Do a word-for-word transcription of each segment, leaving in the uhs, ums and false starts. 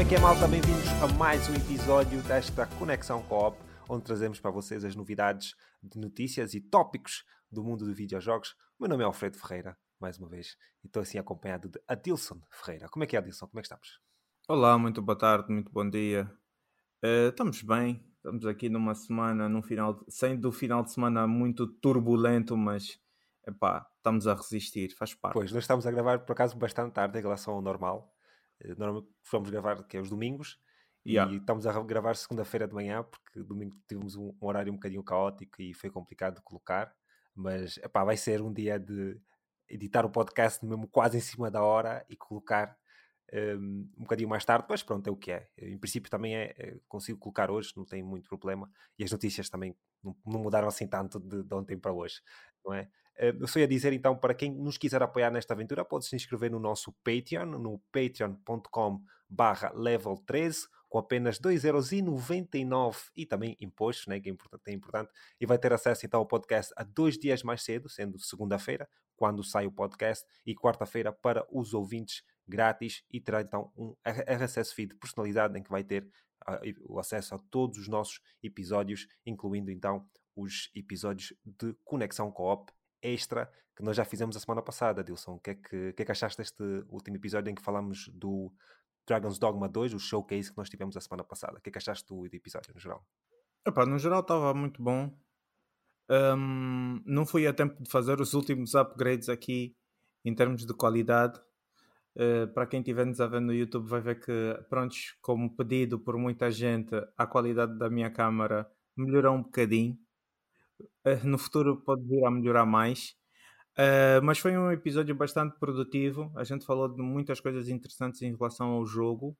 Como é que é, malta? Bem-vindos a mais um episódio desta Conexão Coop, onde trazemos para vocês as novidades de notícias e tópicos do mundo dos videojogos. O meu nome é Alfredo Ferreira, mais uma vez, e estou assim acompanhado de Adilson Ferreira. Como é que é, Adilson? Como é que estamos? Olá, muito boa tarde, muito bom dia. Uh, estamos bem, estamos aqui numa semana, num final de... sendo o final de semana muito turbulento, mas epá, estamos a resistir, faz parte. Pois, nós estamos a gravar por acaso bastante tarde em relação ao normal. Normalmente vamos gravar que é os domingos yeah. e estamos a gravar segunda-feira de manhã porque domingo tivemos um, um horário um bocadinho caótico e foi complicado de colocar, mas epá, vai ser um dia de editar o podcast mesmo quase em cima da hora e colocar um, um bocadinho mais tarde, mas pronto, é o que é. Em princípio também é, consigo colocar hoje, não tem muito problema, e as notícias também não, não mudaram assim tanto de, de ontem para hoje, não é? Eu só ia dizer então, para quem nos quiser apoiar nesta aventura, pode se inscrever no nosso Patreon, no patreon ponto com barra level treze, com apenas dois euros e noventa e nove e também impostos, né, que é importante, é importante, e vai ter acesso então ao podcast a dois dias mais cedo, sendo segunda-feira, quando sai o podcast, e quarta-feira para os ouvintes grátis, e terá então um R S S feed personalizado em que vai ter uh, o acesso a todos os nossos episódios, incluindo então os episódios de Conexão Coop extra que nós já fizemos a semana passada. Adilson, o que é que, que, é que achaste deste último episódio em que falamos do Dragon's Dogma dois, o showcase que nós tivemos a semana passada? O que é que achaste do, do episódio no geral? Epá, no geral estava muito bom. Um, não fui a tempo de fazer os últimos upgrades aqui em termos de qualidade. Uh, para quem estiver-nos a ver no YouTube vai ver que, pronto, como pedido por muita gente, a qualidade da minha câmara melhorou um bocadinho. No futuro pode vir a melhorar mais, uh, mas foi um episódio bastante produtivo. A gente falou de muitas coisas interessantes em relação ao jogo.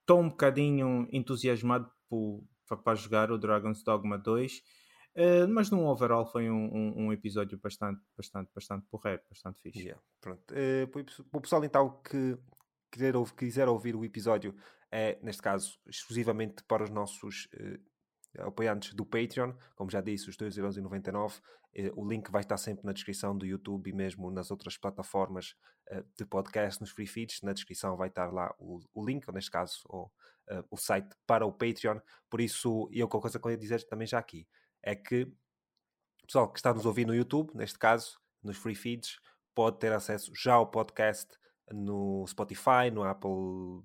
Estou uh, um bocadinho entusiasmado para jogar o Dragon's Dogma dois, uh, mas no overall foi um, um, um episódio bastante, bastante, bastante porreiro, bastante fixe. Yeah, pronto. Uh, para o pessoal então que quiser ouvir, quiser ouvir o episódio, é, neste caso, exclusivamente para os nossos... Uh, apoiantes do Patreon, como já disse, os dois euros e noventa e nove, eh, o link vai estar sempre na descrição do YouTube e mesmo nas outras plataformas eh, de podcast, nos free feeds, na descrição vai estar lá o, o link, ou neste caso o, eh, o site para o Patreon. Por isso, e outra coisa que eu ia dizer também já aqui, é que o pessoal que está nos ouvindo no YouTube, neste caso, nos free feeds, pode ter acesso já ao podcast no Spotify, no Apple...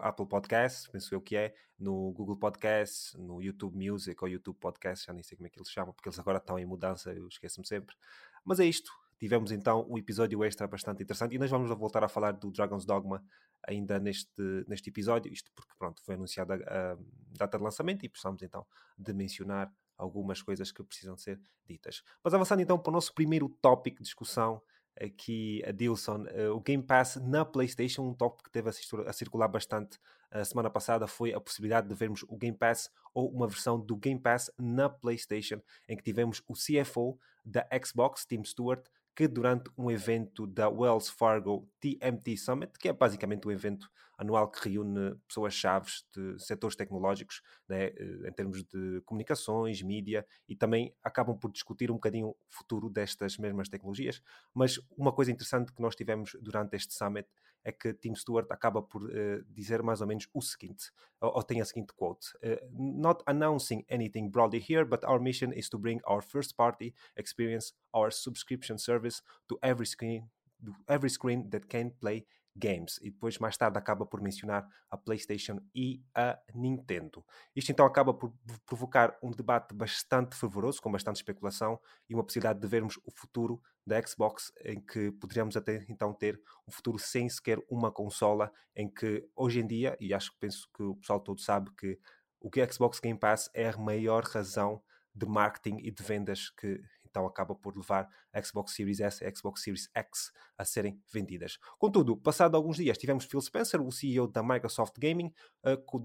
Apple Podcasts, penso eu que é, no Google Podcasts, no YouTube Music ou YouTube Podcasts, já nem sei como é que eles chamam, porque eles agora estão em mudança, eu esqueço-me sempre. Mas é isto, tivemos então um episódio extra bastante interessante e nós vamos voltar a falar do Dragon's Dogma ainda neste, neste episódio, isto porque pronto, foi anunciada a, a data de lançamento e precisamos então de mencionar algumas coisas que precisam ser ditas. Mas avançando então para o nosso primeiro tópico de discussão, aqui, Adilson, uh, o Game Pass na PlayStation, um tópico que teve a circular bastante a semana passada foi a possibilidade de vermos o Game Pass ou uma versão do Game Pass na PlayStation, em que tivemos o C F O da Xbox, Tim Stuart, que durante um evento da Wells Fargo T M T Summit, que é basicamente um evento anual que reúne pessoas-chave de setores tecnológicos, né, em termos de comunicações, mídia, e também acabam por discutir um bocadinho o futuro destas mesmas tecnologias. Mas uma coisa interessante que nós tivemos durante este Summit é que Tim Stuart acaba por uh, dizer mais ou menos o seguinte, ou, ou tem a seguinte quote, uh, "Not announcing anything broadly here, but our mission is to bring our first-party experience, our subscription service, to every screen, to every screen that can play games." E depois, mais tarde, acaba por mencionar a PlayStation e a Nintendo. Isto, então, acaba por provocar um debate bastante fervoroso, com bastante especulação, e uma possibilidade de vermos o futuro da Xbox, em que poderíamos até, então, ter um futuro sem sequer uma consola, em que, hoje em dia, e acho que penso que o pessoal todo sabe que o que a Xbox Game Pass é a maior razão de marketing e de vendas que... então acaba por levar a Xbox Series S e a Xbox Series X a serem vendidas. Contudo, passado alguns dias, tivemos Phil Spencer, o C E O da Microsoft Gaming,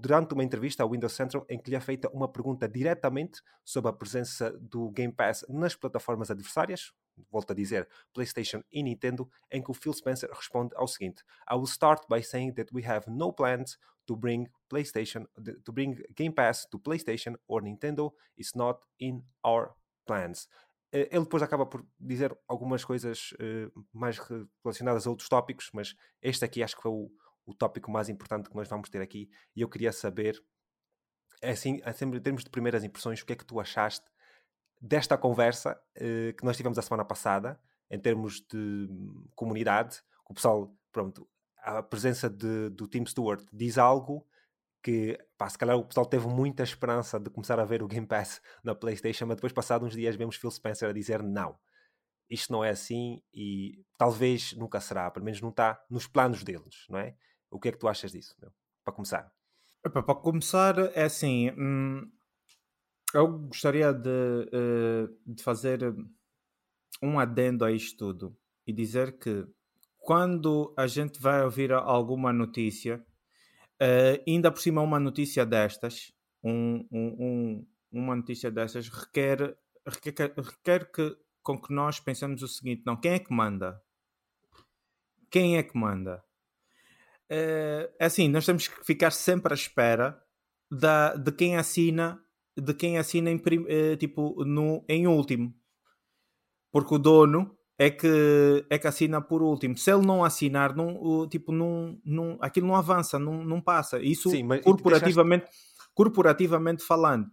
durante uma entrevista ao Windows Central, em que lhe é feita uma pergunta diretamente sobre a presença do Game Pass nas plataformas adversárias, volto a dizer, PlayStation e Nintendo, em que o Phil Spencer responde ao seguinte: "I will start by saying that we have no plans to bring PlayStation, to bring Game Pass to PlayStation or Nintendo. It's not in our plans." Ele depois acaba por dizer algumas coisas uh, mais relacionadas a outros tópicos, mas este aqui acho que foi o, o tópico mais importante que nós vamos ter aqui, e eu queria saber, assim, em termos de primeiras impressões, o que é que tu achaste desta conversa eh, que nós tivemos a semana passada, em termos de comunidade, o pessoal, pronto, a presença de, do Tim Stuart diz algo que, pá, se calhar o pessoal teve muita esperança de começar a ver o Game Pass na PlayStation, mas depois, passados uns dias, vemos Phil Spencer a dizer não, isto não é assim e talvez nunca será, pelo menos não está nos planos deles, não é? O que é que tu achas disso, meu? Para começar. Para começar, é assim, hum, eu gostaria de, de fazer um adendo a isto tudo e dizer que quando a gente vai ouvir alguma notícia, Uh, ainda por cima uma notícia destas, um, um, um, uma notícia destas requer, requer, requer que, com que nós pensemos o seguinte, não, quem é que manda? Quem é que manda? Uh, é assim, nós temos que ficar sempre à espera da, de quem assina, de quem assina em, prim, eh, tipo, no, em último, porque o dono é que, é que assina por último. Se ele não assinar, não, tipo, não, não, aquilo não avança, não, não passa. Isso, sim, mas corporativamente, deixaste... corporativamente falando.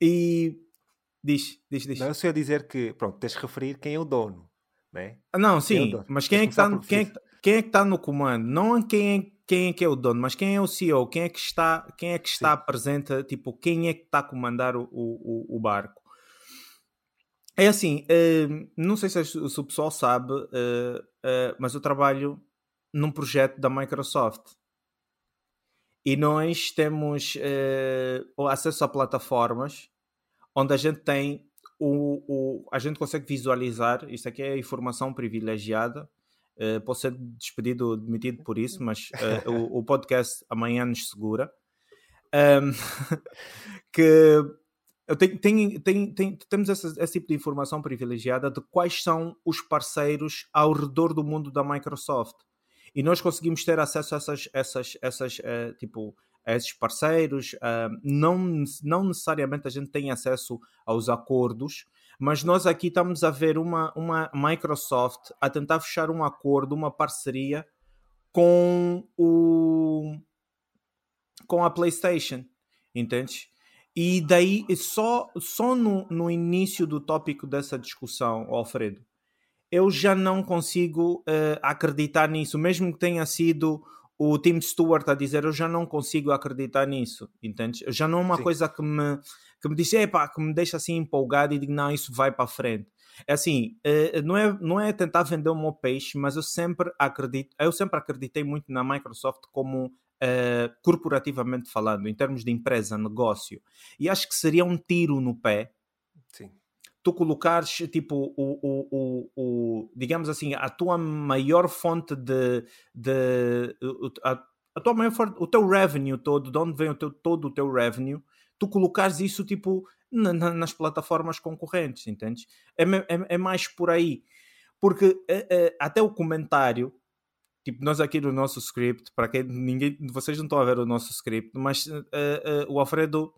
E diz, diz, diz. Não, eu só ia dizer que, pronto, tens de referir quem é o dono, né? Não, sim, quem é mas quem é, que está no, quem, é, quem é que está no comando? Não quem é, quem é que é o dono, mas quem é o C E O, quem é que está, quem é que está presente, tipo, quem é que está a comandar o, o, o barco. É assim, não sei se o pessoal sabe, mas eu trabalho num projeto da Microsoft e nós temos acesso a plataformas onde a gente tem o, o, a gente consegue visualizar, isto aqui é informação privilegiada, posso ser despedido ou demitido por isso, mas o, o podcast amanhã nos segura, que Eu tenho, tenho, tenho, tenho, temos esse, esse tipo de informação privilegiada de quais são os parceiros ao redor do mundo da Microsoft. E nós conseguimos ter acesso a, essas, essas, essas, uh, tipo, a esses parceiros. Uh, não, não necessariamente a gente tem acesso aos acordos, mas nós aqui estamos a ver uma, uma Microsoft a tentar fechar um acordo, uma parceria com, o, com a PlayStation. Entendes? E daí, só, só no, no início do tópico dessa discussão, Alfredo, eu já não consigo uh, acreditar nisso. Mesmo que tenha sido o Tim Stuart a dizer, eu já não consigo acreditar nisso, entende? Já não é uma Sim. coisa que me, que me diz, epá, que me deixa assim empolgado e digo, não, isso vai para a frente. É assim, uh, não, é, não é tentar vender o meu peixe, mas eu sempre, acredito, eu sempre acreditei muito na Microsoft como... Uh, corporativamente falando, em termos de empresa, negócio, e acho que seria um tiro no pé. Sim. Tu colocares, tipo, o, o, o, o, digamos assim, a tua maior fonte de, de a, a tua maior fonte, o teu revenue todo, de onde vem o teu, todo o teu revenue, tu colocares isso, tipo, na, na, nas plataformas concorrentes, entendes? É, é, é mais por aí, porque é, é, até o comentário. Tipo, nós aqui no nosso script, para quem ninguém, vocês não estão a ver o nosso script, mas uh, uh, o Alfredo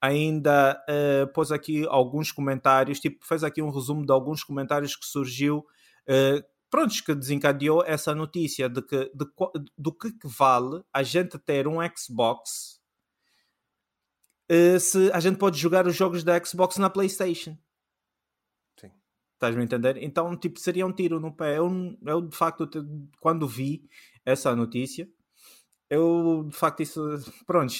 ainda uh, pôs aqui alguns comentários, tipo, fez aqui um resumo de alguns comentários que surgiu, uh, prontos, que desencadeou essa notícia de que, de, do que, que vale a gente ter um Xbox uh, se a gente pode jogar os jogos da Xbox na PlayStation. Estás-me a entender? Então, tipo, seria um tiro no pé. Eu, eu, de facto, quando vi essa notícia, eu, de facto, isso, pronto,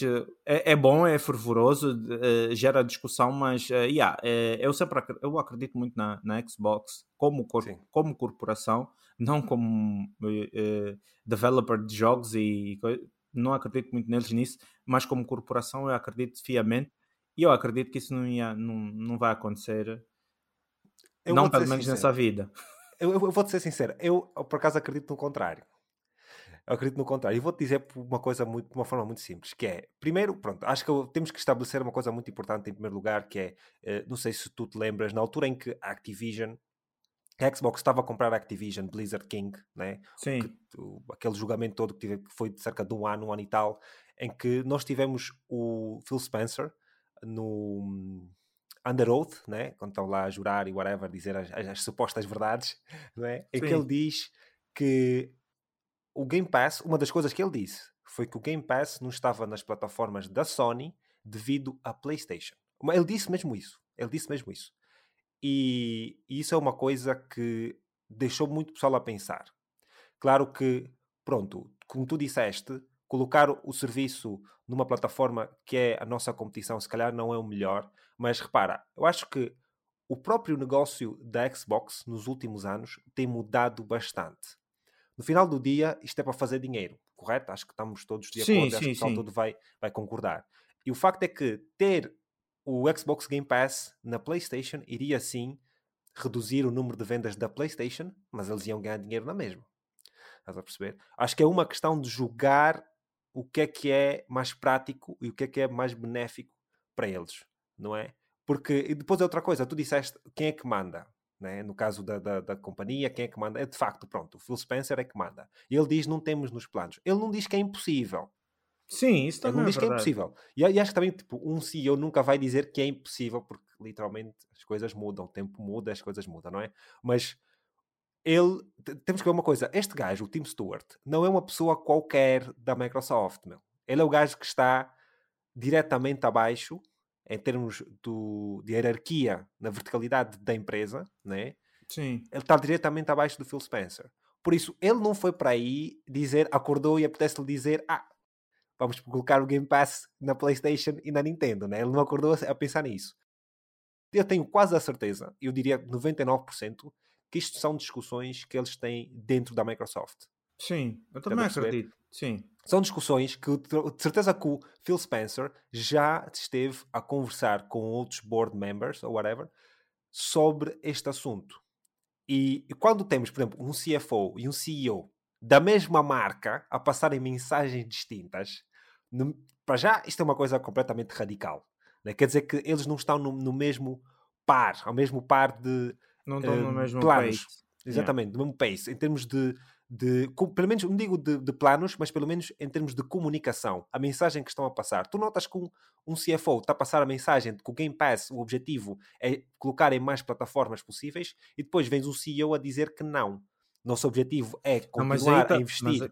é, é bom, é fervoroso, é, gera discussão, mas, é, yeah, é, eu sempre acredito, eu acredito muito na, na Xbox como, cor, como corporação, não como é, developer de jogos e não acredito muito neles nisso, mas como corporação eu acredito fiamente e eu acredito que isso não, ia, não, não vai acontecer. Eu não, pelo menos sincero. Nessa vida. Eu, eu, eu vou-te ser sincero. Eu, por acaso, acredito no contrário. Eu acredito no contrário. E vou-te dizer uma coisa muito, de uma forma muito simples, que é, primeiro, pronto, acho que temos que estabelecer uma coisa muito importante em primeiro lugar, que é, eh, não sei se tu te lembras, na altura em que a Activision, a Xbox estava a comprar a Activision, Blizzard King, né? Sim. Que, o, aquele julgamento todo que, tive, que foi de cerca de um ano, um ano e tal, em que nós tivemos o Phil Spencer no... Under Oath, né? Quando estão lá a jurar e whatever, dizer as, as, as supostas verdades, né? Em que ele diz que o Game Pass, uma das coisas que ele disse foi que o Game Pass não estava nas plataformas da Sony devido à PlayStation. Ele disse mesmo isso. Ele disse mesmo isso. E, e isso é uma coisa que deixou muito pessoal a pensar. Claro que, pronto, como tu disseste, colocar o serviço numa plataforma que é a nossa competição, se calhar não é o melhor, mas repara, eu acho que o próprio negócio da Xbox nos últimos anos tem mudado bastante. No final do dia, isto é para fazer dinheiro, correto? Acho que estamos todos de acordo, sim, acho sim, que o pessoal todo vai, vai concordar. E o facto é que ter o Xbox Game Pass na PlayStation iria sim reduzir o número de vendas da PlayStation, mas eles iam ganhar dinheiro na mesma. Estás a perceber? Acho que é uma questão de julgar o que é que é mais prático e o que é que é mais benéfico para eles, não é? Porque, e depois é outra coisa, tu disseste quem é que manda, né? No caso da, da, da companhia, quem é que manda? É de facto, pronto, o Phil Spencer é que manda. Ele diz, não temos nos planos. Ele não diz que é impossível. Sim, isso também é verdade. Ele não diz que é impossível. E, e acho que também, tipo, um C E O nunca vai dizer que é impossível, porque literalmente as coisas mudam, o tempo muda, as coisas mudam, não é? Mas ele, t- temos que ver uma coisa, este gajo, o Tim Stuart, não é uma pessoa qualquer da Microsoft, meu. Ele é o gajo que está diretamente abaixo em termos do, de hierarquia na verticalidade da empresa, né? Sim. Ele está diretamente abaixo do Phil Spencer. Por isso, ele não foi para aí dizer, acordou e apetece-lhe dizer, ah, vamos colocar o Game Pass na PlayStation e na Nintendo, né? Ele não acordou a pensar nisso. Eu tenho quase a certeza, eu diria noventa e nove por cento, que isto são discussões que eles têm dentro da Microsoft. Sim, eu também acredito. Sim. São discussões que, de certeza, que o Phil Spencer já esteve a conversar com outros board members, ou whatever, sobre este assunto. E, e quando temos, por exemplo, um C F O e um C E O da mesma marca a passarem mensagens distintas, no, para já isto é uma coisa completamente radical, né? Quer dizer que eles não estão no, no mesmo par, ao mesmo par de não estão uh, no mesmo planos. Pace. Exatamente, yeah. No mesmo pace, em termos de De, pelo menos, não digo de, de planos, mas pelo menos em termos de comunicação, a mensagem que estão a passar. Tu notas que um, um C F O está a passar a mensagem de que o Game Pass, o objetivo é colocar em mais plataformas possíveis, e depois vens um C E O a dizer que não. Nosso objetivo é continuar não, tá, a investir.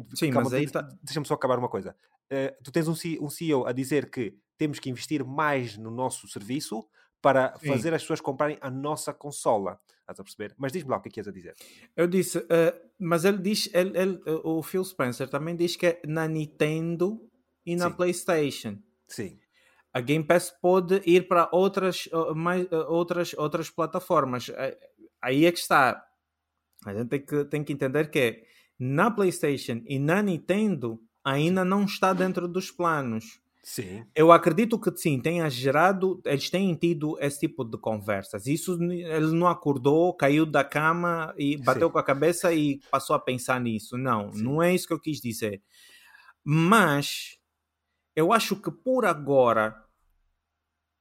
Mas, sim, Calma, mas aí tá... Deixa-me só acabar uma coisa. Uh, tu tens um, um C E O a dizer que temos que investir mais no nosso serviço para sim. fazer as pessoas comprarem a nossa consola. Estás a perceber? Mas diz-me lá o que é que és a dizer. Eu disse, uh, mas ele diz, ele, ele, o Phil Spencer também diz que é na Nintendo e na sim. PlayStation. Sim. A Game Pass pode ir para outras, uh, mais, uh, outras, outras plataformas. Uh, aí é que está. A gente tem que, tem que entender que na PlayStation e na Nintendo ainda não está dentro dos planos. Sim. Eu acredito que sim, tenha gerado, eles têm tido esse tipo de conversas. Isso ele não acordou, caiu da cama e bateu sim. com a cabeça e passou a pensar nisso. Não, sim. não é isso que eu quis dizer. Mas eu acho que por agora,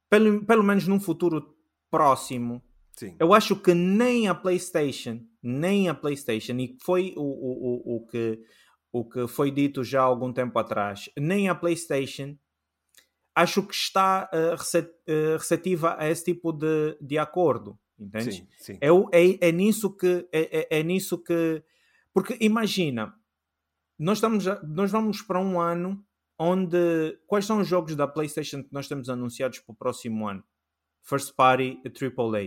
pelo, pelo menos num futuro próximo, sim. eu acho que nem a PlayStation, nem a PlayStation, e foi o, o, o, o, que, o que foi dito já há algum tempo atrás, nem a PlayStation. Acho que está uh, receptiva a esse tipo de, de acordo, entende? Sim, sim. É, é, é nisso que... É, é, é nisso que porque imagina, nós, estamos, nós vamos para um ano onde... Quais são os jogos da PlayStation que nós temos anunciados para o próximo ano? First Party e triplo A.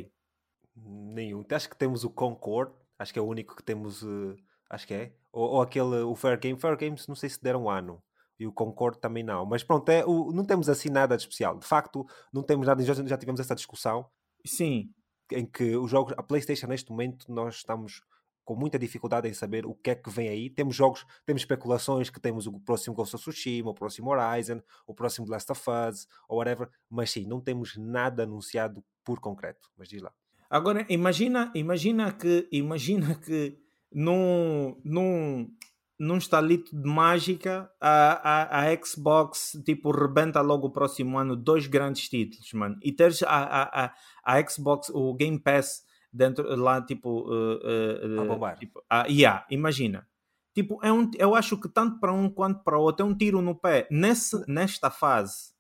Nenhum. Acho que temos o Concord, acho que é o único que temos... Uh, acho que é. Ou, ou aquele, o Fair Game. Fair Games, não sei se deram um ano. E o Concord também não. Mas pronto, é, o, não temos assim nada de especial. De facto, não temos nada. Já, já tivemos essa discussão. Sim. Em que os jogos... A PlayStation, neste momento, nós estamos com muita dificuldade em saber o que é que vem aí. Temos jogos... Temos especulações que temos o próximo Ghost of Tsushima, o próximo Horizon, o próximo Last of Us, ou whatever. Mas sim, não temos nada anunciado por concreto. Mas diz lá. Agora, imagina, imagina que... Imagina que num... num... num estalito de mágica, a, a, a Xbox, tipo, rebenta logo o próximo ano dois grandes títulos, mano. E teres a, a, a, a Xbox, o Game Pass, dentro, lá, tipo... Uh, uh, a bombar. Tipo, uh, yeah, imagina. Tipo, é um, eu acho que tanto para um quanto para o outro é um tiro no pé. Nesse, nesta fase.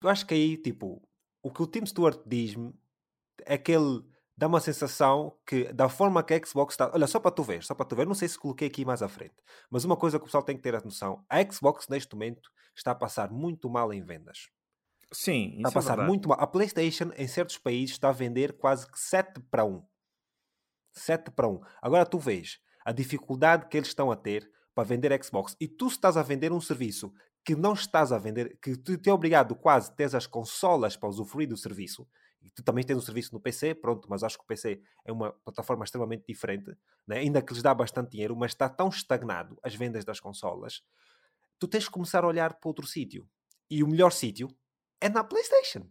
Eu acho que aí, tipo, o que o Tim Stuart diz-me é que ele dá uma sensação que, da forma que a Xbox está... Olha, só para tu ver, só para tu ver, não sei se coloquei aqui mais à frente, mas uma coisa que o pessoal tem que ter a noção, a Xbox neste momento está a passar muito mal em vendas. Sim, isso está a passar é muito mal. A PlayStation, em certos países, está a vender quase que sete para um. sete para um. Agora tu vês a dificuldade que eles estão a ter para vender a Xbox. E tu estás a vender um serviço que não estás a vender, que tu te é obrigado quase a ter as consolas para usufruir do serviço. E tu também tens um serviço no P C, pronto, mas acho que o P C é uma plataforma extremamente diferente, né? Ainda que lhes dá bastante dinheiro, mas está tão estagnado as vendas das consolas. Tu tens que começar a olhar para outro sítio. E o melhor sítio é na PlayStation.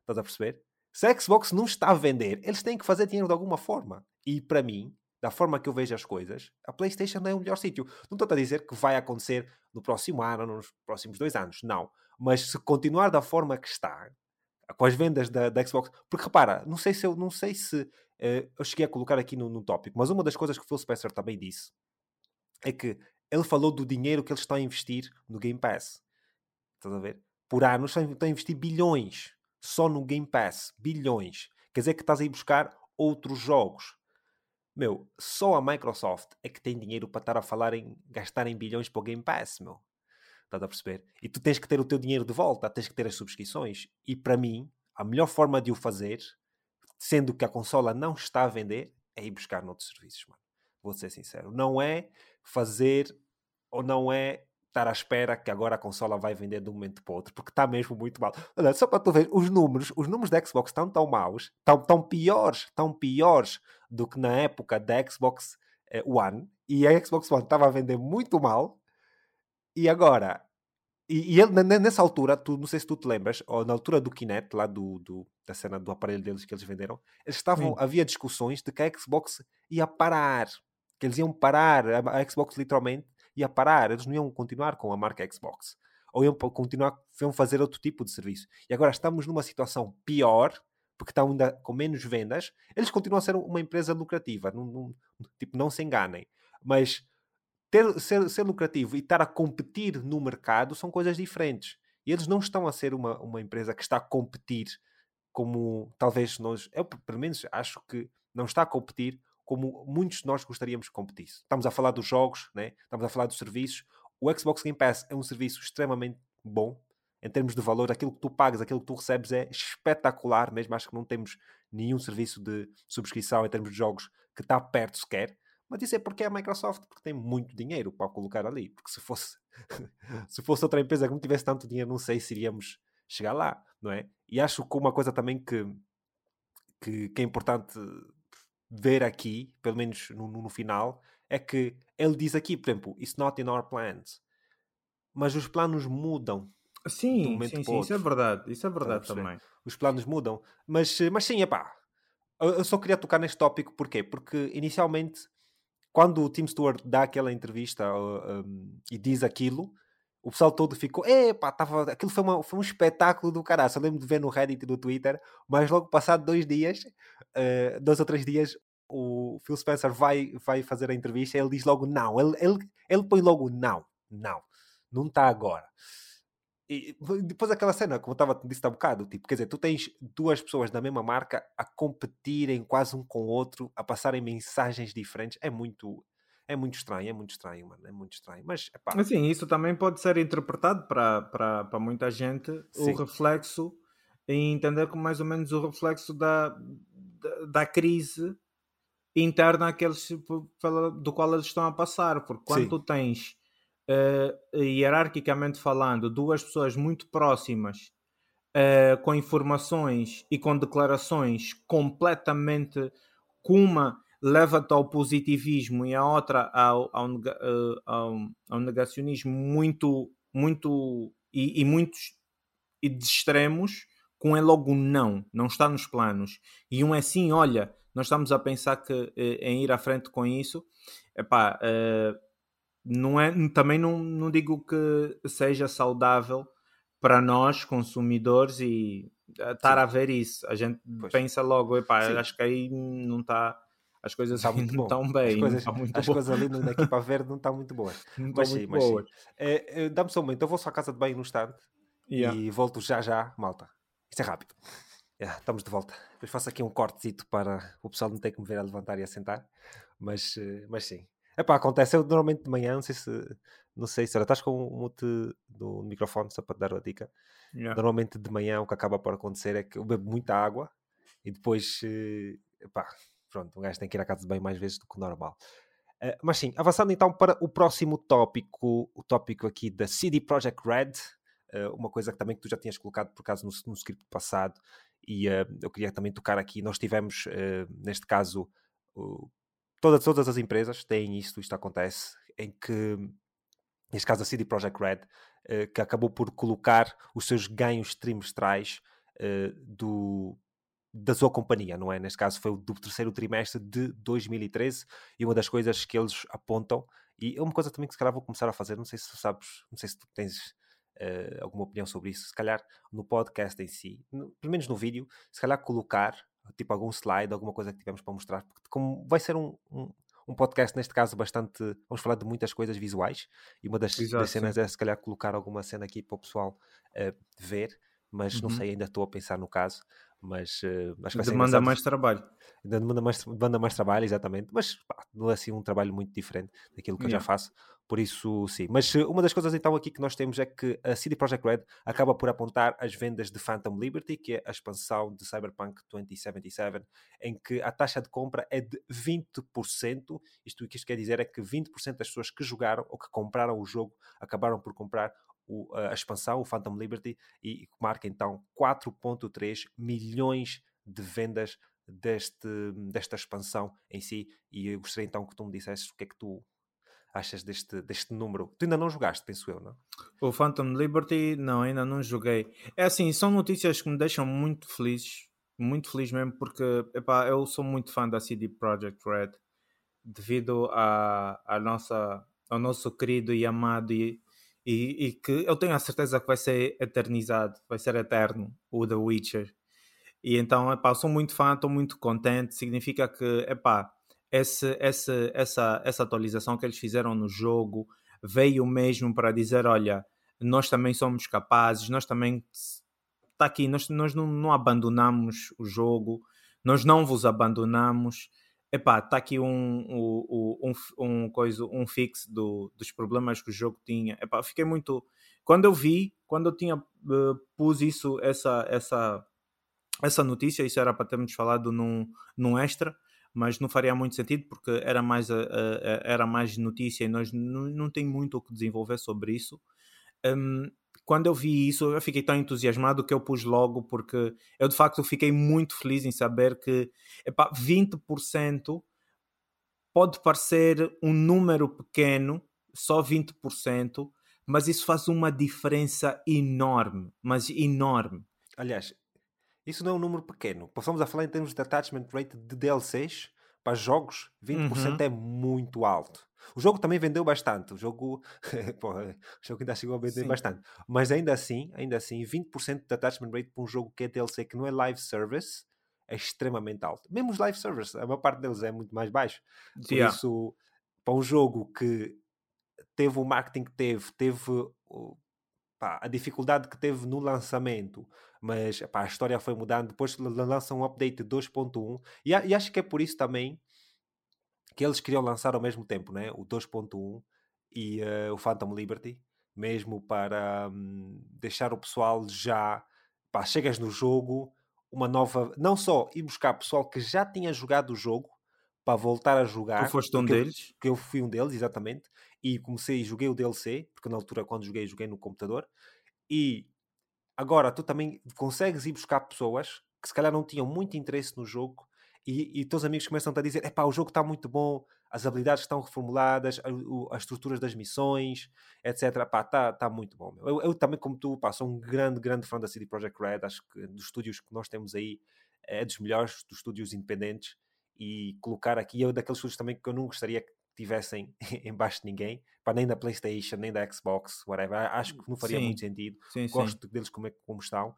Estás a perceber? Se a Xbox não está a vender, eles têm que fazer dinheiro de alguma forma. E para mim, da forma que eu vejo as coisas, a PlayStation não é o melhor sítio. Não estou a dizer que vai acontecer no próximo ano, nos próximos dois anos, não. Mas se continuar da forma que está, com as vendas da, da Xbox... Porque repara, não sei se eu, não sei se, uh, eu cheguei a colocar aqui no, no tópico, mas uma das coisas que o Phil Spencer também disse é que ele falou do dinheiro que eles estão a investir no Game Pass. Estás a ver? Por anos estão a investir bilhões só no Game Pass. Bilhões. Quer dizer que estás a ir buscar outros jogos. Meu, só a Microsoft é que tem dinheiro para estar a falar em gastar em bilhões para o Game Pass, meu. Estás a perceber? E tu tens que ter o teu dinheiro de volta, tens que ter as subscrições. E para mim, a melhor forma de o fazer, sendo que a consola não está a vender, é ir buscar noutros serviços, mano. Vou ser sincero. Não é fazer, ou não é estar à espera que agora a consola vai vender de um momento para o outro, porque está mesmo muito mal. Olha, só para tu ver, os números, os números da Xbox estão tão maus, estão tão piores, tão piores do que na época da Xbox eh, One, e a Xbox One estava a vender muito mal, e agora, e, e ele, nessa altura, tu, não sei se tu te lembras, ou na altura do Kinect, lá do, do, da cena do aparelho deles que eles venderam, eles estavam, havia discussões de que a Xbox ia parar, que eles iam parar, a, a Xbox literalmente ia parar, eles não iam continuar com a marca Xbox, ou iam continuar, iam fazer outro tipo de serviço. E agora estamos numa situação pior, porque estão ainda com menos vendas. Eles continuam a ser uma empresa lucrativa, não, não, tipo, não se enganem, mas ter, ser, ser lucrativo e estar a competir no mercado são coisas diferentes, e eles não estão a ser uma, uma empresa que está a competir como talvez nós, eu pelo menos acho que não está a competir como muitos de nós gostaríamos que competisse. Estamos a falar dos jogos, né? Estamos a falar dos serviços. O Xbox Game Pass é um serviço extremamente bom, em termos de valor, aquilo que tu pagas, aquilo que tu recebes é espetacular, mesmo acho que não temos nenhum serviço de subscrição em termos de jogos que está perto sequer, mas isso é porque é a Microsoft, porque tem muito dinheiro para colocar ali, porque se fosse, se fosse outra empresa que não tivesse tanto dinheiro, não sei se iríamos chegar lá, não é? E acho que uma coisa também que, que, que é importante ver aqui, pelo menos no, no, no final, é que ele diz aqui, por exemplo, it's not in our plans, mas os planos mudam. Sim, sim, sim, isso é verdade, isso é verdade também. Os planos mudam, mas, mas sim, epá, eu, eu só queria tocar neste tópico, porquê? Porque inicialmente, quando o Tim Stuart dá aquela entrevista uh, um, e diz aquilo, o pessoal todo ficou, epá, tava, aquilo foi, uma, foi um espetáculo do caralho. Eu lembro de ver no Reddit e no Twitter, mas logo passado dois dias, uh, dois ou três dias, o Phil Spencer vai, vai fazer a entrevista e ele diz logo não, ele, ele, ele põe logo não, não, não está agora. E depois aquela cena, como eu estava a dizer há bocado, tipo, quer dizer, tu tens duas pessoas da mesma marca a competirem quase um com o outro, a passarem mensagens diferentes, é muito... É muito estranho, é muito estranho, mano, é muito estranho. Mas, epá. Assim, isso também pode ser interpretado para, para, para muita gente, sim, o reflexo, e entender como mais ou menos o reflexo da, da, da crise interna que eles, pela, do qual eles estão a passar. Porque quando, sim, tu tens, uh, hierarquicamente falando, duas pessoas muito próximas, uh, com informações e com declarações completamente, com uma leva-te ao positivismo e a outra ao, ao, ao, ao negacionismo muito, muito e, e muitos e de extremos, com é logo não, não está nos planos. E um é sim, olha, nós estamos a pensar que, em ir à frente com isso. Epá, não é, também não, não digo que seja saudável para nós, consumidores, e estar, sim, a ver isso. A gente, pois, pensa logo, epá, acho que aí não está... As coisas tá muito não estão bem. As coisas, tá muito as coisas ali na equipa verde não estão muito boas. Não mas tá sim, mas boas. Sim. É, é, dá-me só um momento. Eu vou só à casa de banho no instante, yeah, e volto já já, malta. Isto é rápido. Yeah, estamos de volta. Depois faço aqui um cortezito para o pessoal não ter que me ver a levantar e a sentar, mas, mas sim. Epá, acontece, eu normalmente de manhã, não sei se, não sei se, estás com o mute no microfone, só para te dar a dica. Yeah. Normalmente de manhã o que acaba por acontecer é que eu bebo muita água e depois, epá, pronto, um gajo tem que ir à casa de banho mais vezes do que o normal. Mas sim, avançando então para o próximo tópico, o tópico aqui da C D Projekt Red, uma coisa que também que tu já tinhas colocado por acaso no, no script passado, e uh, eu queria também tocar aqui, nós tivemos, uh, neste caso, uh, todas, todas as empresas têm isto, isto acontece, em que, neste caso a C D Projekt Red, uh, que acabou por colocar os seus ganhos trimestrais uh, do, da sua companhia, não é? Neste caso foi o do terceiro trimestre de dois mil e treze, e uma das coisas que eles apontam, e é uma coisa também que se calhar vou começar a fazer, não sei se tu sabes, não sei se tu tens... Uh, alguma opinião sobre isso, se calhar no podcast em si, no, pelo menos no vídeo, se calhar colocar tipo algum slide, alguma coisa que tivemos para mostrar, porque como vai ser um, um, um podcast neste caso bastante, vamos falar de muitas coisas visuais, e uma das, Exato, das cenas sim. é se calhar colocar alguma cena aqui para o pessoal uh, ver, mas uhum. não sei, ainda estou a pensar no caso, mas uh, acho que demanda mais trabalho, demanda mais, demanda mais trabalho, exatamente, mas pá, não é assim um trabalho muito diferente daquilo que yeah. eu já faço. Por isso, sim. Mas uma das coisas, então, aqui que nós temos é que a C D Projekt Red acaba por apontar as vendas de Phantom Liberty, que é a expansão de Cyberpunk dois mil e setenta e sete, em que a taxa de compra é de vinte por cento. Isto, o que isto quer dizer é que vinte por cento das pessoas que jogaram ou que compraram o jogo acabaram por comprar o, a expansão, o Phantom Liberty, e marca, então, quatro vírgula três milhões de vendas deste, desta expansão em si. E eu gostaria, então, que tu me dissesses o que é que tu... achas deste, deste número? Tu ainda não jogaste, penso eu, não? O Phantom Liberty, não, ainda não joguei. É assim, são notícias que me deixam muito feliz, muito feliz mesmo, porque epá, eu sou muito fã da C D Projekt Red, devido a, a nossa, ao nosso querido e amado, e, e, e que eu tenho a certeza que vai ser eternizado, vai ser eterno, o The Witcher. E então, epá, eu sou muito fã, estou muito contente, significa que, epá, Esse, esse, essa, essa atualização que eles fizeram no jogo veio mesmo para dizer, olha, nós também somos capazes, nós também está aqui, nós, nós não, não abandonamos o jogo, nós não vos abandonamos. Epá, está aqui um, um, um, um, coisa, um fix do, dos problemas que o jogo tinha. Epá, fiquei muito... Quando eu vi, quando eu tinha, uh, pus isso, essa, essa, essa notícia, isso era para termos falado num, num extra, mas não faria muito sentido porque era mais, a, a, era mais notícia e nós não, não tem muito o que desenvolver sobre isso. Um, quando eu vi isso, eu fiquei tão entusiasmado que eu pus logo, porque eu de facto fiquei muito feliz em saber que epá, vinte por cento pode parecer um número pequeno, só vinte por cento, mas isso faz uma diferença enorme, mas enorme. Aliás, isso não é um número pequeno. Passamos a falar em termos de attachment rate de D L Cs para jogos, vinte por cento uhum. é muito alto. O jogo também vendeu bastante. O jogo, pô, o jogo ainda chegou a vender Sim. bastante. Mas ainda assim, ainda assim, vinte por cento de attachment rate para um jogo que é D L C, que não é live service, é extremamente alto. Mesmo os live service, a maior parte deles é muito mais baixo. Por yeah. isso, para um jogo que teve o marketing que teve, teve... Pá, a dificuldade que teve no lançamento, mas pá, a história foi mudando, depois lançam um update dois ponto um e, e acho que é por isso também que eles queriam lançar ao mesmo tempo, né? O dois ponto um e uh, o Phantom Liberty, mesmo para um, deixar o pessoal já, pá, chegas no jogo, uma nova, não só ir buscar pessoal que já tinha jogado o jogo para voltar a jogar. Tu foste um deles? Eu, que eu fui um deles, exatamente. E comecei e joguei o D L C, porque na altura quando joguei, joguei no computador. E agora tu também consegues ir buscar pessoas que se calhar não tinham muito interesse no jogo e, e teus amigos começam-te a dizer, epá, o jogo está muito bom, as habilidades estão reformuladas, as estruturas das missões, etcétera. Epá, está tá muito bom. Eu, eu também, como tu, pá, sou um grande, grande fã da C D Projekt Red, acho que dos estúdios que nós temos aí é dos melhores, dos estúdios independentes, e colocar aqui, eu daqueles estúdios também que eu não gostaria que tivessem embaixo de ninguém, pá, nem da PlayStation, nem da Xbox, whatever, acho que não faria sim, muito sentido, sim, gosto sim. deles como, é, como estão,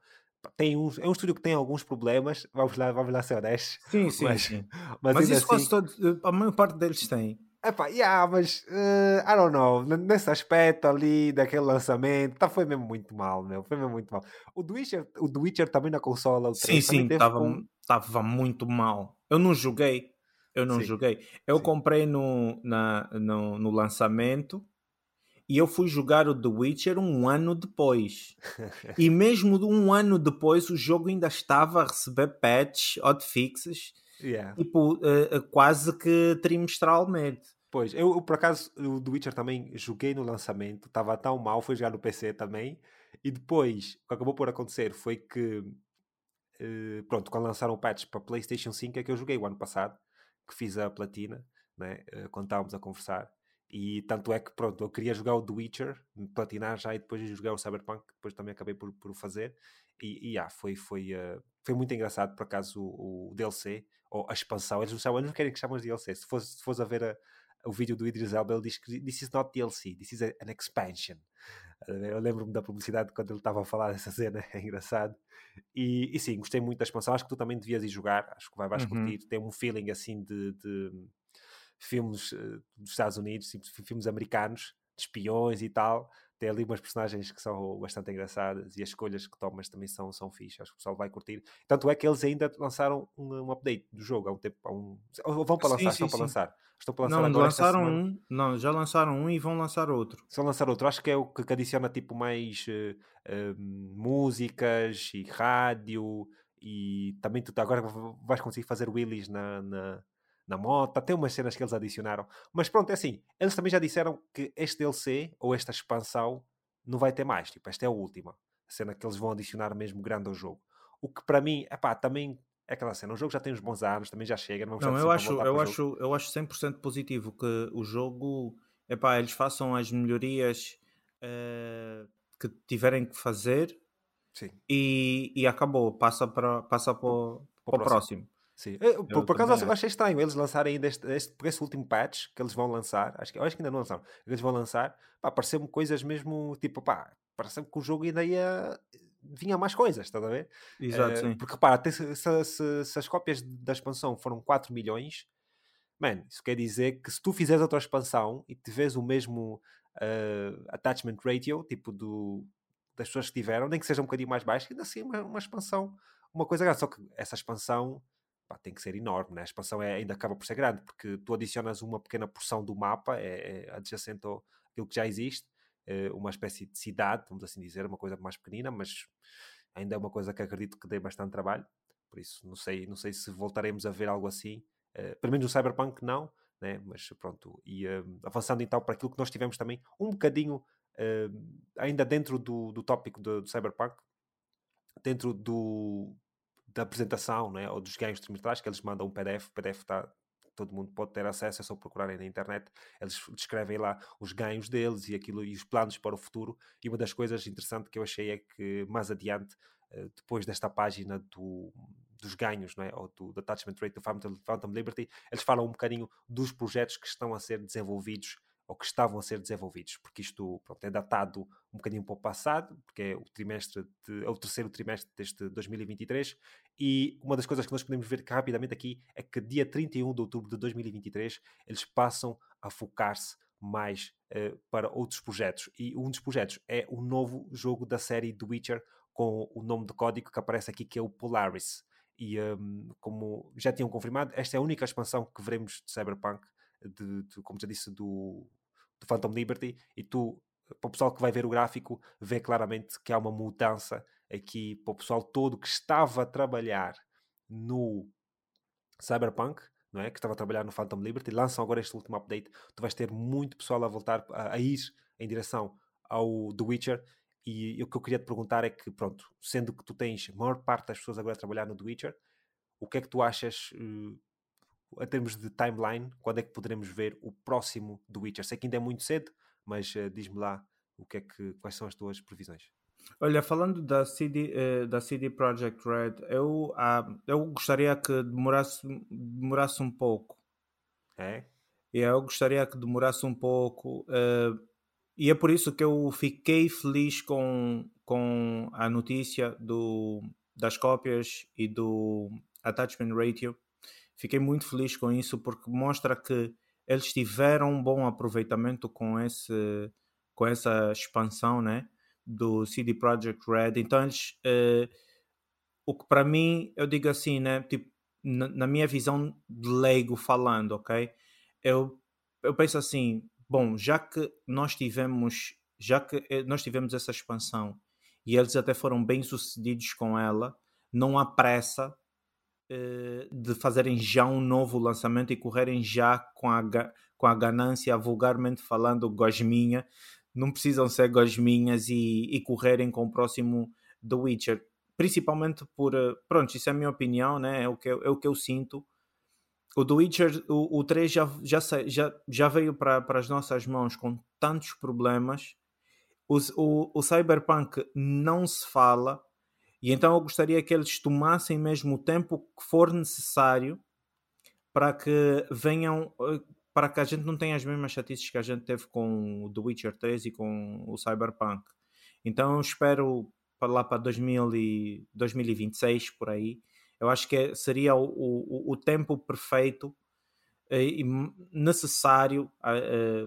tem um, é um estúdio que tem alguns problemas, vamos lá, vamos lá ser honestos, sim, sim, mas, sim. mas, mas isso assim, quase todo, a maior parte deles tem, Epá, yeah, mas uh, I don't know, nesse aspecto ali daquele lançamento, tá, foi mesmo muito mal, meu, foi mesmo muito mal. O The Witcher, o The Witcher também na consola, o sim, sim, estava com... muito mal. Eu não joguei, eu não sim, joguei. Eu sim. comprei no, na, no, no lançamento e eu fui jogar o The Witcher um ano depois. E mesmo um ano depois o jogo ainda estava a receber patches, hotfixes, yeah. tipo uh, quase que trimestralmente. Pois, eu por acaso o The Witcher também joguei no lançamento, estava tão mal, fui jogar no P C também, e depois o que acabou por acontecer foi que uh, pronto, quando lançaram o patch para PlayStation cinco é que eu joguei o ano passado, que fiz a platina, né, uh, quando estávamos a conversar, e tanto é que pronto, eu queria jogar o The Witcher, platinar já, e depois jogar o Cyberpunk, depois também acabei por, por fazer, e, e ah, foi, foi, uh, foi muito engraçado por acaso o, o D L C, ou a expansão, eles não sabem, eles não querem que chamam de D L C, se fosse, se fosse a ver a o vídeo do Idris Elba, ele diz que this is not D L C, this is an expansion. Eu lembro-me da publicidade quando ele estava a falar dessa cena, é engraçado. E, e sim, gostei muito da expansão, acho que tu também devias ir jogar, acho que vai, vais uhum. curtir, tem um feeling assim de, de filmes uh, dos Estados Unidos, filmes americanos, de espiões e tal, tem ali umas personagens que são bastante engraçadas e as escolhas que tomas também são, são fixe, acho que o pessoal vai curtir. Tanto é que eles ainda lançaram um, um update do jogo há um tempo, há um... ou vão para lançar, sim, estão sim, para sim. lançar. Estou para lançar não, agora lançaram um, não, já lançaram um e vão lançar outro. Só lançar outro, acho que é o que adiciona tipo mais uh, uh, músicas e rádio, e também tu agora vais conseguir fazer wheelies na, na, na moto, até umas cenas que eles adicionaram. Mas pronto, é assim, eles também já disseram que este D L C, ou esta expansão, não vai ter mais, tipo, esta é a última a cena que eles vão adicionar mesmo grande ao jogo. O que para mim, epá, também... É aquela cena, o jogo já tem uns bons anos, também já chega. Não, não eu, acho, eu, acho, eu acho cem por cento positivo que o jogo, epá, eles façam as melhorias uh, que tiverem que fazer. Sim. E, e acabou, passa para, passa para, para o, para o próximo. próximo. Sim. Eu, por, por acaso eu achei estranho eles lançarem ainda este, este, este último patch que eles vão lançar, acho que, acho que ainda não lançaram, eles vão lançar, pá, pareceu-me coisas mesmo, tipo, pá, pareceu-me que o jogo ainda ia... vinha mais coisas, estás a ver? Exato, uh, sim. Porque repara, se, se, se, se as cópias da expansão foram quatro milhões, man, isso quer dizer que se tu fizeres outra expansão e tiveres o mesmo uh, attachment ratio, tipo do, das pessoas que tiveram, nem que seja um bocadinho mais baixo, ainda assim uma, uma expansão, uma coisa grande. Só que essa expansão, pá, tem que ser enorme, né? A expansão é, ainda acaba por ser grande, porque tu adicionas uma pequena porção do mapa, é, é adjacente ao, àquilo que já existe, uma espécie de cidade, vamos assim dizer, uma coisa mais pequenina, mas ainda é uma coisa que acredito que dê bastante trabalho, por isso não sei, não sei se voltaremos a ver algo assim, uh, pelo menos no Cyberpunk não, né? Mas pronto, e uh, avançando então para aquilo que nós tivemos também, um bocadinho uh, ainda dentro do, do tópico do, do Cyberpunk, dentro do, da apresentação, né? Ou dos ganhos trimestrais, que eles mandam um P D F, o P D F está... todo mundo pode ter acesso, é só procurarem na internet, eles descrevem lá os ganhos deles e aquilo, e os planos para o futuro, e uma das coisas interessantes que eu achei é que mais adiante, depois desta página do, dos ganhos, não é? Ou do, do attachment rate do Phantom, Phantom Liberty, eles falam um bocadinho dos projetos que estão a ser desenvolvidos, ou que estavam a ser desenvolvidos, porque isto, pronto, é datado um bocadinho para o passado, porque é o trimestre de, é o terceiro trimestre deste dois mil e vinte e três, e uma das coisas que nós podemos ver rapidamente aqui é que dia trinta e um de outubro de dois mil e vinte e três eles passam a focar-se mais uh, para outros projetos, e um dos projetos é o novo jogo da série The Witcher, com o nome de código que aparece aqui, que é o Polaris, e um, como já tinham confirmado, esta é a única expansão que veremos de Cyberpunk, de, de, como já disse, do, do Phantom Liberty, e tu, para o pessoal que vai ver o gráfico, vê claramente que há uma mudança aqui para o pessoal todo que estava a trabalhar no Cyberpunk, não é? Que estava a trabalhar no Phantom Liberty, lançam agora este último update, tu vais ter muito pessoal a voltar, a, a ir em direção ao The Witcher, e, e o que eu queria te perguntar é que, pronto, sendo que tu tens a maior parte das pessoas agora a trabalhar no The Witcher, o que é que tu achas... Uh, em termos de timeline, quando é que poderemos ver o próximo do Witcher? Sei que ainda é muito cedo, mas uh, diz-me lá o que é que, quais são as tuas previsões. Olha, falando da C D, uh, da C D Projekt Red, eu, uh, eu gostaria que demorasse, demorasse um pouco. É? Eu gostaria que demorasse um pouco. Uh, e é por isso que eu fiquei feliz com, com a notícia do, das cópias e do attachment ratio. Fiquei muito feliz com isso, porque mostra que eles tiveram um bom aproveitamento com, esse, com essa expansão, né, do C D Projekt Red. Então eles, eh, o que para mim, eu digo assim, né, tipo, na, na minha visão de leigo falando, ok, eu, eu penso assim, bom, já que nós tivemos, já que nós tivemos essa expansão e eles até foram bem sucedidos com ela, não há pressa de fazerem já um novo lançamento e correrem já com a, com a ganância, vulgarmente falando, gosminha. Não precisam ser gosminhas e, e correrem com o próximo The Witcher, principalmente por, pronto, isso é a minha opinião, né? É o que eu, é o que eu sinto. O The Witcher, o, o três já, já, já, já veio para as nossas mãos com tantos problemas. O, o, o Cyberpunk não se fala. E então eu gostaria que eles tomassem mesmo o tempo que for necessário para que venham, para que a gente não tenha as mesmas chatices que a gente teve com o The Witcher três e com o Cyberpunk. Então eu espero para lá para dois mil e vinte e seis, por aí. Eu acho que seria o, o, o tempo perfeito e necessário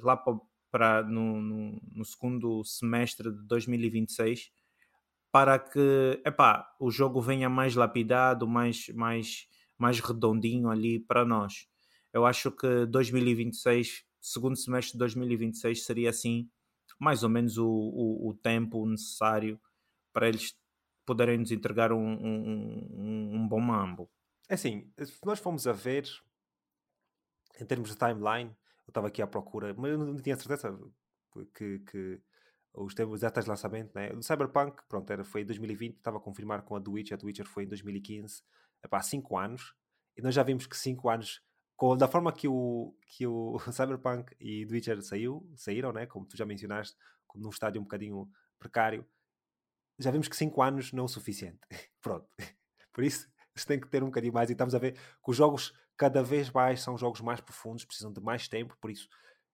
lá para, para no, no, no segundo semestre de dois mil e vinte e seis, para que, epá, o jogo venha mais lapidado, mais, mais, mais redondinho ali para nós. Eu acho que dois mil e vinte e seis, segundo semestre de dois mil e vinte e seis, seria assim, mais ou menos o, o, o tempo necessário para eles poderem nos entregar um, um, um, um bom mambo. É assim, se nós fomos a ver, em termos de timeline, eu estava aqui à procura, mas eu não tinha certeza que... que... os termos de datas de lançamento, né? O Cyberpunk, pronto, era, foi em dois mil e vinte, estava a confirmar com a The Witcher, a The Witcher foi em dois mil e quinze, há cinco anos, e nós já vimos que cinco anos, com, da forma que o, que o Cyberpunk e The Witcher saiu, saíram, né? Como tu já mencionaste, num estádio um bocadinho precário, já vimos que cinco anos não é o suficiente, pronto, por isso se tem que ter um bocadinho mais, e estamos a ver que os jogos cada vez mais são jogos mais profundos, precisam de mais tempo, por isso,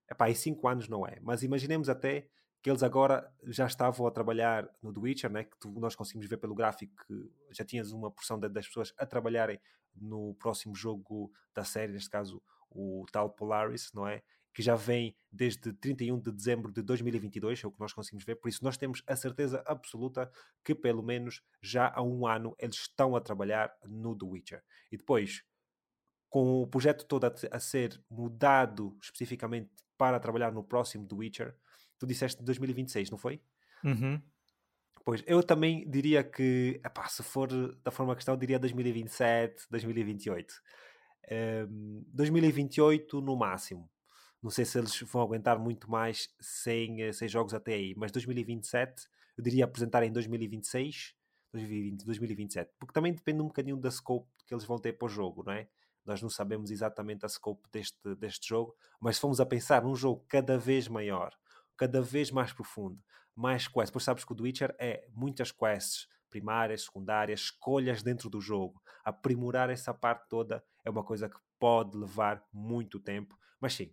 epá, e cinco anos não é, mas imaginemos até que eles agora já estavam a trabalhar no The Witcher, né? Que tu, nós conseguimos ver pelo gráfico que já tinhas uma porção de, das pessoas a trabalharem no próximo jogo da série, neste caso o tal Polaris, não é? Que já vem desde trinta e um de dezembro de dois mil e vinte e dois, é o que nós conseguimos ver, por isso nós temos a certeza absoluta que pelo menos já há um ano eles estão a trabalhar no The Witcher. E depois, com o projeto todo a, a ser mudado especificamente para trabalhar no próximo The Witcher, tu disseste dois mil e vinte e seis, não foi? Uhum. Pois, eu também diria que, epá, se for da forma que está, eu diria dois mil e vinte e sete, dois mil e vinte e oito. Um, dois mil e vinte e oito no máximo. Não sei se eles vão aguentar muito mais sem, sem jogos até aí, mas dois mil e vinte e sete, eu diria apresentar em dois mil e vinte e seis, dois mil e vinte, dois mil e vinte e sete, porque também depende um bocadinho da scope que eles vão ter para o jogo, não é? Nós não sabemos exatamente a scope deste, deste jogo, mas se formos a pensar num jogo cada vez maior, cada vez mais profundo, mais quests. Pois sabes que o The Witcher é muitas quests primárias, secundárias, escolhas dentro do jogo. Aprimorar essa parte toda é uma coisa que pode levar muito tempo, mas sim,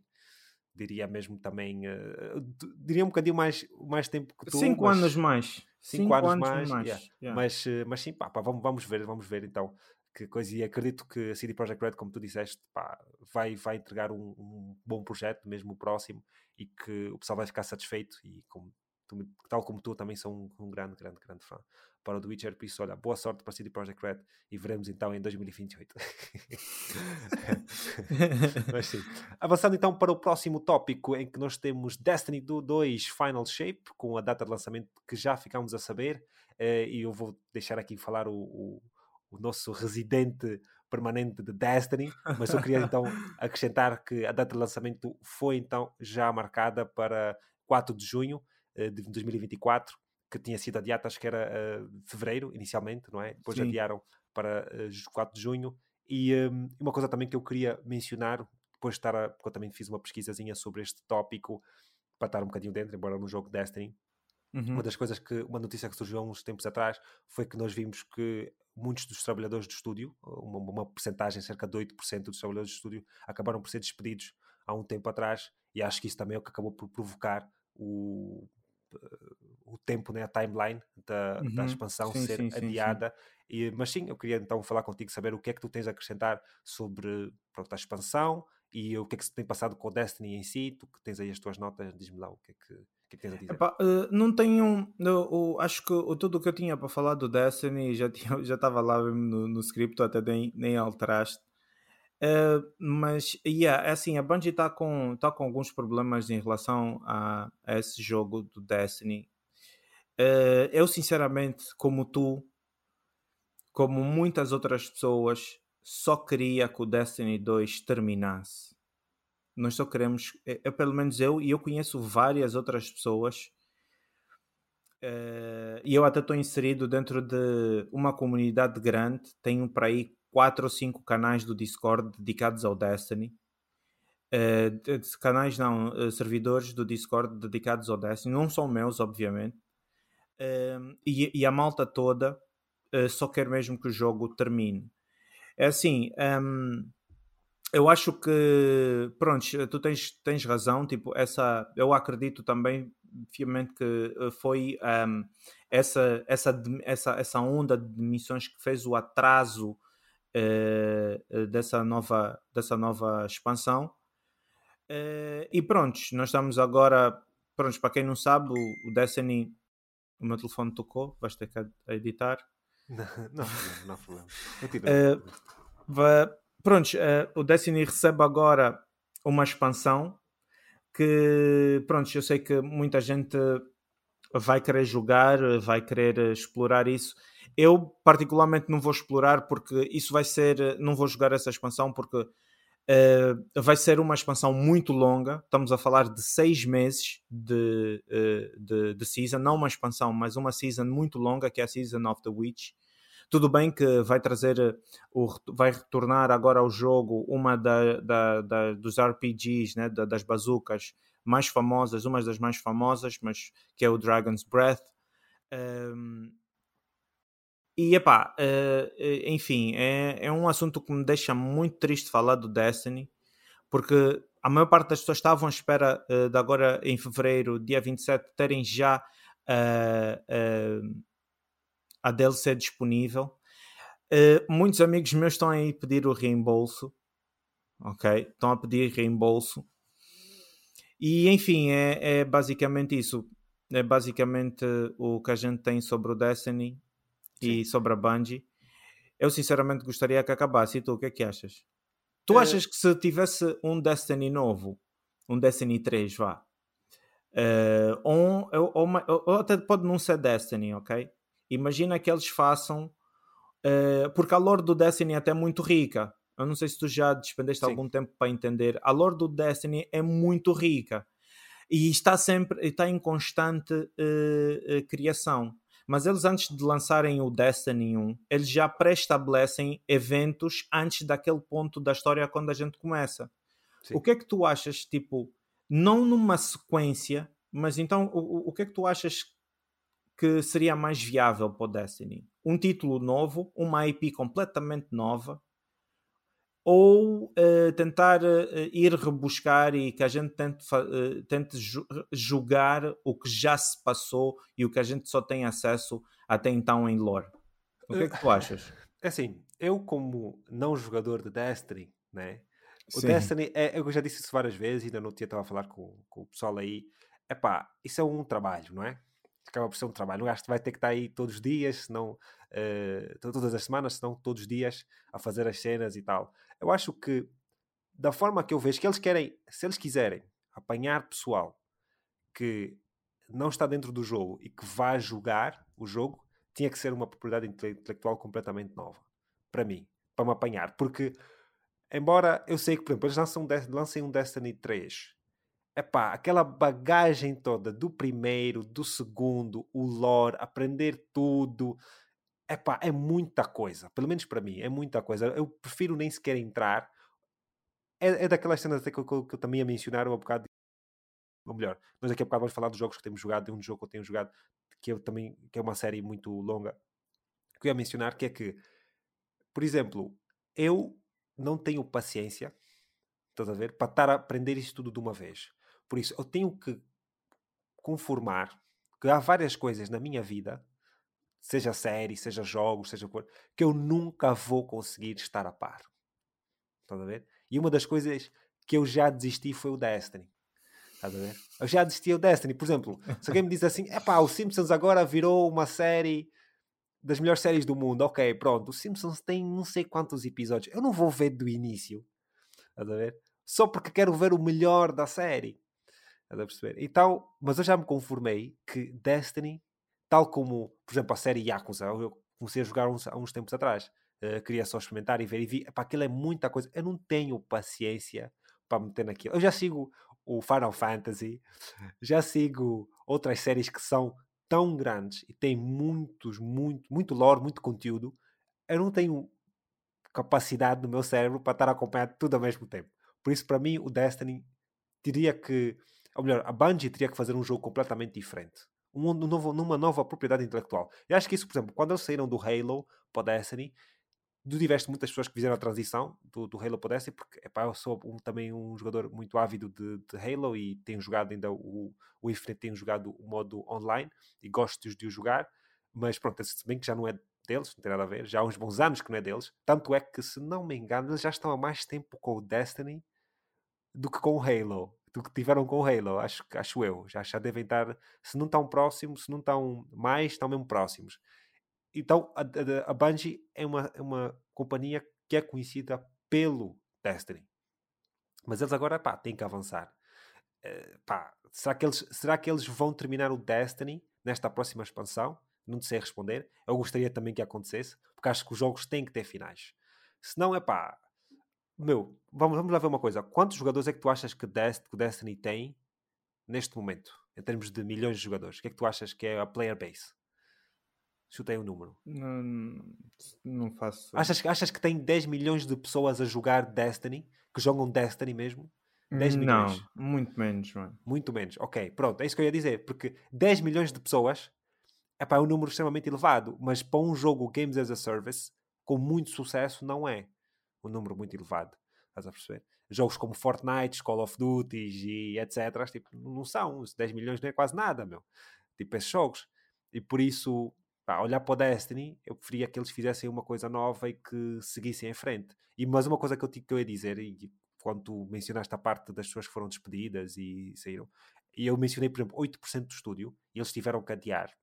diria mesmo também, uh, diria um bocadinho mais, mais tempo que tu. Cinco mas, anos mais. Cinco, cinco anos, anos mais, mais. Yeah. Yeah. Mas, mas sim, pá, pá, vamos, vamos ver, vamos ver então que coisa, e acredito que a C D Projekt Red, como tu disseste, pá, vai, vai entregar um, um bom projeto, mesmo o próximo, e que o pessoal vai ficar satisfeito, e como tu, tal como tu, também sou um, um grande, grande, grande fã para o The Witcher, por isso, olha, boa sorte para a C D Projekt Red, e veremos então em dois mil e vinte e oito. Mas sim. Avançando então para o próximo tópico, em que nós temos Destiny dois Final Shape, com a data de lançamento que já ficámos a saber, eh, e eu vou deixar aqui falar o, o o nosso residente permanente de Destiny, mas eu queria então acrescentar que a data de lançamento foi então já marcada para quatro de junho de dois mil e vinte e quatro, que tinha sido adiada, acho que era uh, fevereiro inicialmente, não é? Depois Sim. adiaram para uh, quatro de junho, e um, uma coisa também que eu queria mencionar, depois de estar, a, porque eu também fiz uma pesquisazinha sobre este tópico, para estar um bocadinho dentro, embora no jogo Destiny, uhum. uma das coisas que, uma notícia que surgiu há uns tempos atrás, foi que nós vimos que muitos dos trabalhadores do estúdio, uma, uma percentagem, cerca de oito por cento dos trabalhadores do estúdio, acabaram por ser despedidos há um tempo atrás, e acho que isso também é o que acabou por provocar o, o tempo, né, a timeline da, uhum. da expansão sim, ser sim, adiada. Sim, sim. E, mas sim, eu queria então falar contigo, saber o que é que tu tens a acrescentar sobre, pronto, a expansão e o que é que se tem passado com o Destiny em si, tu que tens aí as tuas notas, diz-me lá o que é que, o que, é que tens a dizer. Epá, não tenho, eu, eu, acho que eu, tudo o que eu tinha para falar do Destiny já tinha, já estava lá no, no script, até nem, nem alteraste. Uh, mas, yeah, é assim, a Bungie está com, tá com alguns problemas em relação a, a esse jogo do Destiny. Uh, eu, sinceramente, como tu, como muitas outras pessoas, só queria que o Destiny dois terminasse. Nós só queremos, eu, pelo menos eu, e eu conheço várias outras pessoas, uh, e eu até estou inserido dentro de uma comunidade grande, tenho para aí quatro ou cinco canais do Discord dedicados ao Destiny. Uh, canais não, servidores do Discord dedicados ao Destiny. Não são meus, obviamente. Uh, e, e a malta toda uh, só quer mesmo que o jogo termine. É assim, um, eu acho que... Pronto, tu tens, tens razão. Tipo, essa, eu acredito também, obviamente, que foi um, essa, essa, essa, essa onda de demissões que fez o atraso Uh, dessa, nova, dessa nova expansão, uh, e pronto, nós estamos agora, pronto, para quem não sabe, o, o Destiny, o meu telefone tocou, vais ter que editar. Não, não, não problema. uh, pronto, uh, o Destiny recebe agora uma expansão que, pronto, eu sei que muita gente vai querer jogar, vai querer explorar isso. Eu particularmente não vou explorar porque isso vai ser, não vou jogar essa expansão porque uh, vai ser uma expansão muito longa. Estamos a falar de seis meses de, uh, de, de season, não uma expansão, mas uma season muito longa, que é a Season of the Witch. Tudo bem que vai trazer, o, vai retornar agora ao jogo uma da, da, da, dos R P Gs, né, da, das bazucas mais famosas, uma das mais famosas, mas que é o Dragon's Breath. Um, E, epá, uh, enfim, é, é um assunto que me deixa muito triste falar do Destiny, porque a maior parte das pessoas estavam à espera uh, de agora, em fevereiro, dia vinte e sete, terem já uh, uh, a D L C disponível. Uh, muitos amigos meus estão aí a pedir o reembolso, ok? Estão a pedir reembolso. E, enfim, é, é basicamente isso. É basicamente o que a gente tem sobre o Destiny. E sobre a Bungie, eu sinceramente gostaria que acabasse. E tu, o que é que achas? Tu achas que se tivesse um Destiny novo, um Destiny três, vá, uh, ou, ou, uma, ou até pode não ser Destiny, ok? Imagina que eles façam, uh, porque a lore do Destiny é até muito rica. Eu não sei se tu já despendeste Sim. algum tempo para entender. A lore do Destiny é muito rica e está sempre, está em constante uh, uh, criação. Mas eles, antes de lançarem o Destiny um, eles já pré-estabelecem eventos antes daquele ponto da história quando a gente começa. Sim. O que é que tu achas, tipo, não numa sequência, mas então o, o que é que tu achas que seria mais viável para o Destiny? Um título novo, uma I P completamente nova, ou uh, tentar uh, ir rebuscar e que a gente tente, uh, tente ju- julgar o que já se passou e o que a gente só tem acesso até então em lore. O que é que tu achas? É assim, eu como não jogador de Destiny, né? O Sim. Destiny, é, eu já disse isso várias vezes, ainda não tinha estava a falar com, com o pessoal aí, epá, isso é um trabalho, não é? Acaba por ser um trabalho. O gajo vai ter que estar aí todos os dias, senão, uh, todas as semanas, senão todos os dias a fazer as cenas e tal. Eu acho que, da forma que eu vejo, que eles querem, se eles quiserem apanhar pessoal que não está dentro do jogo e que vá jogar o jogo, tinha que ser uma propriedade intelectual completamente nova, para mim, para me apanhar. Porque, embora eu sei que, por exemplo, eles lançam, lancem um Destiny três, epá, aquela bagagem toda do primeiro, do segundo, o lore, aprender tudo, epá, é muita coisa. Pelo menos para mim, é muita coisa. Eu prefiro nem sequer entrar. É, é daquelas cenas que, que, que eu também ia mencionar um bocado, ou melhor, nós daqui a bocado vamos falar dos jogos que temos jogado, de um jogo que eu tenho jogado, que, eu também, que é uma série muito longa, que eu ia mencionar, que é que, por exemplo, eu não tenho paciência, estás a ver, para estar a aprender isso tudo de uma vez. Por isso, eu tenho que conformar que há várias coisas na minha vida, seja série, seja jogos, seja coisa, que eu nunca vou conseguir estar a par. Estás a ver? E uma das coisas que eu já desisti foi o Destiny. Estás a ver? Eu já desisti do Destiny. Por exemplo, se alguém me diz assim, epá, o Simpsons agora virou uma série das melhores séries do mundo. Ok, pronto. O Simpsons tem não sei quantos episódios. Eu não vou ver do início. Estás a ver? Só porque quero ver o melhor da série. Estás a perceber? Então, mas eu já me conformei que Destiny, tal como, por exemplo, a série Yakuza, eu comecei a jogar uns, há uns tempos atrás. Uh, queria só experimentar e ver e vi. Epá, aquilo é muita coisa. Eu não tenho paciência para meter naquilo. Eu já sigo o Final Fantasy, já sigo outras séries que são tão grandes e têm muitos, muito, muito lore, muito conteúdo. Eu não tenho capacidade no meu cérebro para estar acompanhado tudo ao mesmo tempo. Por isso, para mim, o Destiny teria que, ou melhor, a Bungie teria que fazer um jogo completamente diferente. Um, um novo, numa nova propriedade intelectual. Eu acho que isso, por exemplo, quando eles saíram do Halo para o Destiny, do diverso muitas pessoas que fizeram a transição do, do Halo para o Destiny, porque epá, eu sou um, também um jogador muito ávido de, de Halo e tenho jogado ainda o, o Infinite, tenho jogado o modo online e gosto de o jogar, mas pronto, se bem que já não é deles, não tem nada a ver, já há uns bons anos que não é deles, tanto é que, se não me engano, eles já estão há mais tempo com o Destiny do que com o Halo, do que tiveram com o Halo, acho, acho eu, já, já devem estar, se não estão próximos, se não estão mais, estão mesmo próximos. Então, a, a, a Bungie é uma, é uma companhia que é conhecida pelo Destiny. Mas eles agora, pá, têm que avançar. Uh, pá, será que, eles, será que eles vão terminar o Destiny nesta próxima expansão? Não sei responder. Eu gostaria também que acontecesse, porque acho que os jogos têm que ter finais. Se não, é pá... Meu, vamos, vamos lá ver uma coisa. Quantos jogadores é que tu achas que o Dest, Destiny tem neste momento? Em termos de milhões de jogadores. O que é que tu achas que é a player base? Chutei um número. Não, não faço... Achas, achas que tem dez milhões de pessoas a jogar Destiny? Que jogam Destiny mesmo? dez milhões? Não, muito menos, mano. Muito menos, ok. Pronto, é isso que eu ia dizer. Porque dez milhões de pessoas, epá, é um número extremamente elevado. Mas para um jogo Games as a Service, com muito sucesso, não é um número muito elevado. Estás a perceber? Jogos como Fortnite, Call of Duty e etcétera. Tipo, não são. dez milhões não é quase nada, meu. Tipo, esses jogos. E por isso... Pá, olhar para o Destiny, eu preferia que eles fizessem uma coisa nova e que seguissem em frente. E, mas uma coisa que eu, te, que eu ia dizer, e quando tu mencionaste a parte das pessoas que foram despedidas e saíram, e eu mencionei, por exemplo, oito por cento do estúdio, e eles tiveram que adiar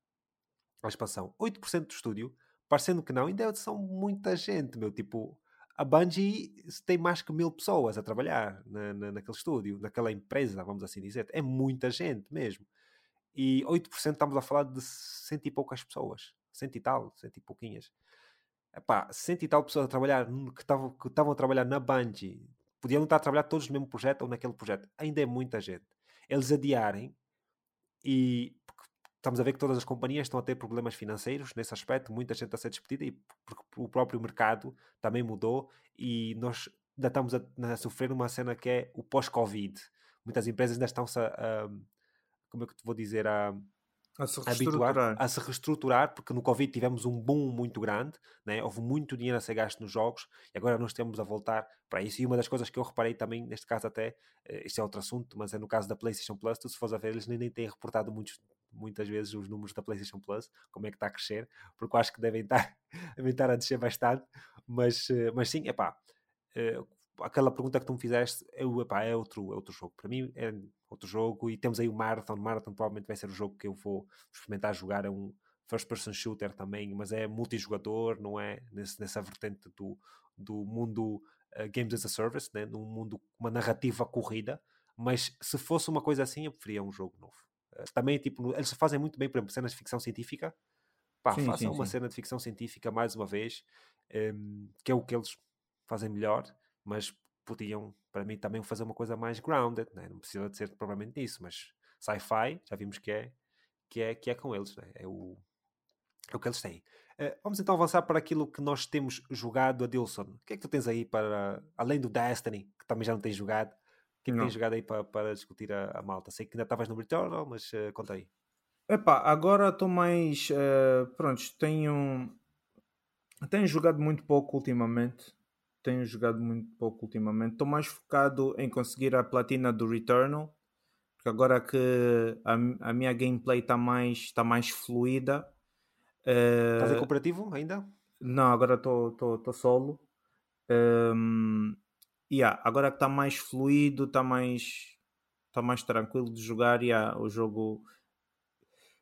a expansão. oito por cento do estúdio, parecendo que não, ainda são muita gente, meu. Tipo, a Bungie tem mais que mil pessoas a trabalhar na, na, naquele estúdio, naquela empresa, vamos assim dizer. É muita gente mesmo. E oito por cento estamos a falar de cento e poucas pessoas. Cento e tal, cento e pouquinhas. Epá, cento e tal pessoas a trabalhar, que estavam que estavam a trabalhar na Bungie. Podiam estar a trabalhar todos no mesmo projeto ou naquele projeto. Ainda é muita gente. Eles adiarem e estamos a ver que todas as companhias estão a ter problemas financeiros nesse aspecto. Muita gente está a ser despedida e porque o próprio mercado também mudou e nós ainda estamos a, a sofrer uma cena que é o pós-Covid. Muitas empresas ainda estão-se a... a como é que te vou dizer, a, a, se habituar, a se reestruturar, porque no Covid tivemos um boom muito grande, né? Houve muito dinheiro a ser gasto nos jogos, e agora nós temos a voltar para isso. E uma das coisas que eu reparei também, neste caso até, isto é outro assunto, mas é no caso da PlayStation Plus, tu se fores a ver, eles nem, nem têm reportado muitos, muitas vezes os números da PlayStation Plus, como é que está a crescer, porque eu acho que devem estar, devem estar a descer bastante, mas, mas sim, epá, aquela pergunta que tu me fizeste, eu, epá, é outro, é outro jogo, para mim é... outro jogo, e temos aí o Marathon. Marathon provavelmente vai ser o jogo que eu vou experimentar jogar, é um first person shooter também, mas é multijogador, não é? Nesse, nessa vertente do, do mundo uh, Games as a Service, né? Num mundo, uma narrativa corrida, mas se fosse uma coisa assim, eu preferia um jogo novo. Uh, também, tipo, eles fazem muito bem, por exemplo, cenas de ficção científica, pá, sim, façam sim, uma sim. cena de ficção científica mais uma vez, um, que é o que eles fazem melhor, mas podiam, para mim, também fazer uma coisa mais grounded, né? Não precisa de ser propriamente isso, mas sci-fi, já vimos que é, que é, que é com eles, né? É, o, é o que eles têm. Uh, vamos então avançar para aquilo que nós temos jogado, Adilson. O que é que tu tens aí para, além do Destiny, que também já não tens jogado, o que é que tens jogado aí para, para discutir a, a malta? Sei que ainda estavas no Returnal, mas uh, conta aí. Epá, agora estou mais, uh, pronto, tenho, tenho jogado muito pouco ultimamente. Tenho jogado muito pouco ultimamente. Estou mais focado em conseguir a platina do Returnal. Porque agora que a, a minha gameplay está mais, tá mais fluida. Estás uh, em cooperativo ainda? Não, agora estou solo. Um, yeah, agora que está mais fluido, está mais, tá mais tranquilo de jogar, yeah, o jogo...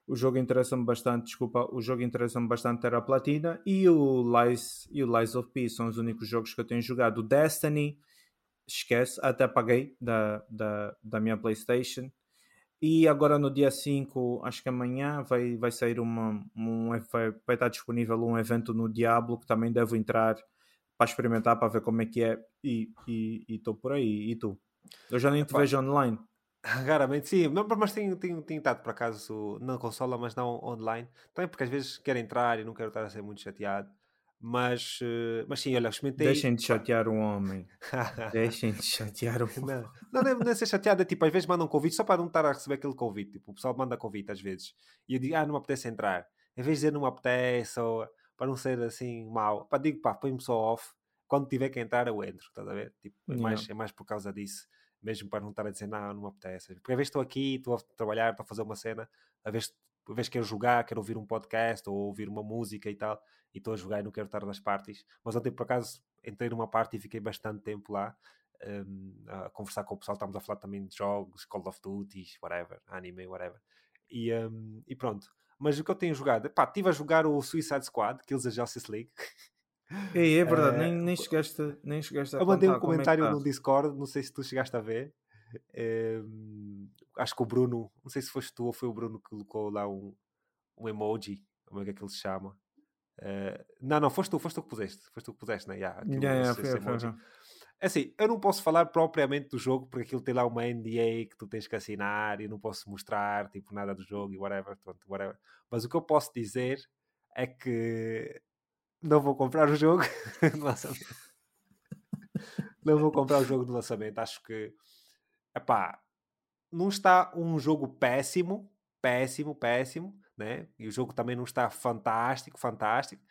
O jogo interessa-me bastante, desculpa, o jogo interessa-me bastante ter a platina, e o Lies, e o Lies of P são os únicos jogos que eu tenho jogado. O Destiny, esquece, até apaguei da, da, da minha PlayStation. E agora no dia cinco, acho que amanhã, vai, vai sair uma, um, vai, vai estar disponível um evento no Diablo, que também devo entrar para experimentar, para ver como é que é, e estou por aí. E tu? Eu já nem te Epá. vejo online. Raramente, sim, não, mas tenho, tenho, tenho estado por acaso na consola, mas não online, também porque às vezes quero entrar e não quero estar a ser muito chateado, mas, mas sim, olha, experimentei. Deixem de chatear um homem. Deixem de chatear um homem. Não, não, não é ser chateado, é tipo, às vezes mandam um convite só para não estar a receber aquele convite, tipo, o pessoal manda convite às vezes, e eu digo, ah, não me apetece entrar, em vez de dizer não me apetece, ou para não ser assim mau, pá, digo, pá, põe-me só off, quando tiver que entrar eu entro, estás a ver? Tipo, é, mais, é mais por causa disso. Mesmo para não estar a dizer, não, não me apetece. Porque às vezes estou aqui, estou a trabalhar, estou a fazer uma cena, às vezes, às vezes quero jogar, quero ouvir um podcast ou ouvir uma música e tal, e estou a jogar e não quero estar nas parties. Mas ontem, por acaso, entrei numa party e fiquei bastante tempo lá um, a conversar com o pessoal. Estávamos a falar também de jogos, Call of Duty, whatever, anime, whatever. E, um, e pronto. Mas o que eu tenho jogado? Pá, estive a jogar o Suicide Squad, Kills the Justice League. É, é verdade, é, nem, nem, chegaste, nem chegaste a eu mandei um comentário é no Discord, não sei se tu chegaste a ver, é, acho que o Bruno, não sei se foste tu ou foi o Bruno que colocou lá um, um emoji, como é que aquilo se chama, é, não, não, foste tu, foste tu que puseste, foste tu que puseste, né? Yeah, aquilo, yeah, esse, yeah, esse yeah. Assim, eu não posso falar propriamente do jogo, porque aquilo tem lá uma N D A que tu tens que assinar, e não posso mostrar tipo nada do jogo e whatever, pronto, whatever. Mas o que eu posso dizer é que não vou comprar o jogo do lançamento. Não vou comprar o jogo do lançamento. Acho que, epá, não está um jogo péssimo, péssimo, péssimo, né? E o jogo também não está fantástico, fantástico.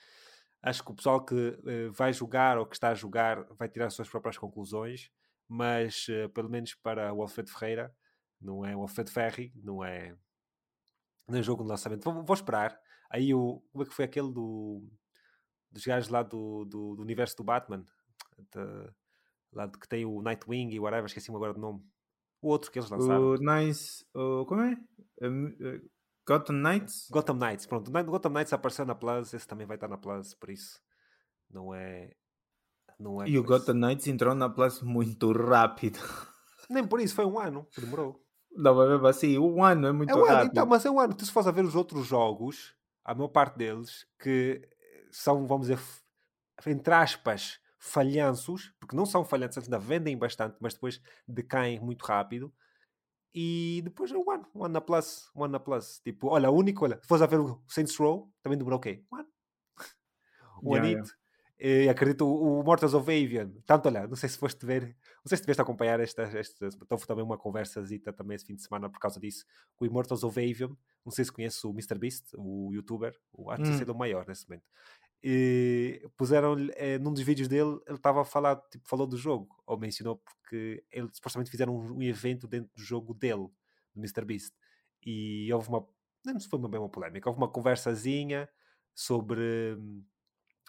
Acho que o pessoal que eh, vai jogar ou que está a jogar vai tirar as suas próprias conclusões, mas eh, pelo menos para o Alfredo Ferreira, não é o Alfredo Ferri, não é, não é jogo do lançamento. Vou, vou esperar. Aí o, como é que foi aquele do... dos gajos lá do, do, do universo do Batman, de, lá de, que tem o Nightwing e whatever, esqueci-me agora do nome, o outro que eles lançaram, o Nice, o, como é? Um, uh, Gotham Knights? Gotham Knights, pronto, o Gotham Knights apareceu na Plus, esse também vai estar na Plus, por isso não é, não é, e o Gotham Knights entrou na Plus muito rápido, nem por isso, foi um ano que demorou, não, mas assim, um ano é muito é um ano, rápido, então, mas é um ano, tu se fores a ver os outros jogos, a maior parte deles que são, vamos dizer, entre aspas, falhanços, porque não são falhanços, ainda vendem bastante, mas depois decaem muito rápido. E depois é um ano, um ano na Plus, um ano na Plus. Tipo, olha, o único, olha, se fores a ver o Saints Row, também demorou o quê? Um ano. Um yeah, anito. Yeah. E acredito, o Mortals of Avian, tanto, olha, não sei se foste ver, não sei se tiveste a acompanhar esta, esta, houve também uma conversazita também esse fim de semana por causa disso, com o Immortals of Avian, não sei se conheces o mister Beast, o youtuber, o acho que hum. é o maior nesse momento. E puseram-lhe, eh, num dos vídeos dele, ele estava a falar, tipo, falou do jogo, ou mencionou, porque ele supostamente fizeram um, um evento dentro do jogo dele, do mister Beast, e houve uma, não sei se foi uma, bem uma polémica, houve uma conversazinha sobre hum,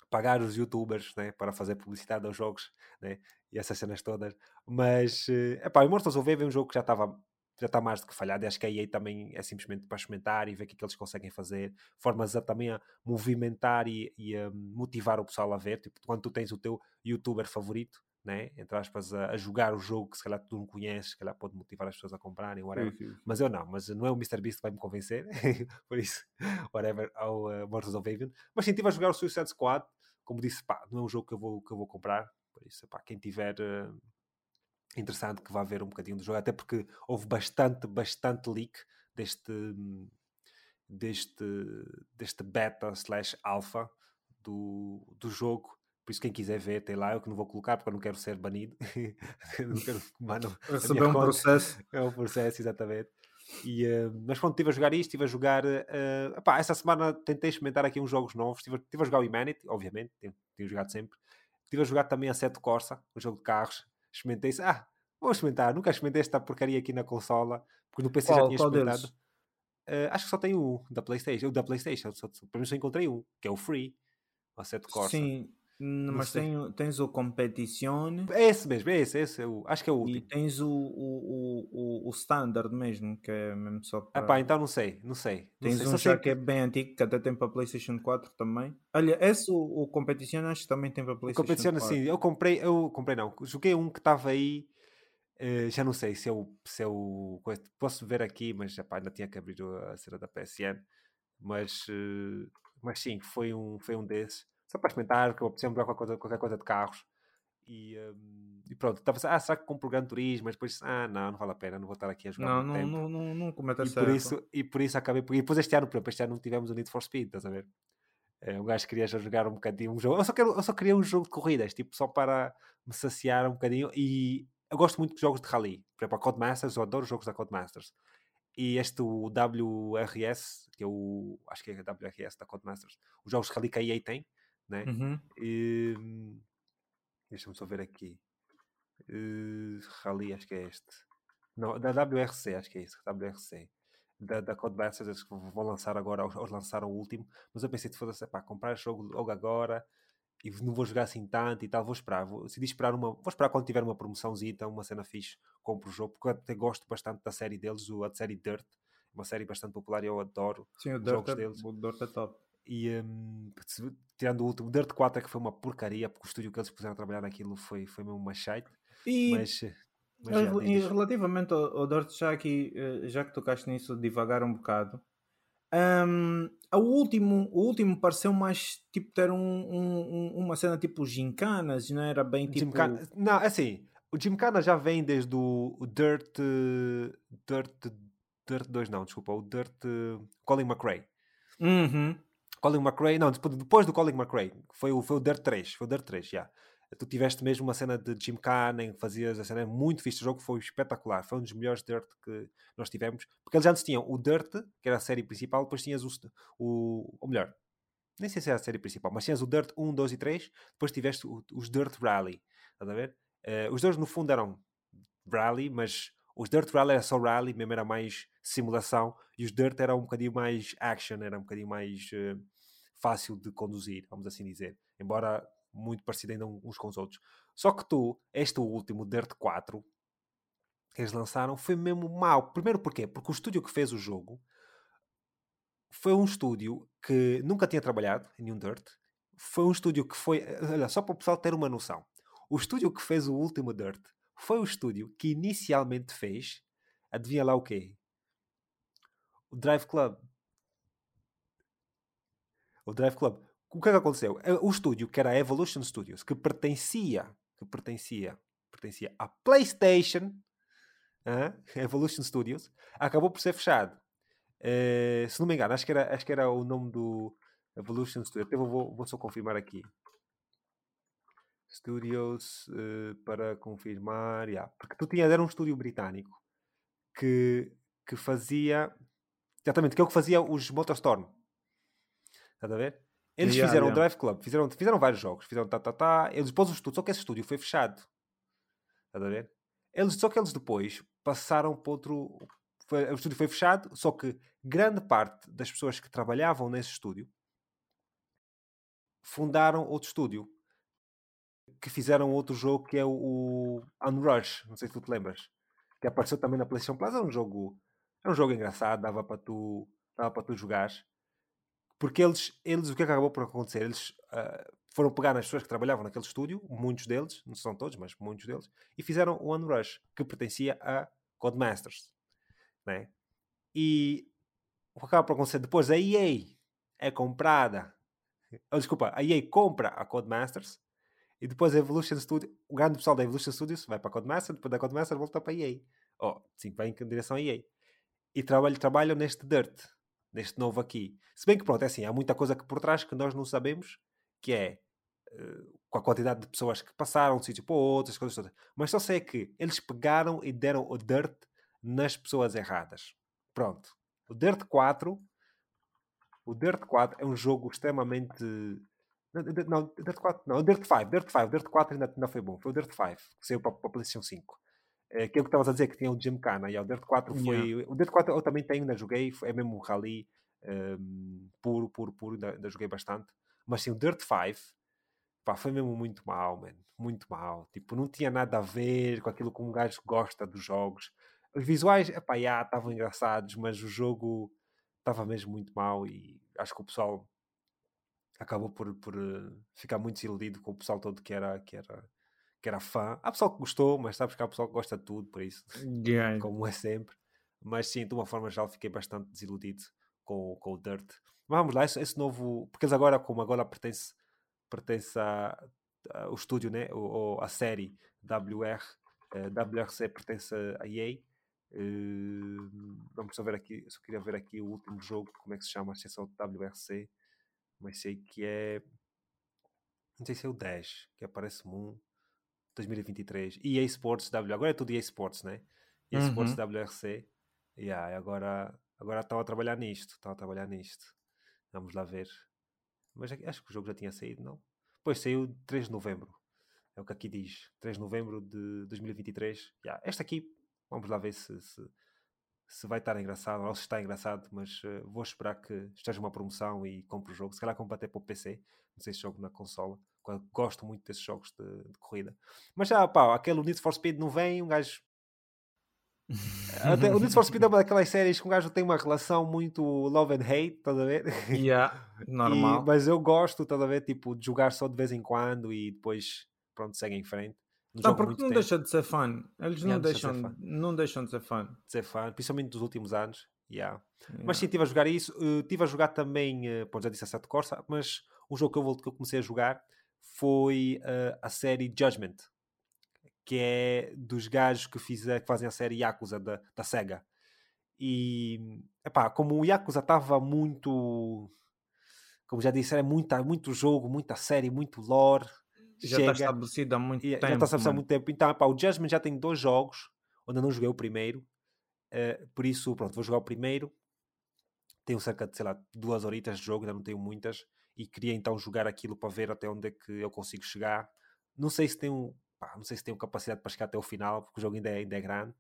pagar os youtubers, né, para fazer publicidade aos jogos, né, e essas cenas todas, mas, eh, epá, o Immortals of Eve é um jogo que já estava... já está mais do que falhado, e acho que a E A também é simplesmente para experimentar e ver o que, é que eles conseguem fazer, formas a também a movimentar e, e a motivar o pessoal a ver, tipo, quando tu tens o teu youtuber favorito, né, entre aspas, a, a jogar o jogo, que se calhar tu não conheces, se calhar pode motivar as pessoas a comprarem, whatever, sim, sim. Mas eu não, mas não é o mister Beast que vai me convencer, por isso, whatever, ao uh, Mortals of Avian, mas sim, estive a jogar o Suicide Squad, como disse, pá, não é um jogo que eu vou, que eu vou comprar, por isso, pá, quem tiver... Uh, interessante que vá haver um bocadinho do jogo, até porque houve bastante, bastante leak deste deste, deste beta slash alpha do, do jogo, por isso quem quiser ver tem lá, eu que não vou colocar porque eu não quero ser banido, não quero, mano, receber um conta. processo, é um processo, exatamente. E, uh, mas pronto, estive a jogar isto, estive a jogar uh, epá, essa semana tentei experimentar aqui uns jogos novos, estive, estive a jogar o Humanity, obviamente tenho, tenho jogado sempre, estive a jogar também a Assetto Corsa, um jogo de carros. Experimentei isso. Ah, vou experimentar. Nunca experimentei esta porcaria aqui na consola, porque no P C oh, já tinha experimentado. Uh, acho que só tem um da PlayStation. O da PlayStation. Só, só, pelo menos só encontrei um, que é o Free. O Assetto Corsa. Sim. Mas tem, tens o Competition. É esse mesmo, é esse, é esse é o, acho que é o último. E tens o, o, o, o Standard mesmo, que é mesmo só para... Ah pá, então não sei, não sei. Não tens sei, um já que é bem antigo, que até tem para PlayStation quatro também. Olha, esse, o, o Competition, acho que também tem para PlayStation quatro. Competition, sim, eu comprei, eu comprei não, joguei um que estava aí, uh, já não sei se é o... Se é o posso ver aqui, mas já pá, ainda tinha que abrir a cena da P S N. Mas, uh, mas sim, foi um, foi um desses. Só para experimentar, que eu preciso mudar qualquer coisa, qualquer coisa de carros. E, um, e pronto, estava assim, ah, será que compro o Gran Turismo? Mas depois, ah, não, não vale a pena, não vou estar aqui a jogar. Não, não, tempo. não, não, não cometa e por isso E por isso acabei, e depois este ano, por exemplo, este ano não tivemos o Need for Speed, estás a ver? Um gajo queria já jogar um bocadinho um jogo, eu só, quero, eu só queria um jogo de corridas, tipo, só para me saciar um bocadinho. E eu gosto muito de jogos de rally, por exemplo, a Codemasters, eu adoro jogos da Codemasters. E este, o W R S, que é o, acho que é o W R S da Codemasters, os jogos de rally que a E A tem. Né? Uhum. E... deixa-me só ver aqui, uh, Rally, acho que é este, não, da W R C, acho que é isso, W R C da, da Codemasters, acho que vão lançar agora, ou lançaram o último, mas eu pensei, foda-se, pá, comprar jogo logo agora e não vou jogar assim tanto e tal, vou esperar, vou, se esperar uma, vou esperar quando tiver uma promoçãozinha, então uma cena fixe, compro o jogo, porque eu até gosto bastante da série deles, a série Dirt, uma série bastante popular e eu adoro. Sim, os o jogos Dirt, deles. O Dirt é top. E um, tirando o último, o Dirt quatro é que foi uma porcaria, porque o estúdio que eles puseram a trabalhar naquilo foi, foi mesmo uma shite. E, mas, mas já, e relativamente ao, ao Dirt, já, aqui, já que tocaste nisso devagar um bocado, um, o, último, o último pareceu mais tipo ter um, um, uma cena tipo gincanas, não era bem tipo... Gymkhana. Não, é assim, o Gymkhana já vem desde o, o Dirt, Dirt, Dirt dois, não, desculpa, o Dirt Colin McRae. Uhum. Colin McRae, não, depois do Colin McRae, foi o, foi o Dirt três, foi o Dirt três, já. Yeah. Tu tiveste mesmo uma cena de Gymkhana em que fazias a cena, muito fixe, o jogo foi espetacular, foi um dos melhores Dirt que nós tivemos, porque eles antes tinham o Dirt, que era a série principal, depois tinhas o, o ou melhor, nem sei se era a série principal, mas tinhas o Dirt um, dois e três, depois tiveste o, os Dirt Rally, estás a ver? Uh, os dois no fundo eram Rally, mas os Dirt Rally era só Rally, mesmo era mais simulação, e os Dirt era um bocadinho mais action, era um bocadinho mais uh, fácil de conduzir, vamos assim dizer, embora muito parecido ainda uns com os outros. Só que tu, este último Dirt quatro que eles lançaram foi mesmo mau. Primeiro porquê? Porque o estúdio que fez o jogo foi um estúdio que nunca tinha trabalhado em nenhum Dirt, foi um estúdio que foi, olha, só para o pessoal ter uma noção, o estúdio que fez o último Dirt foi o estúdio que inicialmente fez, adivinha lá o quê? O Drive Club. O Drive Club. O que é que aconteceu? O estúdio, que era a Evolution Studios, que pertencia, que pertencia, pertencia à PlayStation, a Evolution Studios, acabou por ser fechado. Uh, se não me engano, acho que era, acho que era o nome do Evolution Studios. Eu vou, vou só confirmar aqui. Studios, uh, para confirmar, yeah. Porque tu tinha, era um estúdio britânico que, que fazia exatamente, que é o que fazia os Motorstorm, estás a ver? Eles yeah, fizeram o yeah. Drive Club, fizeram, fizeram vários jogos, fizeram tá, tá, tá, eles depois o estúdio, só que esse estúdio foi fechado, estás a ver? Eles, só que eles depois passaram para outro, foi, o estúdio foi fechado, só que grande parte das pessoas que trabalhavam nesse estúdio fundaram outro estúdio, que fizeram outro jogo que é o Unrush, não sei se tu te lembras, que apareceu também na PlayStation Plus, era um jogo, era um jogo engraçado, dava para tu, dava para tu jogares, porque eles, eles, o que acabou por acontecer, eles uh, foram pegar nas pessoas que trabalhavam naquele estúdio, muitos deles, não são todos, mas muitos deles, e fizeram o Unrush, que pertencia a Codemasters, né? E o que acaba por acontecer depois, a E A é comprada, oh, desculpa, a E A compra a Codemasters. E depois a Evolution Studios, o grande pessoal da Evolution Studios vai para a Codemaster, depois da Codemaster volta para a E A. Oh, sim, vai em direção à E A. E trabalham, trabalham neste Dirt, neste novo aqui. Se bem que pronto, é assim, há muita coisa que por trás que nós não sabemos, que é uh, com a quantidade de pessoas que passaram de um sítio para outro, as coisas todas. Mas só sei que eles pegaram e deram o Dirt nas pessoas erradas. Pronto. O Dirt quatro, o Dirt quatro é um jogo extremamente... Não, Dirt quatro, não, Dirt cinco, Dirt cinco, Dirt quatro ainda, ainda foi bbom, foi o Dirt cinco, que saiu para, para a PlayStation cinco. É, que é o que estavas a dizer, que tinha o Gymkhana, e o Dirt quatro foi... Yeah. O Dirt quatro eu também tenho, ainda joguei, é mesmo um rally um, puro, puro, puro, ainda, ainda joguei bastante. Mas sim, o Dirt cinco Pá, foi mesmo muito mal, mano. Muito mal. Tipo, não tinha nada a ver com aquilo que um gajo gosta dos jogos. Os visuais, epá, já, estavam engraçados, mas o jogo estava mesmo muito mal e acho que o pessoal acabou por, por ficar muito desiludido com o pessoal todo que era, que era, que era fã. Há pessoal que gostou, mas sabes que há pessoal que gosta de tudo, por isso. Yeah. Como é sempre. Mas sim, de uma forma geral, fiquei bastante desiludido com, com o Dirt. Mas vamos lá, esse, esse novo... Porque eles agora, como agora pertence... pertence a, a, o estúdio, né? Ou a série W R, eh, W R C pertence a E A. Uh, vamos só ver aqui, só queria ver aqui o último jogo, como é que se chama, se é só W R C, mas sei que é, não sei se é o dez, que aparece-me um, dois mil e vinte e três, E A Sports W, agora é tudo E A Sports, né? E A uhum. Sports W R C, yeah, agora, agora estão a trabalhar nisto, estão a trabalhar nisto, vamos lá ver. Mas acho que o jogo já tinha saído, não? Pois, saiu três de novembro. É o que aqui diz. três de novembro de dois mil e vinte e três. Yeah, esta aqui, vamos lá ver se, se, se vai estar engraçado, ou se está engraçado, mas uh, vou esperar que esteja uma promoção e compre o jogo. Se calhar compro até para o P C. Não sei se jogo na consola. Gosto muito desses jogos de, de corrida. Mas já, pá, aquele Need for Speed não vem, um gajo... Até, o Need for Speed é uma daquelas séries que um gajo tem uma relação muito love and hate, estás a ver? Yeah, normal. E, mas eu gosto, estás a ver, tipo, de jogar só de vez em quando e depois, pronto, segue em frente. Não, porque não deixa de ser fã. Eles não, não, deixam, de ser fã. não deixam de ser fã. De ser fã, principalmente dos últimos anos. Yeah. Yeah. Mas sim, estive a jogar isso. Estive a jogar também, uh, pô, já disse a Sete Corsa, mas um jogo que eu, volto, que eu comecei a jogar foi uh, a série Judgment, que é dos gajos que, fizer, que fazem a série Yakuza da, da SEGA. E, epá, como o Yakuza estava muito... Como já disse, era muita, muito jogo, muita série, muito lore. Já está estabelecido há muito e, tempo. Já está estabelecido há muito tempo. Então, epá, o Judgment já tem dois jogos, onde eu não joguei o primeiro. Uh, por isso, pronto, vou jogar o primeiro. Tenho cerca de, sei lá, duas horitas de jogo, ainda não tenho muitas. E queria, então, jogar aquilo para ver até onde é que eu consigo chegar. Não sei se tem um... Pá, não sei se tenho capacidade para chegar até o final, porque o jogo ainda é, ainda é grande.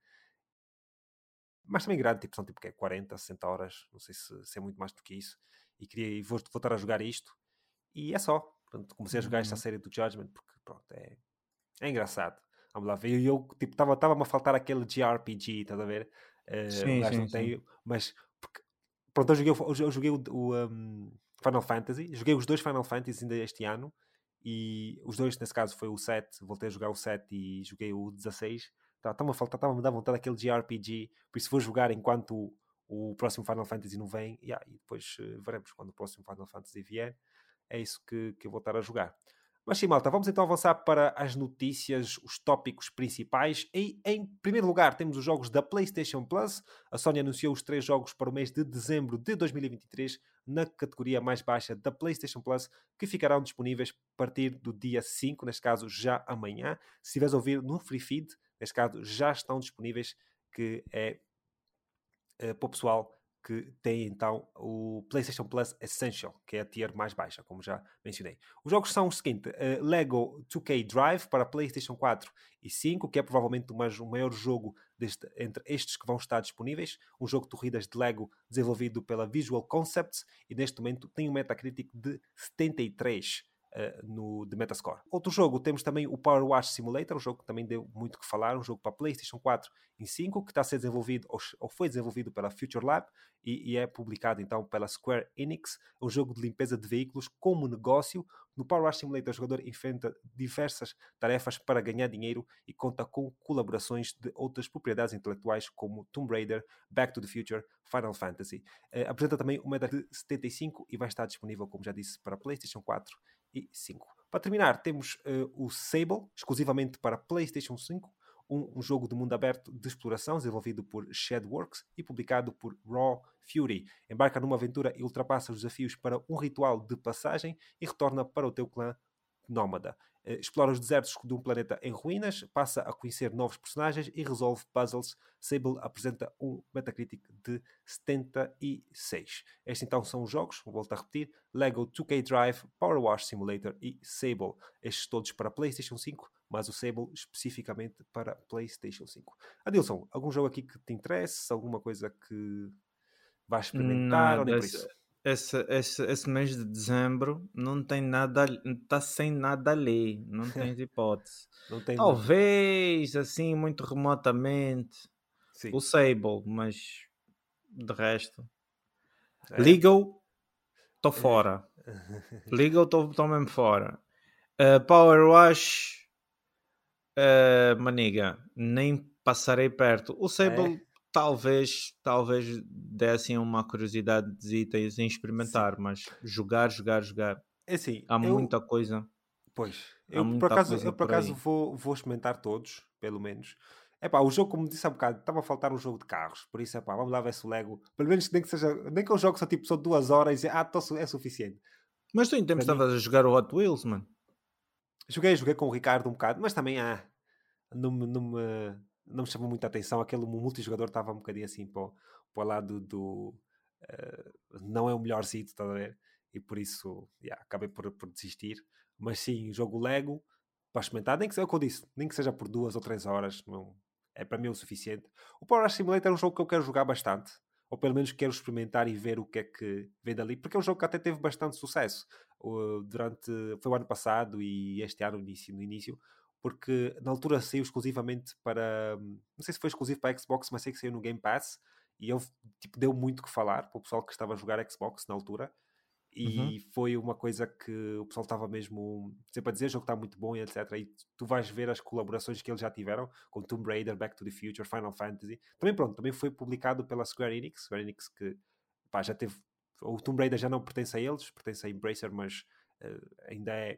Mas também grande, tipo, são tipo que é quarenta, sessenta horas, não sei se, se é muito mais do que isso. E queria e vou voltar a jogar isto. E é só. Portanto, comecei a jogar uhum. esta série do Judgment, porque pronto, é, é engraçado. Vamos lá ver. E eu, tipo, estava-me a faltar aquele J R P G, estás a ver? Uh, sim, sim, não tenho, sim. Mas, porque, pronto, eu joguei, eu joguei o, o um, Final Fantasy, joguei os dois Final Fantasy ainda este ano. E os dois, nesse caso, foi o sete. Voltei a jogar o sete e joguei o dezasseis. Estava-me a faltar, estava-me a dar vontade daquele J R P G. Por isso vou jogar enquanto o, o próximo Final Fantasy não vem. Yeah, e depois uh, veremos quando o próximo Final Fantasy vier. É isso que, que eu vou estar a jogar. Mas sim, malta, vamos então avançar para as notícias, os tópicos principais. E, em primeiro lugar, temos os jogos da PlayStation Plus. A Sony anunciou os três jogos para o mês de dezembro de dois mil e vinte e três na categoria mais baixa da PlayStation Plus, que ficarão disponíveis a partir do dia cinco, neste caso já amanhã. Se estiveres a ouvir no Free Feed, neste caso já estão disponíveis, que é, é para o pessoal que tem então o PlayStation Plus Essential, que é a tier mais baixa, como já mencionei. Os jogos são o seguinte, uh, Lego dois K Drive para PlayStation quatro e cinco, que é provavelmente o, mais, o maior jogo deste, entre estes que vão estar disponíveis, um jogo de corridas de Lego desenvolvido pela Visual Concepts, e neste momento tem um Metacritic de setenta e três uh, no, de Metascore. Outro jogo, temos também o Power Wash Simulator, um jogo que também deu muito o que falar, um jogo para PlayStation quatro e cinco, que está a ser desenvolvido, ou, ou foi desenvolvido pela Future Lab, E, e é publicado então pela Square Enix, um jogo de limpeza de veículos como negócio. No Power Wash Simulator, o jogador enfrenta diversas tarefas para ganhar dinheiro e conta com colaborações de outras propriedades intelectuais como Tomb Raider, Back to the Future, Final Fantasy. Uh, apresenta também uma meta de setenta e cinco e vai estar disponível, como já disse, para PlayStation quatro e cinco. Para terminar, temos uh, o Sable, exclusivamente para PlayStation cinco, Um, um jogo de mundo aberto de exploração desenvolvido por Shadowworks e publicado por Raw Fury. Embarca numa aventura e ultrapassa os desafios para um ritual de passagem e retorna para o teu clã nómada. Explora os desertos de um planeta em ruínas, passa a conhecer novos personagens e resolve puzzles. Sable apresenta um Metacritic de setenta e seis. Estes então são os jogos, vou voltar a repetir, Lego dois K Drive, Power Wash Simulator e Sable. Estes todos para PlayStation cinco, mas o Sable especificamente para PlayStation cinco. Adilson, algum jogo aqui que te interesse? Alguma coisa que vais experimentar? Não, ou nem por isso? esse, esse, esse mês de dezembro não tem nada, tá sem nada ali, não tem hipótese. Não tem talvez, nada. Assim, muito remotamente, sim, o Sable, mas de resto. É. Legal, estou fora. Legal, estou mesmo fora. Uh, Power Wash, uh, maniga, nem passarei perto. O Sable, é. talvez, talvez dessem uma curiosidade em experimentar, sim, mas jogar, jogar, jogar. É assim, há eu... muita coisa. Pois, eu por acaso, eu, por acaso vou, vou experimentar todos, pelo menos. Epá, o jogo, como disse há um bocado, estava a faltar um jogo de carros, por isso, epá, vamos lá ver se o Lego, pelo menos nem que seja, nem que eu jogue só tipo só duas horas e ah, tô, é suficiente. Mas tu em tempo estavas a jogar o Hot Wheels, mano? Joguei, joguei com o Ricardo um bocado, mas também ah, não, não, me, não me chamou muita atenção, aquele multijogador estava um bocadinho assim para o lado do... Uh, não é o melhor sítio, estás a ver? E por isso, yeah, acabei por, por desistir. Mas sim, jogo Lego para experimentar, nem que, é o que eu disse, nem que seja por duas ou três horas, não, é para mim o suficiente. O Power Wash Simulator é um jogo que eu quero jogar bastante, ou pelo menos quero experimentar e ver o que é que vem dali, porque é um jogo que até teve bastante sucesso uh, durante, foi o ano passado e este ano no início, no início, porque na altura saiu exclusivamente para, não sei se foi exclusivo para a Xbox, mas sei que saiu no Game Pass, e eu, tipo, deu muito o que falar para o pessoal que estava a jogar Xbox na altura. E uhum. foi uma coisa que o pessoal estava mesmo sempre a dizer, o jogo está muito bom e etcétera. E tu vais ver as colaborações que eles já tiveram com Tomb Raider, Back to the Future, Final Fantasy. Também pronto, também foi publicado pela Square Enix. Square Enix que, pá, já teve... O Tomb Raider já não pertence a eles, pertence a Embracer, mas uh, ainda é...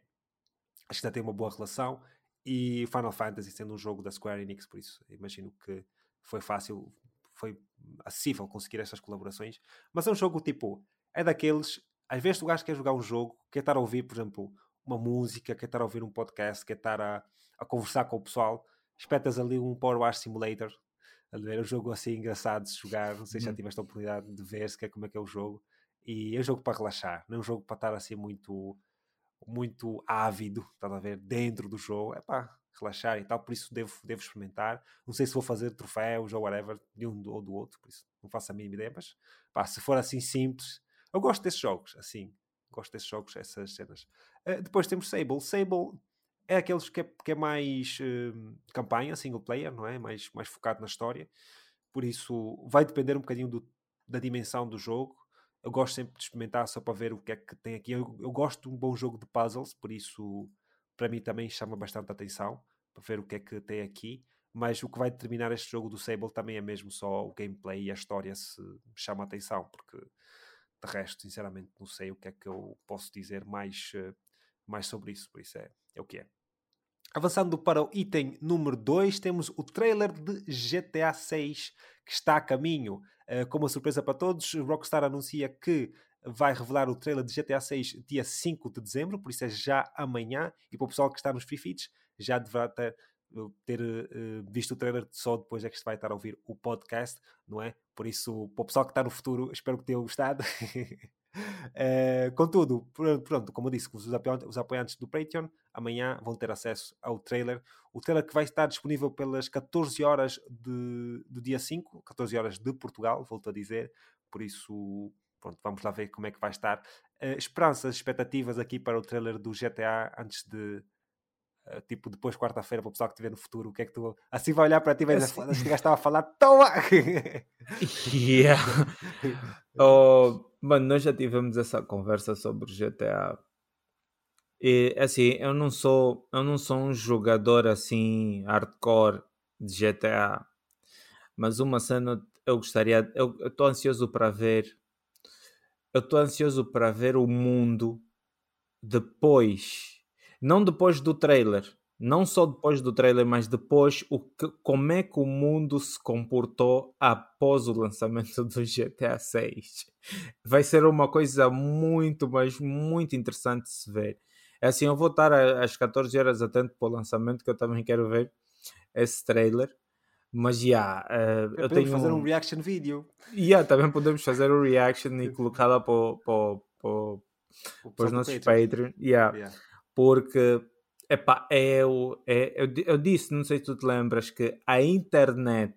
Acho que ainda tem uma boa relação. E Final Fantasy sendo um jogo da Square Enix, por isso imagino que foi fácil, foi acessível conseguir estas colaborações. Mas é um jogo tipo... É daqueles... Às vezes o gajo quer jogar um jogo, quer estar a ouvir, por exemplo, uma música, quer estar a ouvir um podcast, quer estar a, a conversar com o pessoal, espetas ali um Power Wash Simulator, a ver um jogo assim engraçado de jogar, não sei se já tiveste a oportunidade de ver se quer como é que é o jogo, e é um jogo para relaxar, não é um jogo para estar assim muito, muito ávido, estás a ver, dentro do jogo, é para relaxar e tal, por isso devo, devo experimentar, não sei se vou fazer troféus ou whatever, de um ou do outro, por isso não faço a mínima ideia, mas pá, se for assim simples... Eu gosto desses jogos, assim. Gosto desses jogos, essas cenas. Uh, depois temos Sable. Sable é aqueles que é, que é mais uh, campanha, single player, não é? Mais, mais focado na história. Por isso, vai depender um bocadinho do, da dimensão do jogo. Eu gosto sempre de experimentar só para ver o que é que tem aqui. Eu, eu gosto de um bom jogo de puzzles, por isso, para mim também chama bastante atenção, para ver o que é que tem aqui. Mas o que vai determinar este jogo do Sable também é mesmo só o gameplay e a história se chama atenção, porque... De resto, sinceramente, não sei o que é que eu posso dizer mais, mais sobre isso. Por isso é, é o que é. Avançando para o item número dois, temos o trailer de G T A seis que está a caminho. Uh, como uma surpresa para todos, Rockstar anuncia que vai revelar o trailer de G T A seis dia cinco de dezembro, por isso é já amanhã. E para o pessoal que está nos free feeds, já deverá ter, ter uh, visto o trailer, só depois é que vai estar a ouvir o podcast, não é? Por isso, para o pessoal que está no futuro, espero que tenham gostado. uh, contudo, pronto, como eu disse, os, apoiantes, os apoiantes do Patreon amanhã vão ter acesso ao trailer. O trailer que vai estar disponível pelas catorze horas de, do dia cinco, catorze horas de Portugal, volto a dizer. Por isso, pronto, vamos lá ver como é que vai estar. Uh, esperanças, expectativas aqui para o trailer do G T A antes de... Tipo, depois quarta-feira, para o pessoal que estiver no futuro, o que é que tu... Assim vai olhar para ti, mas assim... Este gajo estava a falar, toma! Yeah! Oh, mano, nós já tivemos essa conversa sobre G T A. E, assim, eu não sou, eu não sou um jogador, assim, hardcore de G T A. Mas uma cena, eu gostaria... Eu estou ansioso para ver... Eu estou ansioso para ver o mundo depois... Não depois do trailer, não só depois do trailer, mas depois o que, como é que o mundo se comportou após o lançamento do G T A seis. Vai ser uma coisa muito, mas muito interessante de se ver. Assim, eu vou estar às catorze horas atento para o lançamento, que eu também quero ver esse trailer. Mas já, yeah, uh, eu tenho... fazer um reaction video. Yeah, também podemos fazer um reaction e colocá-la para, para, para, para os nossos Patreon. Yeah. Yeah. Porque, epá, eu, eu, eu disse, não sei se tu te lembras, que a internet,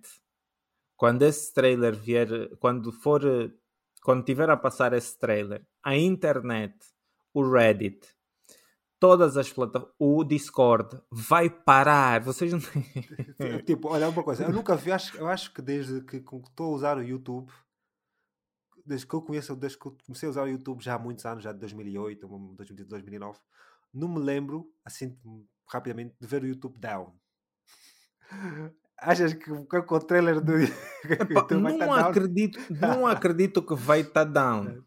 quando esse trailer vier, quando for quando tiver a passar esse trailer, a internet, o Reddit, todas as plataformas, o Discord vai parar. Vocês não têm... Tipo, olha, uma coisa, eu nunca vi, acho, eu acho que desde que estou a usar o YouTube, desde que eu conheço, desde que eu comecei a usar o YouTube já há muitos anos, já de dois mil e oito, dois mil e nove, não me lembro, assim, rapidamente, de ver o YouTube down. Achas que com o trailer do Epa, não vai estar acredito, down? Não acredito que vai estar down,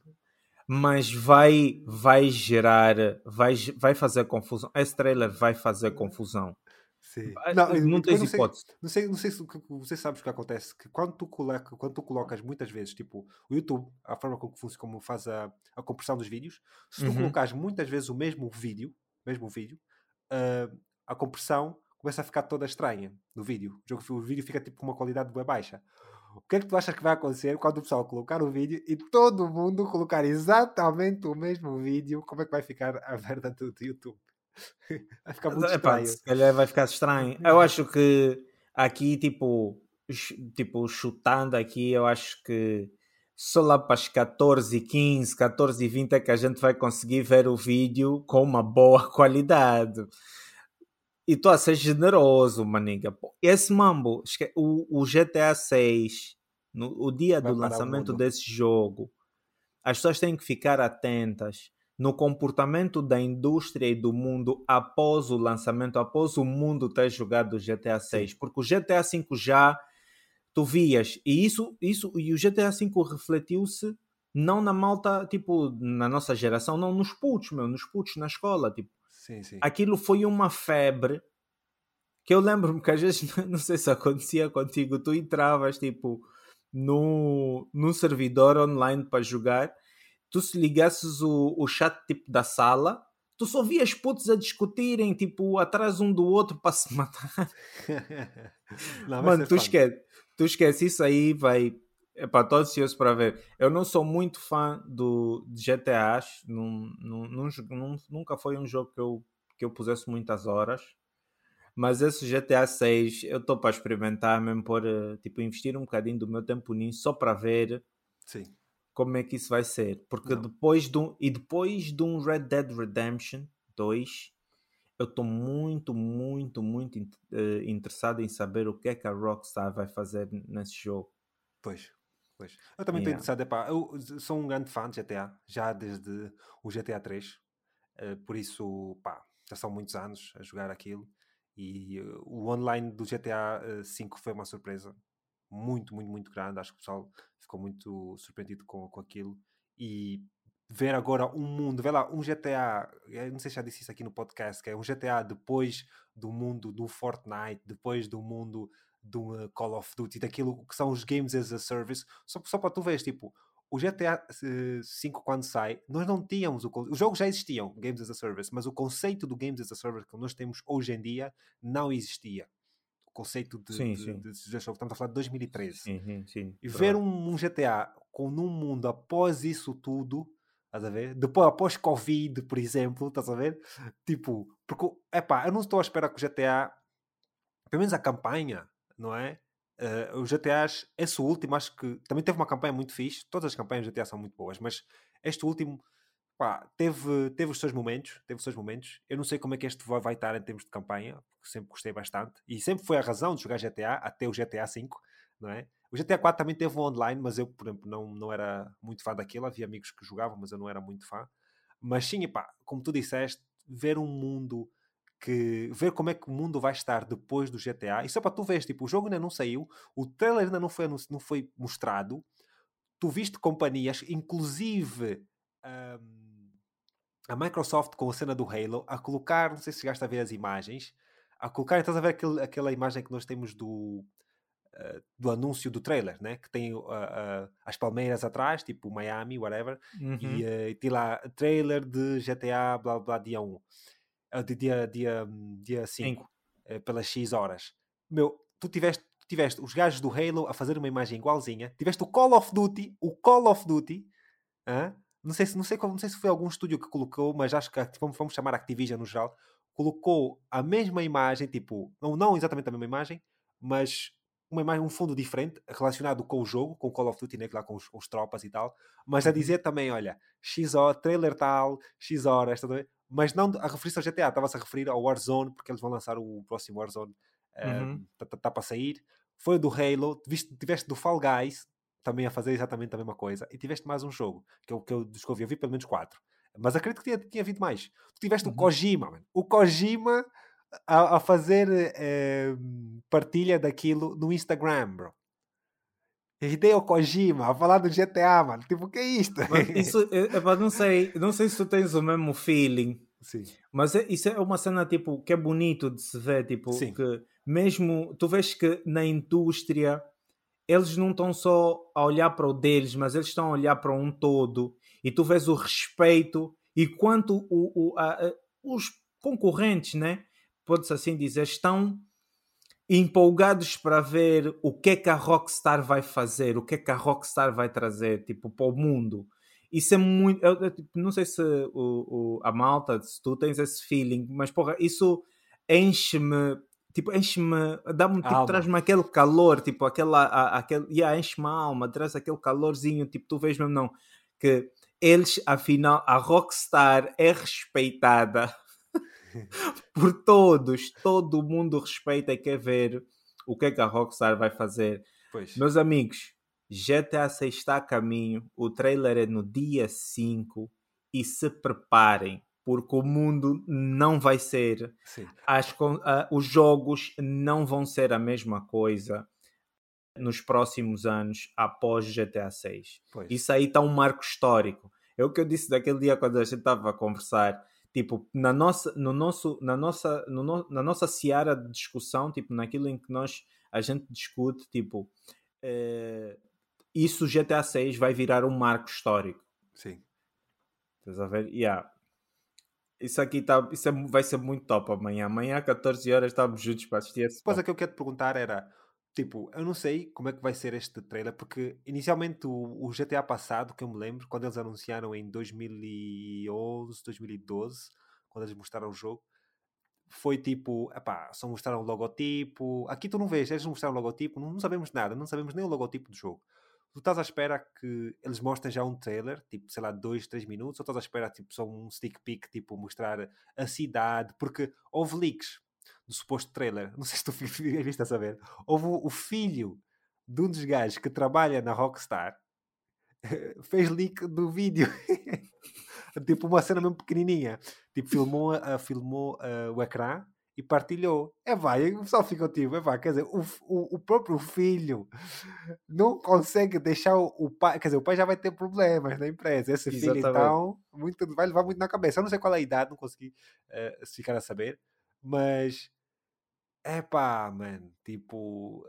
mas vai, vai gerar, vai, vai fazer confusão. Esse trailer vai fazer confusão. Sim. Não, não tens não sei, hipótese. Não sei, não sei se você sabes o que acontece, que quando tu, coloca, quando tu colocas muitas vezes, tipo, o YouTube, a forma como, como faz a, a compressão dos vídeos, se tu uhum. colocares muitas vezes o mesmo vídeo, mesmo vídeo, uh, a compressão começa a ficar toda estranha no vídeo. O, jogo, o vídeo fica tipo com uma qualidade bem baixa. O que é que tu achas que vai acontecer quando o pessoal colocar o vídeo e todo mundo colocar exatamente o mesmo vídeo? Como é que vai ficar a merda do YouTube? Vai ficar muito estranho. Epá, se calhar vai ficar estranho. Eu acho que aqui, tipo, tipo chutando aqui, eu acho que só lá para as catorze e quinze, catorze e vinte é que a gente vai conseguir ver o vídeo com uma boa qualidade. E estou a ser generoso, maniga. Esse mambo, o, o G T A seis, no, o dia vai do lançamento desse jogo, as pessoas têm que ficar atentas no comportamento da indústria e do mundo após o lançamento, após o mundo ter jogado o G T A seis. Sim. Porque o G T A cinco já tu vias, e isso, isso e o G T A cinco refletiu-se não na malta, tipo, na nossa geração, não nos putos, meu, nos putos na escola, tipo. Sim, sim. Aquilo foi uma febre que eu lembro-me que às vezes, não sei se acontecia contigo, tu entravas, tipo, no, num servidor online para jogar, tu se ligasses o, o chat tipo da sala, tu só vias putos a discutirem, tipo, atrás um do outro para se matar. Não, mano, tu esquece, tu esquece isso aí, vai. Epá, estou ansioso para ver. Eu não sou muito fã do G T A, num, num, num, nunca foi um jogo que eu, que eu pusesse muitas horas, mas esse G T A seis eu estou para experimentar mesmo, por, tipo, investir um bocadinho do meu tempo nisso só para ver. Sim. Como é que isso vai ser, porque não. depois de um, e depois de um Red Dead Redemption dois, eu estou muito, muito, muito uh, interessado em saber o que é que a Rockstar vai fazer nesse jogo. Pois, pois. Eu também estou yeah. interessado, epá, eu sou um grande fã de G T A, já desde o G T A três, uh, por isso, pá, já são muitos anos a jogar aquilo, e uh, o online do G T A cinco foi uma surpresa muito, muito, muito grande. Acho que o pessoal ficou muito surpreendido com, com aquilo, e ver agora um mundo, vê lá, um G T A, eu não sei se já disse isso aqui no podcast, que é um G T A depois do mundo do Fortnite, depois do mundo do Call of Duty, daquilo que são os Games as a Service, só, só para tu veres, tipo, o G T A cinco quando sai, nós não tínhamos o conceito, os jogos já existiam, Games as a Service, mas o conceito do Games as a Service que nós temos hoje em dia não existia. O conceito de, sim, de, sim. de, de, de jogo, estamos a falar de dois mil e treze. Sim, sim, e ver um, um G T A com num mundo após isso tudo, estás a ver? Depois, após Covid, por exemplo, estás a ver? Tipo, porque, epá, eu não estou à espera que o G T A, pelo menos a campanha, não é? Uh, os G T As, esse último, acho que também teve uma campanha muito fixe. Todas as campanhas do G T A são muito boas, mas este último, pá, teve, teve os seus momentos, teve os seus momentos. Eu não sei como é que este vai, vai estar em termos de campanha, porque sempre gostei bastante, e sempre foi a razão de jogar G T A até o G T A cinco, não é? O G T A quatro também teve um online, mas eu, por exemplo, não, não era muito fã daquilo. Havia amigos que jogavam, mas eu não era muito fã. Mas sim, pá, como tu disseste, ver um mundo... Que, ver como é que o mundo vai estar depois do G T A, e só para tu veres, tipo, o jogo ainda não saiu, o trailer ainda não foi, não foi mostrado, tu viste companhias, inclusive um, a Microsoft com a cena do Halo, a colocar, não sei se chegaste a ver as imagens, a colocar, estás a ver aquele, aquela imagem que nós temos do, uh, do anúncio do trailer, né? Que tem uh, uh, as palmeiras atrás, tipo Miami, whatever, uhum. e, uh, e tem lá trailer de G T A, blá blá, dia um. De dia, dia, dia cinco, eh, pelas X horas. Meu, tu tiveste, tiveste os gajos do Halo a fazer uma imagem igualzinha, tiveste o Call of Duty, o Call of Duty, ah? não, sei se, não, sei, não sei se foi algum estúdio que colocou, mas acho que vamos, vamos chamar Activision no geral, colocou a mesma imagem, tipo, não, não exatamente a mesma imagem, mas uma imagem, um fundo diferente relacionado com o jogo, com o Call of Duty, né, lá com os, com os tropas e tal, mas a dizer também, olha, X hora, trailer tal, X hora, esta também, mas não a referir-se ao G T A, estava-se a referir ao Warzone, porque eles vão lançar o próximo Warzone, está para sair. Foi o do Halo, tiveste do Fall Guys também a fazer exatamente a mesma coisa, e tiveste mais um jogo, que eu, que eu descobri, eu vi pelo menos quatro, mas acredito que tinha, tinha vindo mais. Tu tiveste uhum. o Kojima, mano. O Kojima a, a fazer eh, partilha daquilo no Instagram, bro. Hideo Kojima a falar do G T A, mano. Tipo, o que é isto? Mas isso, eu, eu não sei, não sei se tu tens o mesmo feeling. Sim. Mas é, isso é uma cena, tipo, que é bonito de se ver, tipo, Sim. que mesmo, tu vês que na indústria eles não estão só a olhar para o deles, mas eles estão a olhar para um todo, e tu vês o respeito e quanto o, o, a, a, os concorrentes, né, pode-se assim dizer, estão empolgados para ver o que é que a Rockstar vai fazer, o que é que a Rockstar vai trazer, tipo, para o mundo. Isso é muito... Eu, eu, não sei se o, o, a malta, se tu tens esse feeling, mas, porra, isso enche-me... Tipo, enche-me, dá-me, tipo, traz-me aquele calor, tipo, aquela, a, aquele, yeah, enche-me a alma, traz aquele calorzinho, tipo, tu vês mesmo, não, que eles, afinal, a Rockstar é respeitada por todos, todo mundo respeita e quer ver o que é que a Rockstar vai fazer. Pois. Meus amigos, G T A seis está a caminho, o trailer é no dia cinco, e se preparem, porque o mundo não vai ser, As, uh, os jogos não vão ser a mesma coisa nos próximos anos após G T A seis. Pois. Isso aí está um marco histórico. É o que eu disse daquele dia quando a gente estava a conversar, tipo, na nossa, no nosso, na nossa, no no, na nossa seara de discussão, tipo, naquilo em que nós, a gente discute, tipo, eh, isso G T A seis vai virar um marco histórico. Sim. Estás a ver? Yeah. Isso aqui tá, isso é, vai ser muito top amanhã. Amanhã, às catorze horas, estamos juntos para assistir. Depois, o que eu quero te perguntar era, tipo, eu não sei como é que vai ser este trailer, porque inicialmente o, o G T A passado, que eu me lembro, quando eles anunciaram em dois mil e onze, dois mil e doze, quando eles mostraram o jogo, foi tipo, epá, só mostraram o logotipo. Aqui tu não vês, eles não mostraram o logotipo, não, não sabemos nada, não sabemos nem o logotipo do jogo. Tu estás à espera que eles mostrem já um trailer, tipo, sei lá, dois, três minutos, ou estás à espera, tipo, só um sneak peek, tipo, mostrar a cidade, porque houve leaks do suposto trailer, não sei se tu viste a saber, houve o filho de um dos gajos que trabalha na Rockstar, fez leak do vídeo, tipo, uma cena mesmo pequenininha, tipo, filmou, uh, filmou uh, o ecrã, e partilhou. É vá, o pessoal ficou tipo, é vá, quer dizer, o, o, o próprio filho não consegue deixar o, o pai, quer dizer, o pai já vai ter problemas na empresa, esse Exatamente. Filho então muito, vai levar muito na cabeça. Eu não sei qual é a idade, não consegui uh, ficar a saber, mas é pá, mano, tipo,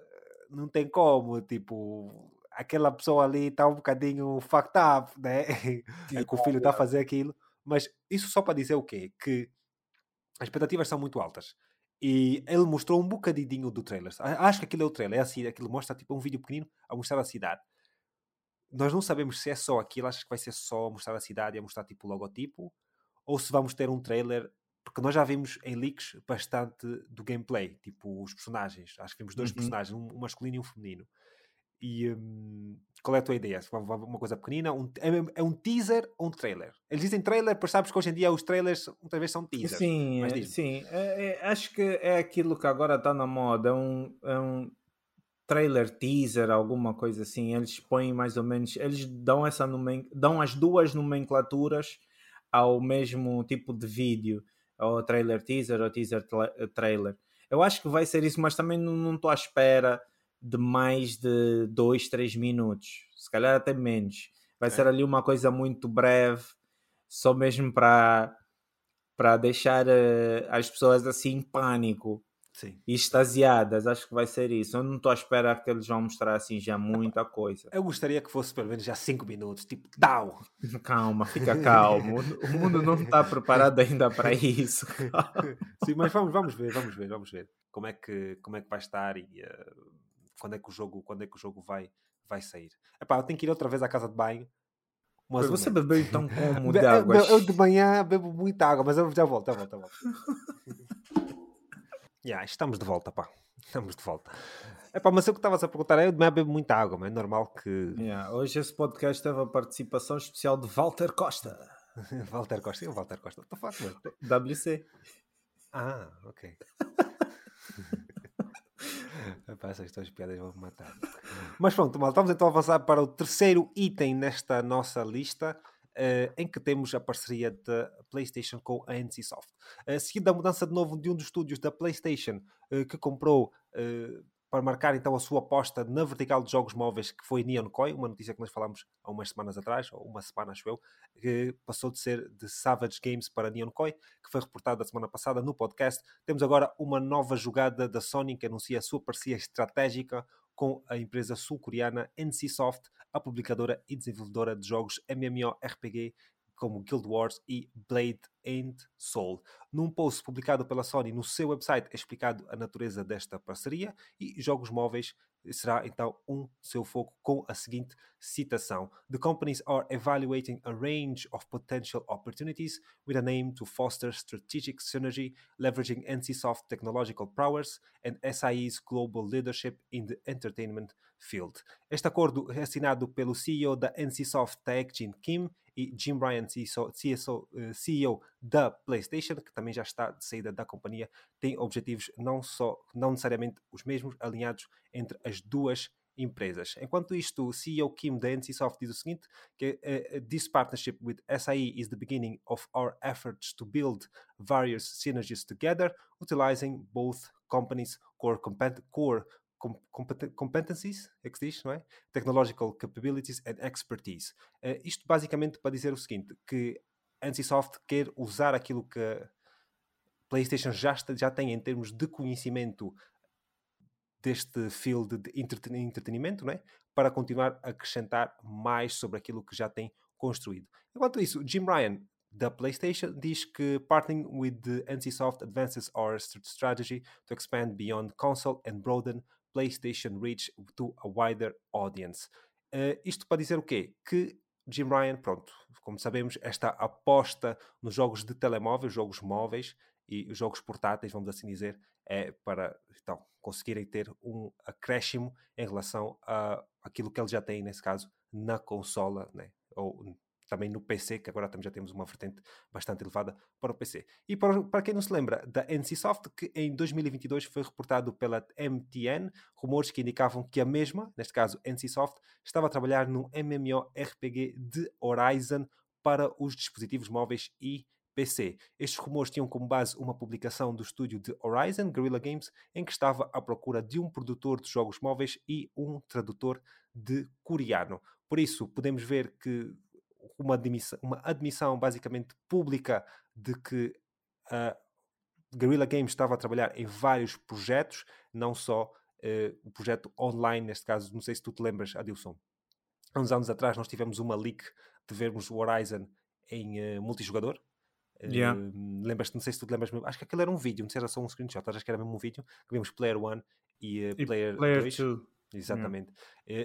não tem como, tipo, aquela pessoa ali está um bocadinho fucked up, né? É que o filho está a fazer aquilo, mas isso só para dizer o quê? Que as expectativas são muito altas. E ele mostrou um bocadinho do trailer. Acho que aquilo é o trailer. É assim, aquilo mostra tipo um vídeo pequenino a mostrar a cidade. Nós não sabemos se é só aquilo. Acho que vai ser só mostrar a cidade e a mostrar tipo o logotipo. Ou se vamos ter um trailer... Porque nós já vimos em leaks bastante do gameplay. Tipo, os personagens. Acho que vimos dois uhum. personagens. Um masculino e um feminino. E um, qual é a tua ideia? Uma coisa pequenina? Um, é, é um teaser ou um trailer? Eles dizem trailer, pois sabes que hoje em dia os trailers muitas vezes são teasers. Sim, sim. É, é, acho que é aquilo que agora está na moda. É um, é um trailer, teaser, alguma coisa assim. Eles põem mais ou menos... Eles dão, essa nomen... dão as duas nomenclaturas ao mesmo tipo de vídeo. Ou trailer, teaser, ou teaser, trailer. Eu acho que vai ser isso, mas também não estou à espera... de mais de dois, três minutos, se calhar até menos. Vai é. Ser ali uma coisa muito breve, só mesmo para para deixar uh, as pessoas assim em pânico Sim. e extasiadas. Acho que vai ser isso. Eu não estou à espera que eles vão mostrar assim já muita coisa. Eu gostaria que fosse pelo menos já cinco minutos, tipo, tal. Calma, fica calmo. O mundo não está preparado ainda para isso. Sim, mas vamos, vamos ver, vamos ver, vamos ver como é que, como é que vai estar e... Uh... Quando é que o jogo, quando é que o jogo vai, vai sair? Epá, eu tenho que ir outra vez à casa de banho. Mas você bebeu então como de água? Eu de manhã bebo muita água, mas eu já volto, já volto, já volto. yeah, estamos de volta, pá. Estamos de volta. É pá, mas o que estavas a perguntar é, eu também bebo muita água, mas é normal que... Yeah, hoje esse podcast teve a participação especial de Walter Costa. Walter Costa? E o Walter Costa? Estou fácil. W C. Ah, ok. Rapaz, estas piadas vão me matar. Mas pronto, mal, estamos então a avançar para o terceiro item nesta nossa lista, uh, em que temos a parceria da PlayStation com a NCSoft. Uh, seguida a mudança de novo de um dos estúdios da PlayStation, uh, que comprou uh, para marcar então a sua aposta na vertical de jogos móveis, que foi Neon Koi, uma notícia que nós falámos há umas semanas atrás, ou uma semana acho eu, que passou de ser de Savage Games para Neon Koi, que foi reportada a semana passada no podcast. Temos agora uma nova jogada da Sony, que anuncia a sua parceria estratégica com a empresa sul-coreana NCSoft, a publicadora e desenvolvedora de jogos MMORPG como Guild Wars e Blade and Soul. Num post publicado pela Sony no seu website é explicado a natureza desta parceria e jogos móveis será então um seu foco, com a seguinte citação: "The companies are evaluating a range of potential opportunities with an aim to foster strategic synergy, leveraging NCSoft technological prowess and S I E's global leadership in the entertainment field." Este acordo é assinado pelo C E O da NCSoft, Taek-jin Kim, e Jim Ryan, C E O, C E O da PlayStation, que também já está de saída da companhia, tem objetivos não, só, não necessariamente os mesmos, alinhados entre as duas empresas. Enquanto isto, o C E O Kim da NCSoft diz o seguinte, que "This partnership with S I E is the beginning of our efforts to build various synergies together, utilizing both companies' core competitors, competencies, é que se diz, não é? Technological capabilities and expertise." Uh, isto basicamente para dizer o seguinte, que a NCSoft quer usar aquilo que a PlayStation já, está, já tem em termos de conhecimento deste field de entreten- entretenimento, não é? Para continuar a acrescentar mais sobre aquilo que já tem construído. Enquanto isso, Jim Ryan da PlayStation diz que "Partnering with the NCSoft advances our strategy to expand beyond console and broaden PlayStation reach to a wider audience." Uh, isto para dizer o quê? Que Jim Ryan, pronto, como sabemos, esta aposta nos jogos de telemóvel, jogos móveis e jogos portáteis, vamos assim dizer, é para então conseguirem ter um acréscimo em relação a aquilo que eles já têm, nesse caso, na consola, né? Ou também no P C, que agora também já temos uma vertente bastante elevada para o P C. E para, para quem não se lembra, da NCSoft, que em dois mil e vinte e dois foi reportado pela M T N, rumores que indicavam que a mesma, neste caso NCSoft, estava a trabalhar num MMORPG de Horizon para os dispositivos móveis e P C. Estes rumores tinham como base uma publicação do estúdio de Horizon, Guerrilla Games, em que estava à procura de um produtor de jogos móveis e um tradutor de coreano. Por isso, podemos ver que Uma admissão, uma admissão basicamente pública de que a Guerrilla Games estava a trabalhar em vários projetos, não só uh, o projeto online, neste caso, não sei se tu te lembras, Adilson. Há uns anos atrás nós tivemos uma leak de vermos o Horizon em uh, multijogador. Yeah. Uh, lembras-te, não sei se tu te lembras mesmo, acho que aquilo era um vídeo, não sei se era só um screenshot, acho que era mesmo um vídeo, que vimos Player um e, uh, e Player dois. Exatamente. Hum.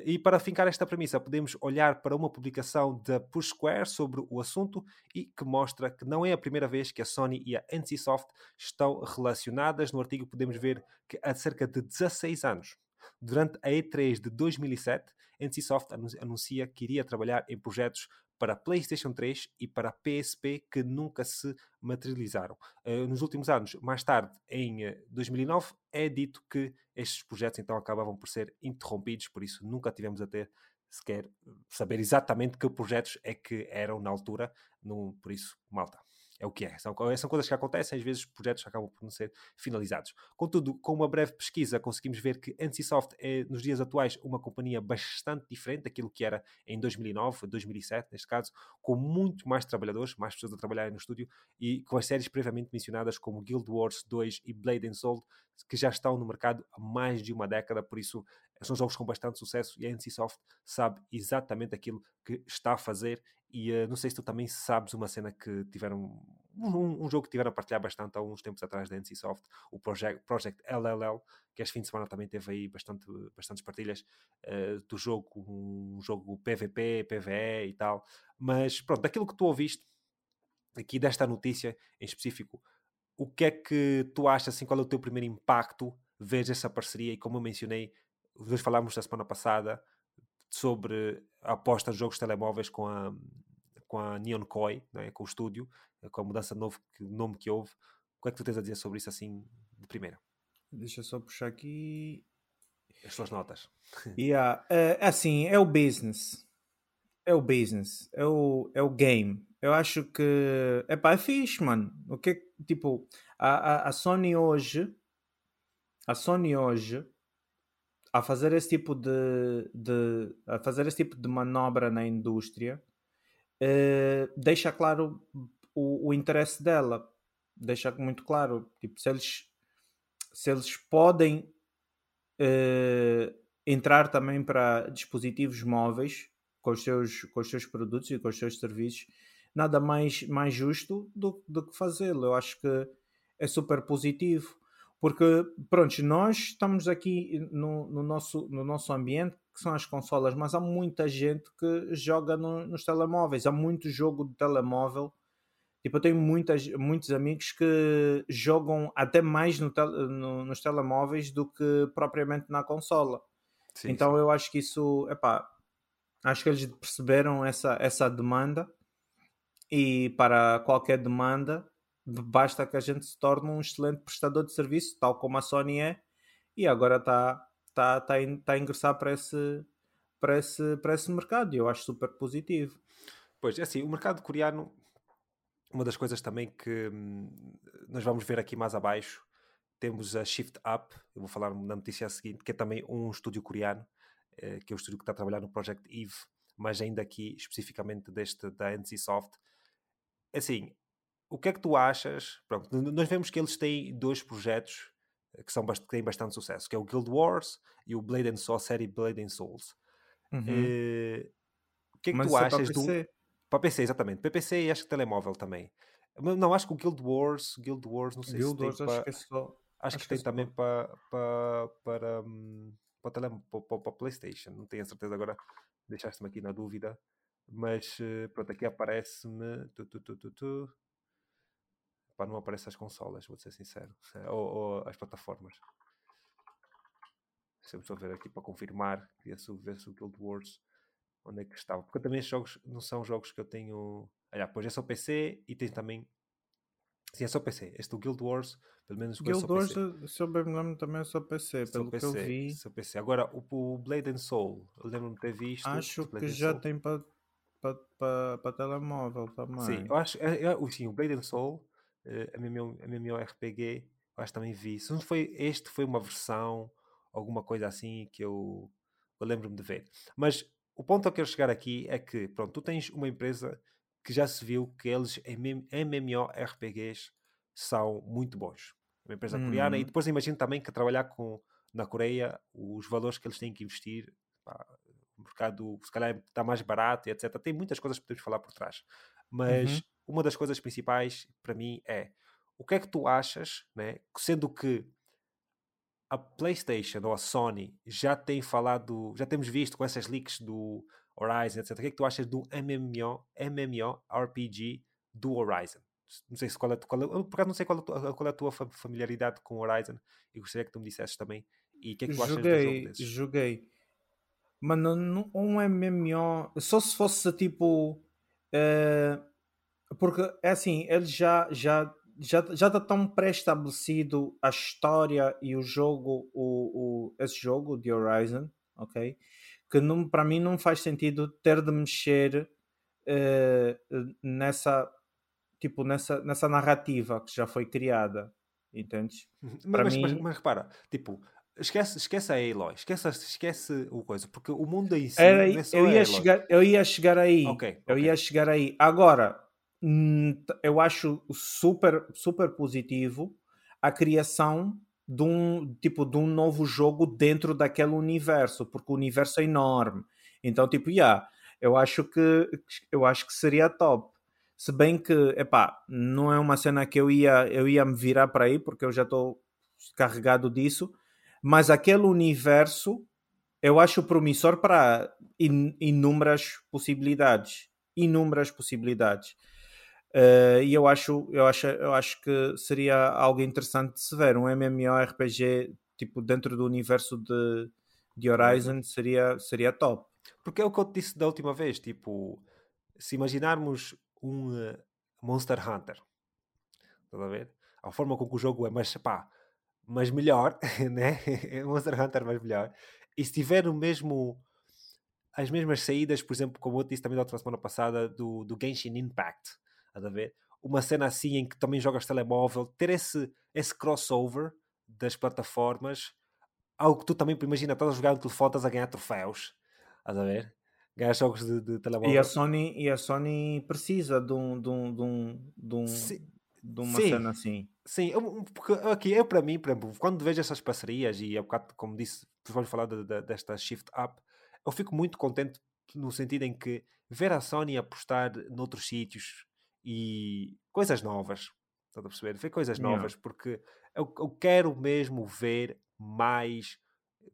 E para fincar esta premissa, podemos olhar para uma publicação da Push Square sobre o assunto e que mostra que não é a primeira vez que a Sony e a NCSoft estão relacionadas. No artigo podemos ver que há cerca de dezasseis anos, durante a E três de dois mil e sete, a NCSoft anuncia que iria trabalhar em projetos para PlayStation três e para P S P que nunca se materializaram. Nos últimos anos, mais tarde, em dois mil e nove, é dito que estes projetos então acabavam por ser interrompidos, por isso nunca tivemos a ter sequer saber exatamente que projetos é que eram na altura, não, por isso, malta. É o que é. São, são coisas que acontecem, às vezes os projetos acabam por não ser finalizados. Contudo, com uma breve pesquisa, conseguimos ver que NCSoft é, nos dias atuais, uma companhia bastante diferente daquilo que era em dois mil e nove, dois mil e sete, neste caso, com muito mais trabalhadores, mais pessoas a trabalharem no estúdio, e com as séries previamente mencionadas como Guild Wars dois e Blade and Soul, que já estão no mercado há mais de uma década, por isso são jogos com bastante sucesso e a NCSoft sabe exatamente aquilo que está a fazer. E uh, não sei se tu também sabes uma cena que tiveram, um, um jogo que tiveram a partilhar bastante há uns tempos atrás da NCSoft, o Project, Project L L L, que este fim de semana também teve aí bastante, bastantes partilhas uh, do jogo, um jogo P V P, P V E e tal. Mas pronto, daquilo que tu ouviste aqui desta notícia em específico, o que é que tu achas, assim, qual é o teu primeiro impacto vejo essa parceria, e como eu mencionei, os dois falámos da semana passada sobre a aposta de jogos de telemóveis com a, com a Neon Koi, né, com o estúdio, com a mudança de novo, nome que houve. O que é que tu tens a dizer sobre isso assim de primeira? Deixa eu só puxar aqui as suas notas. Yeah. Uh, assim, é o business. É o business. É o, é o game. Eu acho que... Epá, é fixe, mano. O que é, tipo, a, a, a Sony hoje... A Sony hoje... A fazer esse tipo de... de a fazer esse tipo de manobra na indústria... Uh, deixa claro o, o interesse dela. Deixa muito claro. Tipo, se eles... se eles podem uh, entrar também para dispositivos móveis com os, seus, com os seus produtos e com os seus serviços, nada mais, mais justo do, do que fazê-lo. Eu acho que é super positivo, porque pronto, nós estamos aqui no, no, nosso, no nosso ambiente, que são as consolas, mas há muita gente que joga no, nos telemóveis, há muito jogo de telemóvel. Tipo, eu tenho muitas, muitos amigos que jogam até mais no tel, no, nos telemóveis do que propriamente na consola. Sim, então sim. Eu acho que isso, epá, acho que eles perceberam essa, essa demanda, e para qualquer demanda basta que a gente se torne um excelente prestador de serviço, tal como a Sony é, e agora está tá, tá, tá a ingressar para esse, para, esse, para esse mercado, e eu acho super positivo. Pois, é assim, o mercado coreano... Uma das coisas também que hum, nós vamos ver aqui mais abaixo, temos a Shift Up, eu vou falar na notícia seguinte, que é também um estúdio coreano, eh, que é o estúdio que está a trabalhar no Project Eve, mas ainda aqui especificamente deste da NCSoft. Assim, o que é que tu achas? Pronto, nós vemos que eles têm dois projetos que, são, que têm bastante sucesso, que é o Guild Wars e o Blade and Soul, a série Blade and Souls. Uhum. Eh, o que é que mas tu achas do... Para P C, exatamente. Para P C e acho que telemóvel também. Não, acho que o Guild Wars, Guild Wars, não sei Guild se Wars, tem para... Acho que, é só, acho acho que, que tem é também para, para, para, para, tele... para, para PlayStation. Não tenho a certeza agora. Deixaste-me aqui na dúvida. Mas, pronto, aqui aparece-me... Tu, tu, tu, tu, tu. Pá, não aparecem as consolas, vou ser sincero. Ou, ou as plataformas. Deixa-me só ver aqui para confirmar. Queria ver se o Guild Wars... Onde é que estava? Porque também estes jogos não são jogos que eu tenho... Olha, pois é só P C e tem também... Sim, é só P C. Este do Guild Wars, pelo menos o Guild Wars, se eu bem me lembro, também é só P C, pelo que eu vi. Só P C. Agora, o, o Blade and Soul, eu lembro-me de ter visto... Acho que já tem para para telemóvel também. Sim, eu acho, eu, sim, o Blade and Soul, a MMORPG, eu acho que também vi. Se não foi, este foi uma versão, alguma coisa assim, que eu, eu lembro-me de ver. Mas... O ponto a que eu quero chegar aqui é que, pronto, tu tens uma empresa que já se viu que eles em MMORPGs são muito bons. Uma empresa hum. coreana. E depois imagino também que trabalhar com, na Coreia, os valores que eles têm que investir, pá, o mercado se calhar está mais barato, e etcétera. Tem muitas coisas que podemos falar por trás. Mas uhum. uma das coisas principais para mim é o que é que tu achas, né, sendo que a PlayStation ou a Sony já tem falado, já temos visto com essas leaks do Horizon, etcétera. O que é que tu achas do M M O, MMORPG do Horizon? Não sei se qual é, qual é, eu por acaso não sei qual é, qual é a tua familiaridade com o Horizon, e gostaria que tu me dissesses também. E o que é que tu joguei, achas do jogo desses? Joguei. Mano, um M M O, só se fosse tipo... Uh, porque é assim, ele já... já Já, já está tão pré-estabelecido a história e o jogo, o, o, esse jogo de Horizon, ok? Que para mim não faz sentido ter de mexer uh, nessa, tipo, nessa, nessa narrativa que já foi criada, entendes? Mas, mas, mim... mas, mas repara, tipo, esquece, esquece a Aloy, esquece, esquece o coisa, porque o mundo aí sim, Era, é eu, ia chegar, eu ia chegar aí, okay, eu okay. ia chegar aí. Agora... eu acho super, super positivo a criação de um, tipo, de um novo jogo dentro daquele universo, porque o universo é enorme. Então, tipo, yeah, eu acho que, eu acho que seria top. Se bem que, epá, não é uma cena que eu ia, eu ia me virar para aí, porque eu já estou carregado disso, mas aquele universo eu acho promissor para in, inúmeras possibilidades. Inúmeras possibilidades. Uh, e eu acho, eu, acho, eu acho que seria algo interessante de se ver, um MMORPG tipo, dentro do universo de, de Horizon seria, seria top. Porque é o que eu te disse da última vez, tipo, se imaginarmos um uh, Monster Hunter, estás a ver? A forma com que o jogo é mais, pá, mas melhor, né? Monster Hunter mais melhor. E se tiver o mesmo, as mesmas saídas, por exemplo, como eu disse também da outra semana passada, do, do Genshin Impact, estás a ver? Uma cena assim em que também jogas telemóvel, ter esse, esse crossover das plataformas, algo que tu também imaginas, estás a jogar no telefone, estás a ganhar troféus, estás a ver? Ganhar jogos de, de telemóvel. E a Sony, e a Sony precisa de, um, de, um, de, um, de, um, de uma sim, cena assim. Sim, eu, porque aqui eu para mim, por exemplo, quando vejo essas parcerias, e há bocado, como disse, vamos falar de, de, desta Shift Up, eu fico muito contente no sentido em que ver a Sony apostar noutros sítios e coisas novas, estás a perceber? Ver coisas novas, yeah. Porque eu, eu quero mesmo ver mais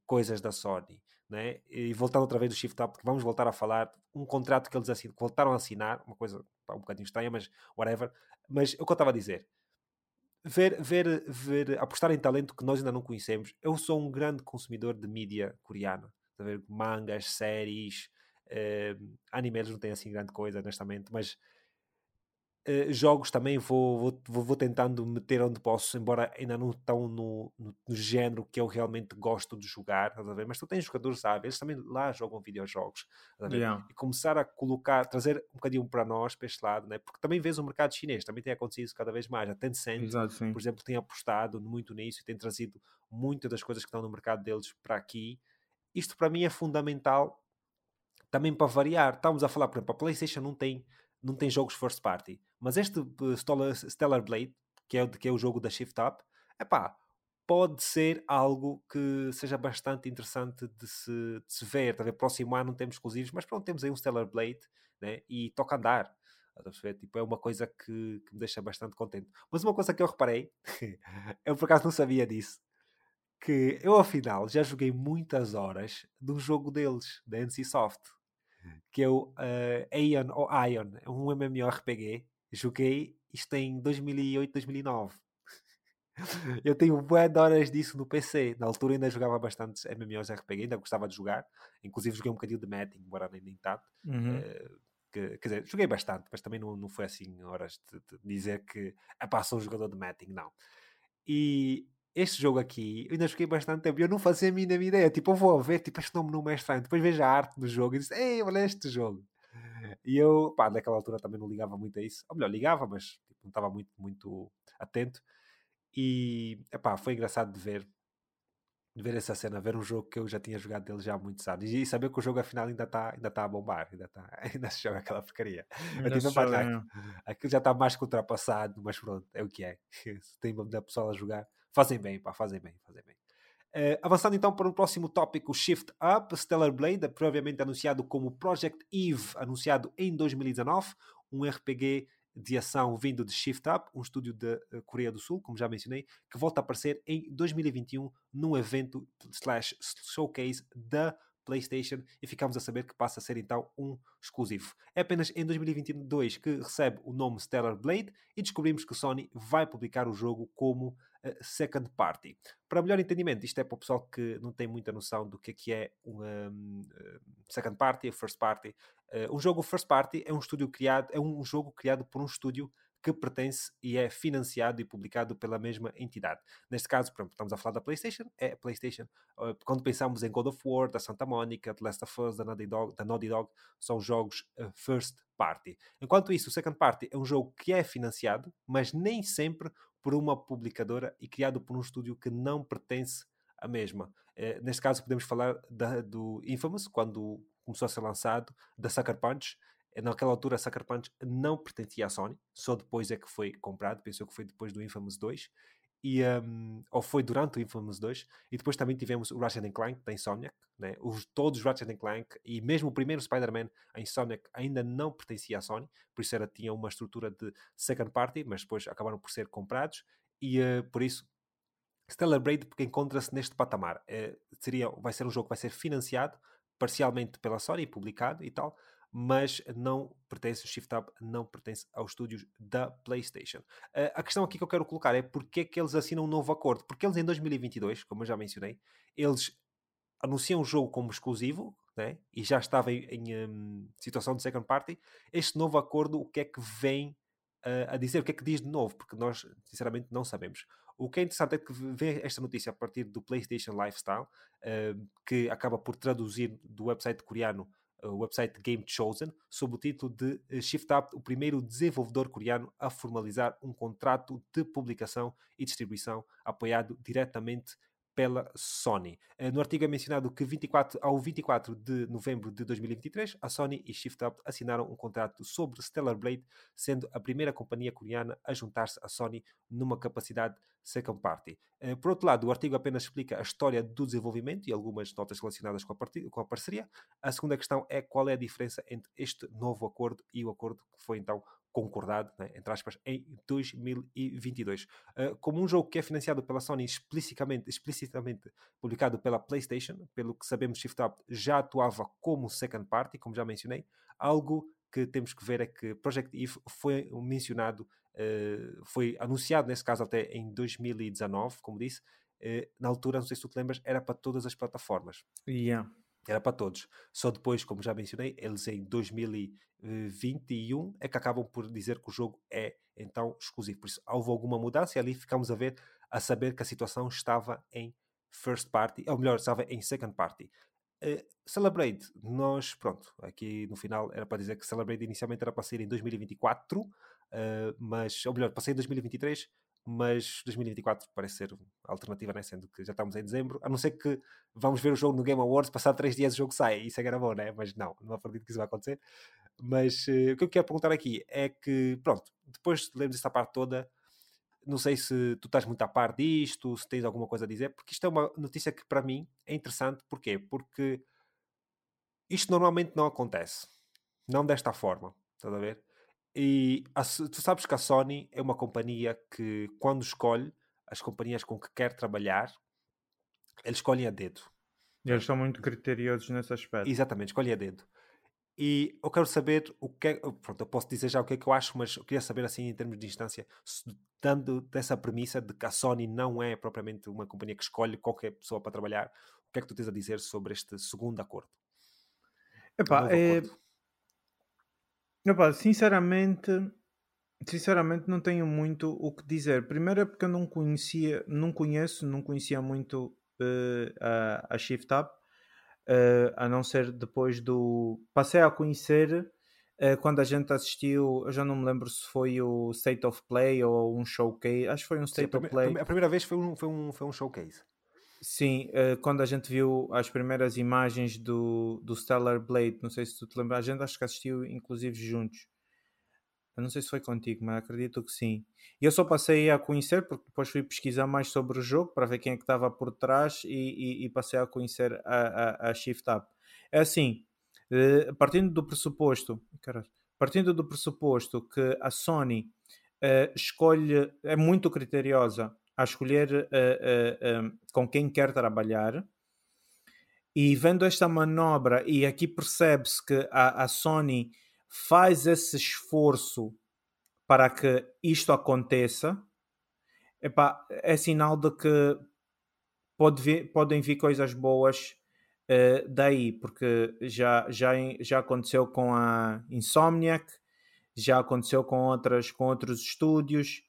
coisas da Sony, né? E voltando outra vez do Shift Up, porque vamos voltar a falar um contrato que eles assin- voltaram a assinar, uma coisa pá, um bocadinho estranha, mas whatever, mas é o que eu estava a dizer, ver, ver, ver, apostar em talento que nós ainda não conhecemos. Eu sou um grande consumidor de mídia coreana, a ver, mangas, séries, eh, animes não tem assim grande coisa, honestamente, mas Uh, jogos também vou, vou, vou tentando meter onde posso, embora ainda não estão no, no, no género que eu realmente gosto de jogar, estás a ver? Mas tu tens jogadores, sabe? Eles também lá jogam videojogos, estás a ver? Yeah. E começar a colocar, trazer um bocadinho para nós, para este lado, né? Porque também vês o mercado chinês, também tem acontecido cada vez mais. A Tencent, exato, por exemplo, tem apostado muito nisso e tem trazido muitas das coisas que estão no mercado deles para aqui. Isto para mim é fundamental também para variar. Estamos a falar, por exemplo, a PlayStation não tem não tem jogos first party, mas este uh, Stellar Blade, que é, o, que é o jogo da Shift Up, epá, pode ser algo que seja bastante interessante de se, de se ver. Talvez próximo ano não temos exclusivos, mas pronto, temos aí um Stellar Blade, né? E toca andar, tipo, é uma coisa que, que me deixa bastante contente. Mas uma coisa que eu reparei, eu por acaso não sabia disso, que eu afinal já joguei muitas horas do jogo deles, da NCSoft, que é o uh, Aeon ou Ion, um MMORPG. Joguei isto em dois mil e oito, dois mil e nove. Eu tenho bué de horas disso no P C. Na altura ainda jogava bastantes MMORPG, ainda gostava de jogar. Inclusive joguei um bocadinho de Metin, embora nem tanto. Uhum. Uh, que, quer dizer, joguei bastante, mas também não, não foi assim horas de, de dizer que epá, sou um jogador de Metin, não. E este jogo aqui, eu ainda joguei bastante tempo e eu não fazia a mínima ideia. Tipo, eu vou ver, tipo, este nome não é estranho. Depois vejo a arte do jogo e disse, ei, olha este jogo. E eu, pá, naquela altura também não ligava muito a isso. Ou melhor, ligava, mas tipo, não estava muito, muito atento. E, pá, foi engraçado de ver, de ver essa cena, ver um jogo que eu já tinha jogado dele já há muitos anos. E saber que o jogo, afinal, ainda está ainda tá a bombar. Ainda, tá, ainda se joga aquela porcaria. Aquilo já está mais que ultrapassado, mas pronto, é o que é. Tem muita pessoa a jogar. Fazem bem, pá, fazem bem, fazem bem. Uh, avançando então para o próximo tópico, Shift Up, Stellar Blade, previamente anunciado como Project Eve, anunciado em dois mil e dezanove, um R P G de ação vindo de Shift Up, um estúdio da Coreia do Sul, como já mencionei, que volta a aparecer em dois mil e vinte e um num evento slash showcase da PlayStation, e ficamos a saber que passa a ser então um exclusivo. É apenas em dois mil e vinte e dois que recebe o nome Stellar Blade e descobrimos que Sony vai publicar o jogo como uh, Second Party. Para melhor entendimento, isto é para o pessoal que não tem muita noção do que é, que é um, um Second Party e First Party. Uh, um jogo First Party é um estúdio criado, é um jogo criado por um estúdio que pertence e é financiado e publicado pela mesma entidade. Neste caso, por exemplo, estamos a falar da PlayStation, é a PlayStation. Quando pensamos em God of War, da Santa Monica, The Last of Us, da Naughty Dog, da Naughty Dog são jogos first party. Enquanto isso, o second party é um jogo que é financiado, mas nem sempre por uma publicadora e criado por um estúdio que não pertence à mesma. Neste caso, podemos falar da, do Infamous, quando começou a ser lançado, da Sucker Punch. Naquela altura, a Sucker Punch não pertencia à Sony, só depois é que foi comprado, pensou que foi depois do Infamous dois, e, um, ou foi durante o Infamous dois, e depois também tivemos o Ratchet and Clank da Insomniac, né? Os, todos os Ratchet and Clank, e mesmo o primeiro Spider-Man, a Insomniac ainda não pertencia à Sony, por isso era, tinha uma estrutura de second party, mas depois acabaram por ser comprados, e uh, por isso, Stellar Blade, porque encontra-se neste patamar, uh, seria, vai ser um jogo que vai ser financiado, parcialmente pela Sony, publicado e tal, mas não pertence, o Shift Up não pertence aos estúdios da PlayStation. Uh, a questão aqui que eu quero colocar é porque é que eles assinam um novo acordo? Porque eles em dois mil e vinte e dois, como eu já mencionei, eles anunciam o jogo como exclusivo, né? E já estava em, em um, situação de second party. Este novo acordo, o que é que vem uh, a dizer? O que é que diz de novo? Porque nós, sinceramente, não sabemos. O que é interessante é que vê esta notícia a partir do PlayStation Lifestyle, uh, que acaba por traduzir do website coreano, o uh, website Game Chosen, sob o título de uh, Shift Up, o primeiro desenvolvedor coreano a formalizar um contrato de publicação e distribuição apoiado diretamente pela Sony. Uh, no artigo é mencionado que vinte e quatro, ao vinte e quatro de novembro de dois mil e vinte e três, a Sony e Shift Up assinaram um contrato sobre Stellar Blade, sendo a primeira companhia coreana a juntar-se à Sony numa capacidade second party. Uh, por outro lado, o artigo apenas explica a história do desenvolvimento e algumas notas relacionadas com a, part- com a parceria. A segunda questão é qual é a diferença entre este novo acordo e o acordo que foi então concordado, né, entre aspas, em dois mil e vinte e dois. Uh, como um jogo que é financiado pela Sony, explicitamente, explicitamente publicado pela PlayStation, pelo que sabemos, Shift Up já atuava como second party, como já mencionei. Algo que temos que ver é que Project Eve foi mencionado, uh, foi anunciado, nesse caso, até em dois mil e dezanove, como disse. Uh, na altura, não sei se tu te lembras, era para todas as plataformas. Yeah. Era para todos. Só depois, como já mencionei, eles em dois mil e vinte e um é que acabam por dizer que o jogo é então exclusivo. Por isso, houve alguma mudança e ali ficamos a ver, a saber que a situação estava em first party, ou melhor, estava em second party. Uh, Celebrate, nós, pronto, aqui no final era para dizer que Celebrate inicialmente era para sair em dois mil e vinte e quatro, uh, mas, ou melhor, para sair em dois mil e vinte e três, mas dois mil e vinte e quatro parece ser a alternativa, né? Sendo que já estamos em dezembro, a não ser que vamos ver o jogo no Game Awards, passado três dias o jogo sai, isso é que era bom, né? Mas não, não acredito que isso vai acontecer. Mas uh, o que eu quero perguntar aqui é que, pronto, depois de lermos esta parte toda, não sei se tu estás muito à par disto, se tens alguma coisa a dizer, porque isto é uma notícia que para mim é interessante. Porquê? Porque isto normalmente não acontece, não desta forma, estás a ver? E a, tu sabes que a Sony é uma companhia que, quando escolhe as companhias com que quer trabalhar, eles escolhem a dedo. Eles são muito criteriosos nesse aspecto. Exatamente, escolhem a dedo. E eu quero saber o que é... Pronto, eu posso dizer já o que é que eu acho, mas eu queria saber, assim, em termos de instância, dando dessa premissa de que a Sony não é propriamente uma companhia que escolhe qualquer pessoa para trabalhar, o que é que tu tens a dizer sobre este segundo acordo? Epá, é... Acordo. Epá, sinceramente, sinceramente não tenho muito o que dizer. Primeiro é porque eu não conhecia, não conheço, não conhecia muito uh, a, a Shift Up, uh, a não ser depois do... Passei a conhecer uh, quando a gente assistiu, eu já não me lembro se foi o State of Play ou um showcase, acho que foi um State Sim, of Play. A primeira vez foi um, foi um, foi um showcase. Sim, quando a gente viu as primeiras imagens do, do Stellar Blade, não sei se tu te lembras, a gente acho que assistiu inclusive juntos. Eu não sei se foi contigo, mas acredito que sim. E eu só passei a conhecer, porque depois fui pesquisar mais sobre o jogo, para ver quem é que estava por trás e, e, e passei a conhecer a, a, a Shift Up. É assim, partindo do pressuposto, caralho, partindo do pressuposto que a Sony uh, escolhe, é muito criteriosa a escolher uh, uh, uh, com quem quer trabalhar, e vendo esta manobra, e aqui percebe-se que a, a Sony faz esse esforço para que isto aconteça, epá, é sinal de que pode vir, podem vir coisas boas uh, daí, porque já, já, já aconteceu com a Insomniac, já aconteceu com, outras, com outros estúdios.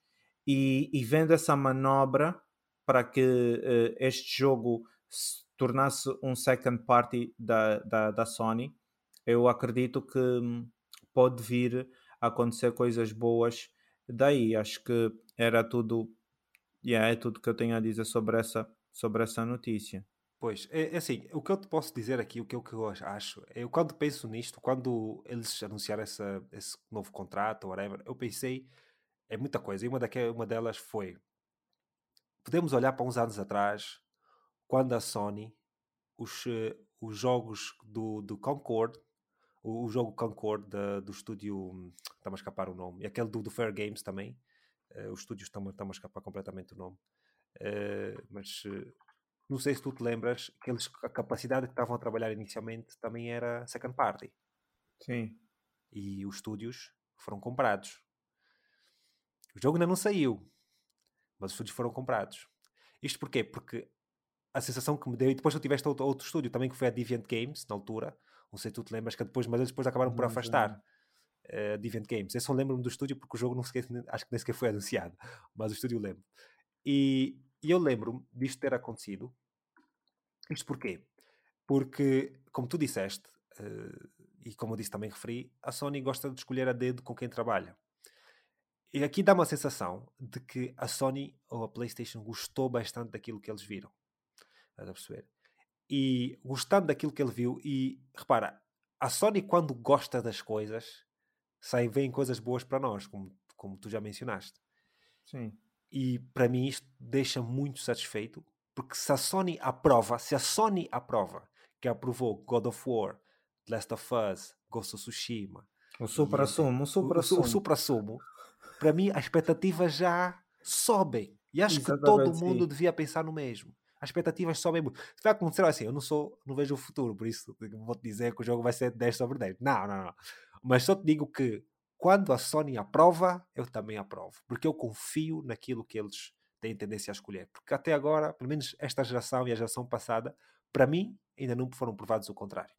E, e vendo essa manobra para que uh, este jogo se tornasse um second party da, da, da Sony, eu acredito que hum, pode vir a acontecer coisas boas daí. Acho que era tudo, yeah, é tudo que eu tenho a dizer sobre essa, sobre essa notícia. Pois, é, é assim, o que eu te posso dizer aqui, o que eu, que eu acho, eu quando penso nisto, quando eles anunciaram essa, esse novo contrato, whatever, eu pensei... É muita coisa. E uma, daquelas, uma delas foi... Podemos olhar para uns anos atrás, quando a Sony, os, os jogos do, do Concord, o, o jogo Concord da, do estúdio... Está-me a escapar o nome. E aquele do, do Fair Games também. Uh, os estúdios estão-me a escapar completamente o nome. Uh, mas uh, não sei se tu te lembras que eles, a capacidade que estavam a trabalhar inicialmente também era second party. Sim. E os estúdios foram comprados. O jogo ainda não saiu, mas os estúdios foram comprados. Isto porquê? Porque a sensação que me deu, e depois tu tiveste outro, outro estúdio também, que foi a Deviant Games, na altura, não sei se tu te lembras, que depois, mas eles depois acabaram por afastar a uh, Deviant Games. Eu só lembro-me do estúdio porque o jogo não sequer, acho que nem sequer foi anunciado, mas o estúdio eu lembro. E, e eu lembro-me disto ter acontecido. Isto porquê? Porque, como tu disseste, uh, e como eu disse também referi, a Sony gosta de escolher a dedo com quem trabalha. E aqui dá uma sensação de que a Sony ou a PlayStation gostou bastante daquilo que eles viram. Estás a perceber? E gostando daquilo que ele viu, e repara, a Sony quando gosta das coisas, sai, vem coisas boas para nós, como, como tu já mencionaste. Sim. E para mim isto deixa muito satisfeito, porque se a Sony aprova, se a Sony aprova, que aprovou God of War, Last of Us, Ghost of Tsushima, o supra-sumo, o supra-sumo, o supra-sumo, para mim as expectativas já sobem. E acho exatamente, que todo mundo sim. devia pensar no mesmo. As expectativas sobem muito. Se vai acontecer assim, eu não sou, não vejo o futuro, por isso vou-te dizer que o jogo vai ser dez sobre dez. Não, não, não. Mas só te digo que quando a Sony aprova, eu também aprovo. Porque eu confio naquilo que eles têm tendência a escolher. Porque até agora, pelo menos esta geração e a geração passada, para mim, ainda não foram provados o contrário.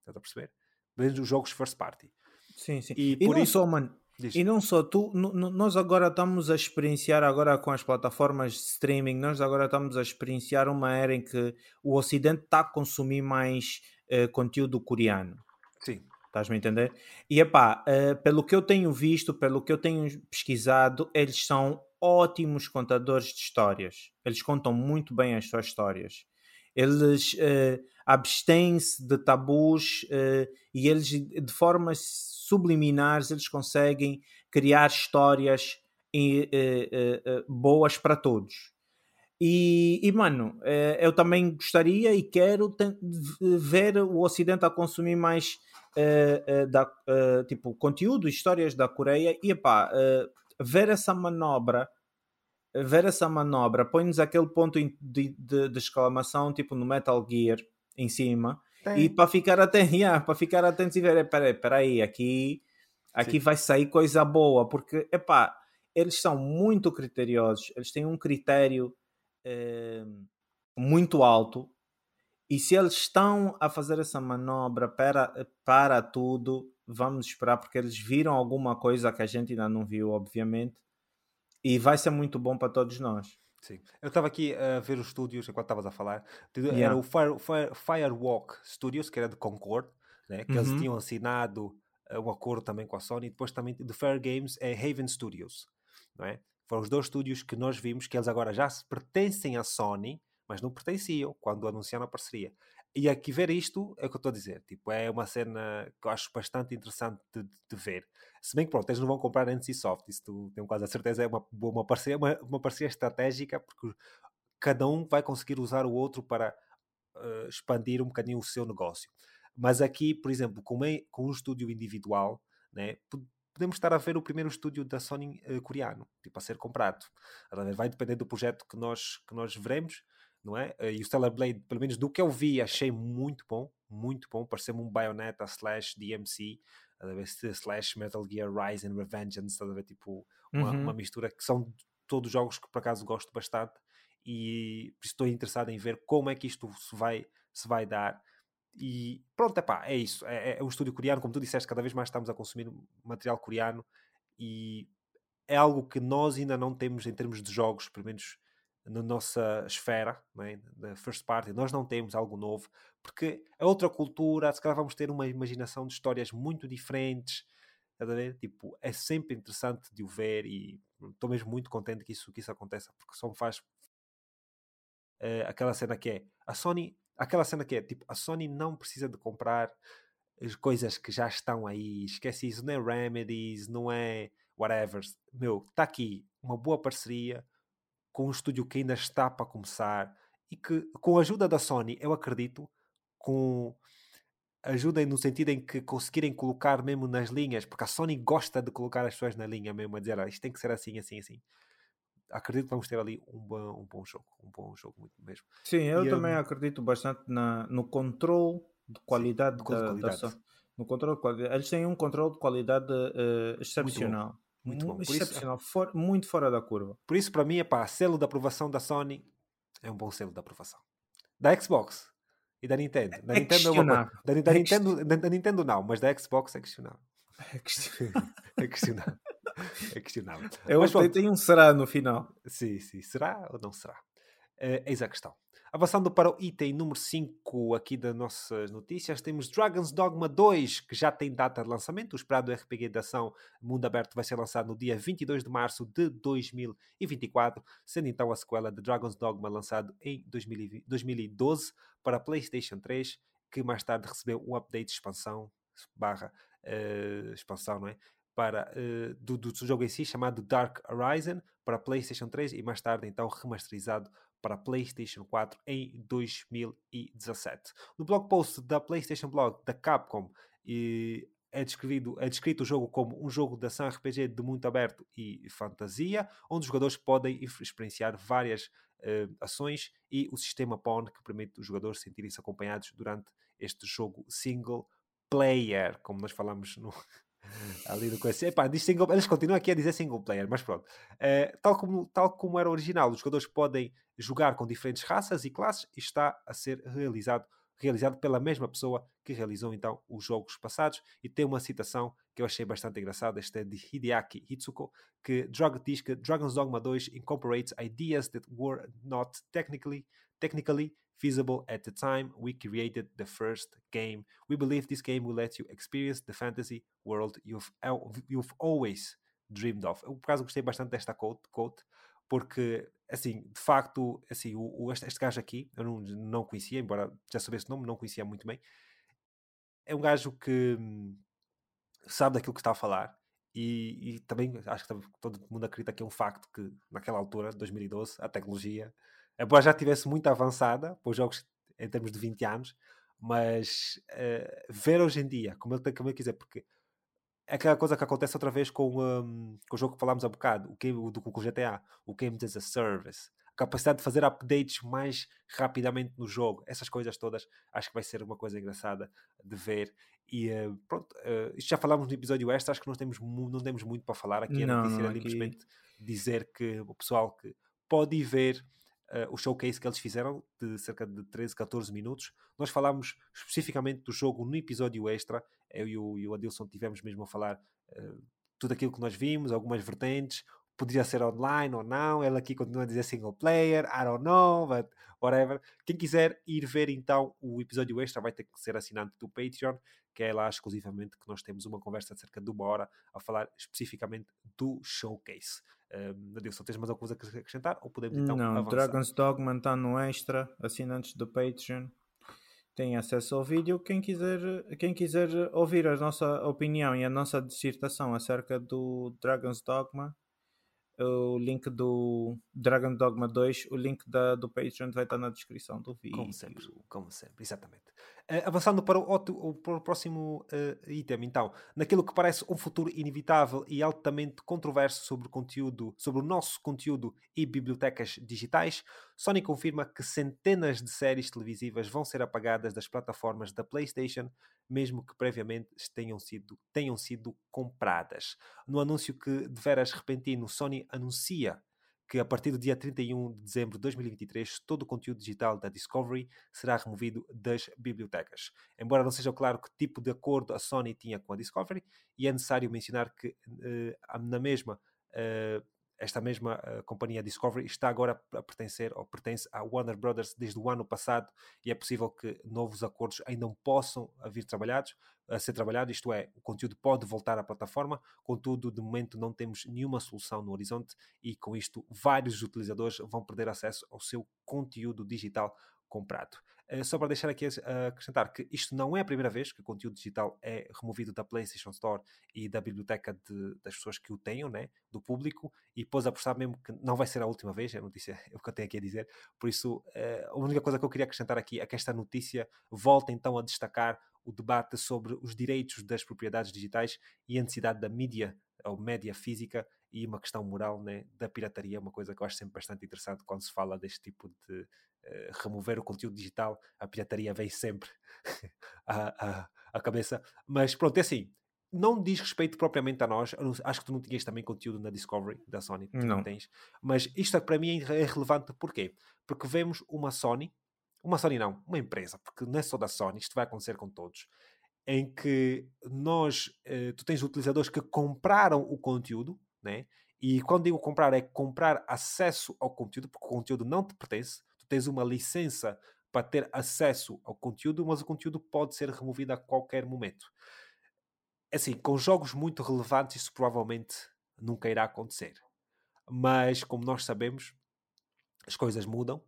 Estás a perceber? Pelo menos os jogos first party. Sim, sim. E, e por isso, só, mano... Diz. E não só tu, n- n- nós agora estamos a experienciar agora com as plataformas de streaming, nós agora estamos a experienciar uma era em que o Ocidente está a consumir mais uh, conteúdo coreano. Sim. Estás-me a entender? E epá, uh, pelo que eu tenho visto, pelo que eu tenho pesquisado, eles são ótimos contadores de histórias. Eles contam muito bem as suas histórias. Eles uh, abstêm-se de tabus uh, e eles, de forma subliminares, eles conseguem criar histórias e, uh, uh, uh, boas para todos. E, e mano, uh, eu também gostaria e quero te- ver o Ocidente a consumir mais uh, uh, da, uh, tipo, conteúdo, histórias da Coreia. E epá, uh, ver essa manobra ver essa manobra, põe-nos aquele ponto de, de, de exclamação, tipo no Metal Gear, em cima. Tem. E para ficar atento, yeah, para ficar atento e ver, espera espera aí, aqui, aqui vai sair coisa boa, porque, epá, eles são muito criteriosos, eles têm um critério eh, muito alto, e se eles estão a fazer essa manobra para, para tudo, vamos esperar, porque eles viram alguma coisa que a gente ainda não viu, obviamente. E vai ser muito bom para todos nós. Sim. Eu estava aqui a ver os estúdios, enquanto estavas a falar. Era yeah. o Fire, Fire, Firewalk Studios, que era de Concord, né? Que uhum. eles tinham assinado um acordo também com a Sony. E depois também de Fair Games é Haven Studios. Não é? Foram os dois estúdios que nós vimos que eles agora já pertencem à Sony, mas não pertenciam quando anunciaram a parceria. E aqui ver isto é o que eu estou a dizer. Tipo, é uma cena que eu acho bastante interessante de, de ver. Se bem que pronto, eles não vão comprar a NCSoft, isso tu, tenho quase a certeza, é uma, uma, parceria, uma, uma parceria estratégica, porque cada um vai conseguir usar o outro para uh, expandir um bocadinho o seu negócio. Mas aqui, por exemplo, com, uma, com um estúdio individual, né, podemos estar a ver o primeiro estúdio da Sony uh, coreano, tipo, a ser comprado. Vai depender do projeto que nós, que nós veremos. Não é? E o Stellar Blade, pelo menos do que eu vi, achei muito bom, muito bom, pareceu-me um Bayonetta slash D M C, slash Metal Gear Rise and Revengeance, tipo uma, uhum. uma mistura, que são todos jogos que por acaso gosto bastante, e estou interessado em ver como é que isto se vai, se vai dar. E pronto, epá, é isso, é, é um estúdio coreano, como tu disseste, cada vez mais estamos a consumir material coreano, e é algo que nós ainda não temos em termos de jogos, pelo menos na nossa esfera, né, da first party, nós não temos algo novo, porque é outra cultura, se calhar vamos ter uma imaginação de histórias muito diferentes, tá vendo? Tipo, é sempre interessante de o ver, e estou mesmo muito contente que isso, que isso aconteça, porque só me faz uh, aquela cena que é a Sony, aquela cena que é tipo, a Sony não precisa de comprar as coisas que já estão aí, esquece isso, não é remedies, não é whatever, meu, está aqui uma boa parceria com um estúdio que ainda está para começar, e que com a ajuda da Sony, eu acredito, com ajuda no sentido em que conseguirem colocar mesmo nas linhas, porque a Sony gosta de colocar as pessoas na linha mesmo, a dizer, ah, isto tem que ser assim, assim, assim. Acredito que vamos ter ali um bom, um bom jogo, um bom jogo muito mesmo. Sim, eu e, também um... acredito bastante na, no controle de qualidade, sim, da, de qualidade. Da, da, no controle de qualidade. Eles têm um controle de qualidade uh, excepcional. Muito bom. Muito, muito bom. Excepcional. Isso, for, muito fora da curva. Por isso, para mim, é pá, selo de aprovação da Sony é um bom selo de aprovação. Da Xbox e da Nintendo. Da é Nintendo, é uma, da, da, é Nintendo da, da Nintendo não, mas da Xbox é questionável. É questionável. É questionável. É questionável. Eu mas, bom, tem um será no final. Sim, sim. Será ou não será? Uh, eis a questão. Avançando para o item número cinco aqui das nossas notícias, temos Dragon's Dogma dois, que já tem data de lançamento. O esperado R P G de ação mundo aberto vai ser lançado no dia vinte e dois de março de dois mil e vinte e quatro, sendo então a sequela de Dragon's Dogma lançado em dois mil e doze para PlayStation três, que mais tarde recebeu um update de expansão, barra, uh, expansão, não é? Para, uh, do, do jogo em si, chamado Dark Horizon, para PlayStation três e mais tarde então remasterizado para PlayStation quatro em dois mil e dezassete. No blog post da PlayStation Blog da Capcom e é, descrito, é descrito o jogo como um jogo de ação R P G de mundo aberto e fantasia, onde os jogadores podem experienciar várias uh, ações e o sistema P O N que permite os jogadores sentirem-se acompanhados durante este jogo single player, como nós falamos no... Ali do conhece. Epá, diz single... Eles continuam aqui a dizer single player, mas pronto. Uh, tal, como, tal como era original, os jogadores podem jogar com diferentes raças e classes e está a ser realizado, realizado pela mesma pessoa que realizou então os jogos passados. E tem uma citação que eu achei bastante engraçada, esta é de Hideaki Hitsuko, que diz que Dragon's Dogma dois incorporates ideas that were not technically, technically feasible at the time we created the first game. We believe this game will let you experience the fantasy world you've, you've always dreamed of. Eu, por acaso, gostei bastante desta quote, quote porque, assim, de facto, assim, o, o, este, este gajo aqui, eu não, não conhecia, embora já soubesse o nome, não conhecia muito bem. É um gajo que hum, sabe daquilo que está a falar e, e também acho que todo mundo acredita que é um facto que, naquela altura, dois mil e doze, a tecnologia... Embora já estivesse muito avançada para os jogos em termos de vinte anos, mas uh, ver hoje em dia, como ele, como ele quiser, porque é aquela coisa que acontece outra vez com, um, com o jogo que falámos há bocado, o game, o, do, com o G T A, o Game as a Service, a capacidade de fazer updates mais rapidamente no jogo, essas coisas todas, acho que vai ser uma coisa engraçada de ver. E uh, pronto, uh, isto já falámos no episódio extra, acho que nós temos, não temos muito para falar aqui, não, a notícia era simplesmente dizer que o pessoal que pode ir ver Uh, o showcase que eles fizeram de cerca de treze, catorze minutos. Nós falámos especificamente do jogo no episódio extra. Eu e o, e o Adilson tivemos mesmo a falar uh, tudo aquilo que nós vimos, algumas vertentes. Poderia ser online ou não. Ela aqui continua a dizer single player. I don't know, but whatever. Quem quiser ir ver então o episódio extra vai ter que ser assinante do Patreon, que é lá exclusivamente que nós temos uma conversa de cerca de uma hora a falar especificamente do showcase. Um, Adilson, tens mais alguma coisa a acrescentar? Ou podemos então não, avançar? Dragon's Dogma está no extra, assinantes do Patreon têm acesso ao vídeo. Quem quiser, quem quiser ouvir a nossa opinião e a nossa dissertação acerca do Dragon's Dogma, o link do Dragon's Dogma dois, o link da, do Patreon vai estar na descrição do vídeo. Como sempre, como sempre, exatamente. Uh, avançando para o, outro, o, para o próximo uh, item, então, naquilo que parece um futuro inevitável e altamente controverso sobre o conteúdo, sobre o nosso conteúdo e bibliotecas digitais, Sony confirma que centenas de séries televisivas vão ser apagadas das plataformas da PlayStation, mesmo que previamente tenham sido, tenham sido compradas. No anúncio que de veras repentino, Sony anuncia que a partir do dia trinta e um de dezembro de dois mil e vinte e três, todo o conteúdo digital da Discovery será removido das bibliotecas. Embora não seja claro que tipo de acordo a Sony tinha com a Discovery, e é necessário mencionar que uh, na mesma, uh, esta mesma uh, companhia Discovery está agora a pertencer ou pertence à Warner Brothers desde o ano passado, e é possível que novos acordos ainda não possam vir trabalhados, a ser trabalhado, isto é, o conteúdo pode voltar à plataforma, contudo, de momento não temos nenhuma solução no horizonte e com isto vários utilizadores vão perder acesso ao seu conteúdo digital comprado. Uh, só para deixar aqui uh, acrescentar que isto não é a primeira vez que o conteúdo digital é removido da PlayStation Store e da biblioteca de, das pessoas que o tenham, né, do público, e pôs a apostar mesmo que não vai ser a última vez, a notícia é o que eu tenho aqui a dizer, por isso uh, a única coisa que eu queria acrescentar aqui é que esta notícia volta então a destacar o debate sobre os direitos das propriedades digitais e a necessidade da mídia ou média física e uma questão moral, né, da pirataria, uma coisa que eu acho sempre bastante interessante quando se fala deste tipo de uh, remover o conteúdo digital. A pirataria vem sempre à, à, à cabeça. Mas pronto, é assim, não diz respeito propriamente a nós. Acho que tu não tinhas também conteúdo na Discovery da Sony, tu não tens. Mas isto para mim é relevante, porquê? Porque vemos uma Sony, uma Sony não, uma empresa, porque não é só da Sony, isto vai acontecer com todos, em que nós, eh, tu tens utilizadores que compraram o conteúdo, né? E quando digo comprar, é comprar acesso ao conteúdo, porque o conteúdo não te pertence, tu tens uma licença para ter acesso ao conteúdo, mas o conteúdo pode ser removido a qualquer momento. Assim, com jogos muito relevantes isso provavelmente nunca irá acontecer, mas como nós sabemos, as coisas mudam,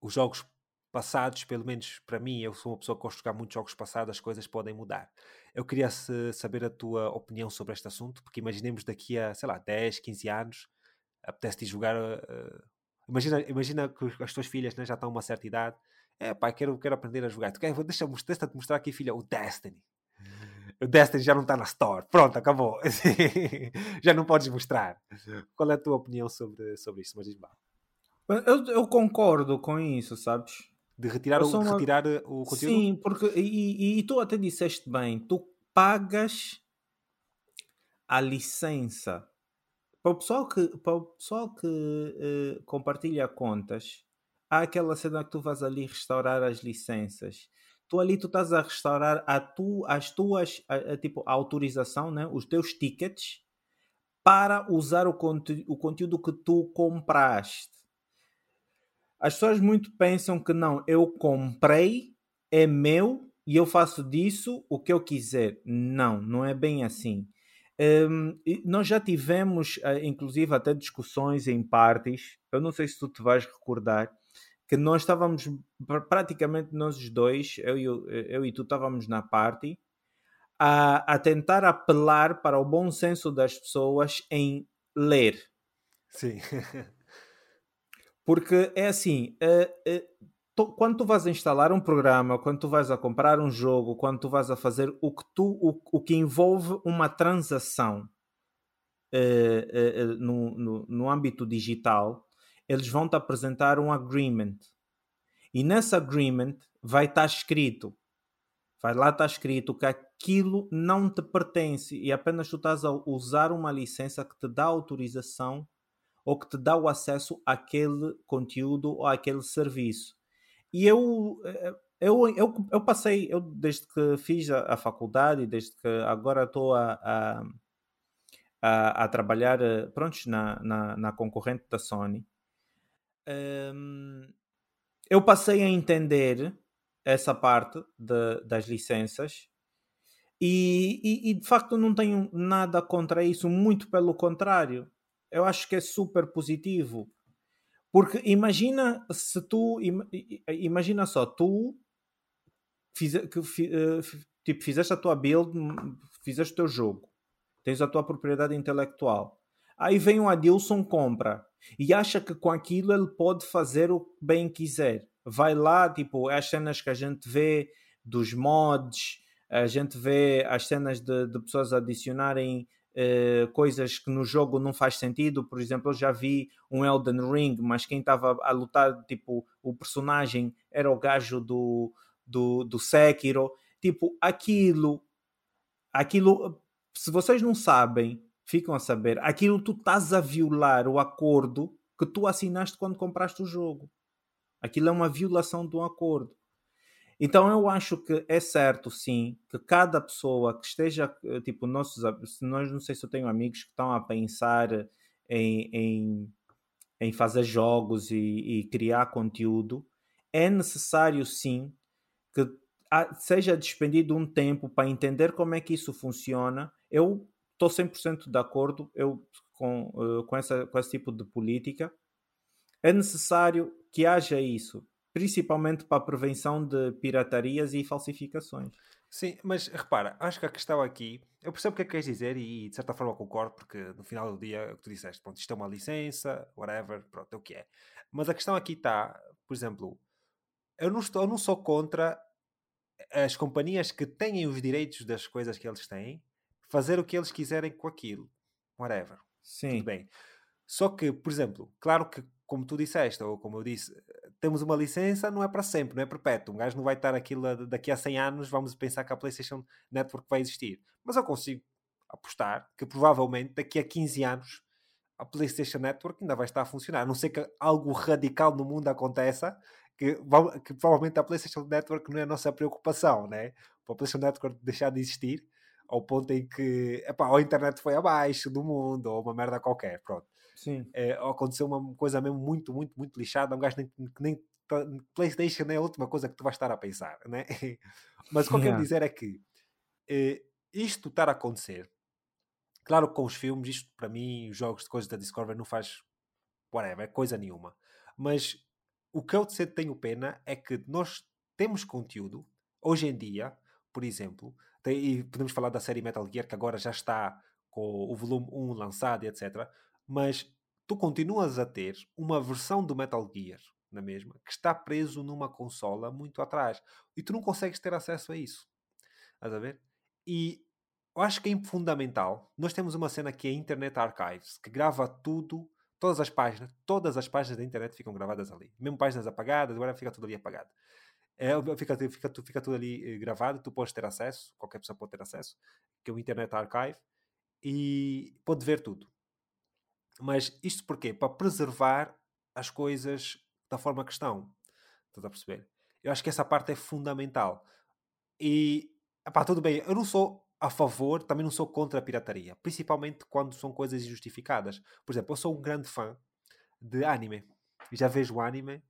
os jogos passados, pelo menos para mim, eu sou uma pessoa que gosto de jogar muitos jogos passados, as coisas podem mudar. Eu queria saber a tua opinião sobre este assunto, porque imaginemos daqui a, sei lá, dez, quinze anos, apetece-te jogar... Uh, imagina, imagina que as tuas filhas, né, já estão a uma certa idade. É, pai, quero, quero aprender a jogar. Tu quer, deixa, deixa-te mostrar aqui, filha, o Destiny. O Destiny já não está na Store. Pronto, acabou. Já não podes mostrar. Qual é a tua opinião sobre, sobre isso? Mas diz-me. Eu, eu concordo com isso, sabes? De retirar, o, uma... de retirar o conteúdo? Sim, porque, e, e, e tu até disseste bem, tu pagas a licença. Para o pessoal que, para o pessoal que uh, compartilha contas, há aquela cena que tu vais ali restaurar as licenças. Tu ali tu estás a restaurar a tu, as tuas, a, a, tipo, a autorização, né? Os teus tickets, para usar o, conte- o conteúdo que tu compraste. As pessoas muito pensam que não, eu comprei, é meu e eu faço disso o que eu quiser. Não, não é bem assim. Um, nós já tivemos, inclusive, até discussões em partes, eu não sei se tu te vais recordar, que nós estávamos, praticamente nós dois, eu e, eu, eu e tu estávamos na party, a, a tentar apelar para o bom senso das pessoas em ler. Sim. Porque é assim, uh, uh, tu, quando tu vais a instalar um programa, quando tu vais a comprar um jogo, quando tu vais a fazer o que, tu, o, o que envolve uma transação uh, uh, uh, no, no, no âmbito digital, eles vão te apresentar um agreement. E nesse agreement vai estar escrito, vai lá estar escrito que aquilo não te pertence e apenas tu estás a usar uma licença que te dá autorização ou que te dá o acesso àquele conteúdo ou àquele serviço. E eu, eu, eu, eu passei, eu, desde que fiz a, a faculdade, desde que agora estou a, a, a, a trabalhar, pronto, na, na, na concorrente da Sony, um, eu passei a entender essa parte de, das licenças e, e, e, de facto, não tenho nada contra isso, muito pelo contrário. Eu acho que é super positivo. Porque imagina se tu... Imagina só, tu fiz, tipo, fizeste a tua build, fizeste o teu jogo, tens a tua propriedade intelectual. Aí vem o Adilson, compra, e acha que com aquilo ele pode fazer o que bem quiser. Vai lá, tipo, as cenas que a gente vê dos mods, a gente vê as cenas de, de pessoas adicionarem... Uh, coisas que no jogo não faz sentido. Por exemplo, eu já vi um Elden Ring, mas quem estava a lutar, tipo, o personagem era o gajo do, do, do Sekiro. Tipo, aquilo aquilo, se vocês não sabem, ficam a saber, aquilo tu estás a violar o acordo que tu assinaste quando compraste o jogo. Aquilo é uma violação de um acordo. Então eu acho que é certo, sim, que cada pessoa que esteja, tipo, nossos, nós, não sei se eu tenho amigos que estão a pensar em, em, em fazer jogos e, e criar conteúdo, é necessário, sim, que seja despendido um tempo para entender como é que isso funciona. Eu estou cem por cento de acordo eu, com, com, essa, com esse tipo de política. É necessário que haja isso, principalmente para a prevenção de piratarias e falsificações. Sim, mas repara, acho que a questão aqui, eu percebo o que é que queres dizer e de certa forma concordo, porque no final do dia, o que tu disseste, pronto, isto é uma licença, whatever, pronto, é o que é. Mas a questão aqui está, por exemplo, eu não, estou, eu não sou contra as companhias que têm os direitos das coisas que eles têm, fazer o que eles quiserem com aquilo, whatever. Sim. Tudo bem. Só que, por exemplo, claro que, como tu disseste, ou como eu disse, temos uma licença, não é para sempre, não é perpétuo. Um gajo não vai estar aquilo, daqui a cem anos vamos pensar que a PlayStation Network vai existir. Mas eu consigo apostar que provavelmente daqui a quinze anos a PlayStation Network ainda vai estar a funcionar. A não ser que algo radical no mundo aconteça, que, que provavelmente a PlayStation Network não é a nossa preocupação, né? Para a PlayStation Network deixar de existir ao ponto em que, epá, a internet foi abaixo do mundo, ou uma merda qualquer, pronto. Sim. É, aconteceu uma coisa mesmo muito, muito, muito lixada, um gajo nem, nem PlayStation é a última coisa que tu vais estar a pensar, né? Mas o que eu quero dizer é que é, isto estar a acontecer, claro que com os filmes, isto para mim, os jogos de coisas da Discovery não faz whatever, coisa nenhuma, mas o que eu tenho pena é que nós temos conteúdo hoje em dia, por exemplo, tem, e podemos falar da série Metal Gear que agora já está com o volume um lançado e etc, mas tu continuas a ter uma versão do Metal Gear, na mesma, que está preso numa consola muito atrás, e tu não consegues ter acesso a isso, estás a ver? E eu acho que é fundamental, nós temos uma cena que é Internet Archives, que grava tudo, todas as páginas, todas as páginas da internet ficam gravadas ali, mesmo páginas apagadas, agora fica tudo ali apagado, é, fica, fica, fica tudo ali eh, gravado, tu podes ter acesso, qualquer pessoa pode ter acesso, que é o Internet Archive, e pode ver tudo. Mas isto porquê? Para preservar as coisas da forma que estão. Estás a perceber? Eu acho que essa parte é fundamental. E, epá, tudo bem, eu não sou a favor, também não sou contra a pirataria. Principalmente quando são coisas injustificadas. Por exemplo, eu sou um grande fã de anime. Já vejo anime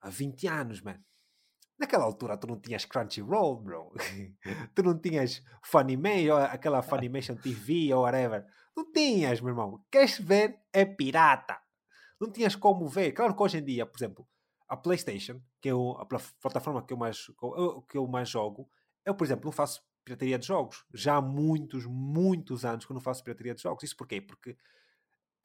há vinte anos, mano. Naquela altura tu não tinhas Crunchyroll, bro. Tu não tinhas Funimation, ou aquela Funimation T V, ou whatever. Não tinhas, meu irmão. Queres ver? É pirata. Não tinhas como ver. Claro que hoje em dia, por exemplo, a PlayStation, que é a plataforma que eu mais, que eu mais jogo, eu, por exemplo, não faço pirataria de jogos. Já há muitos, muitos anos que eu não faço pirataria de jogos. Isso porquê? Porque,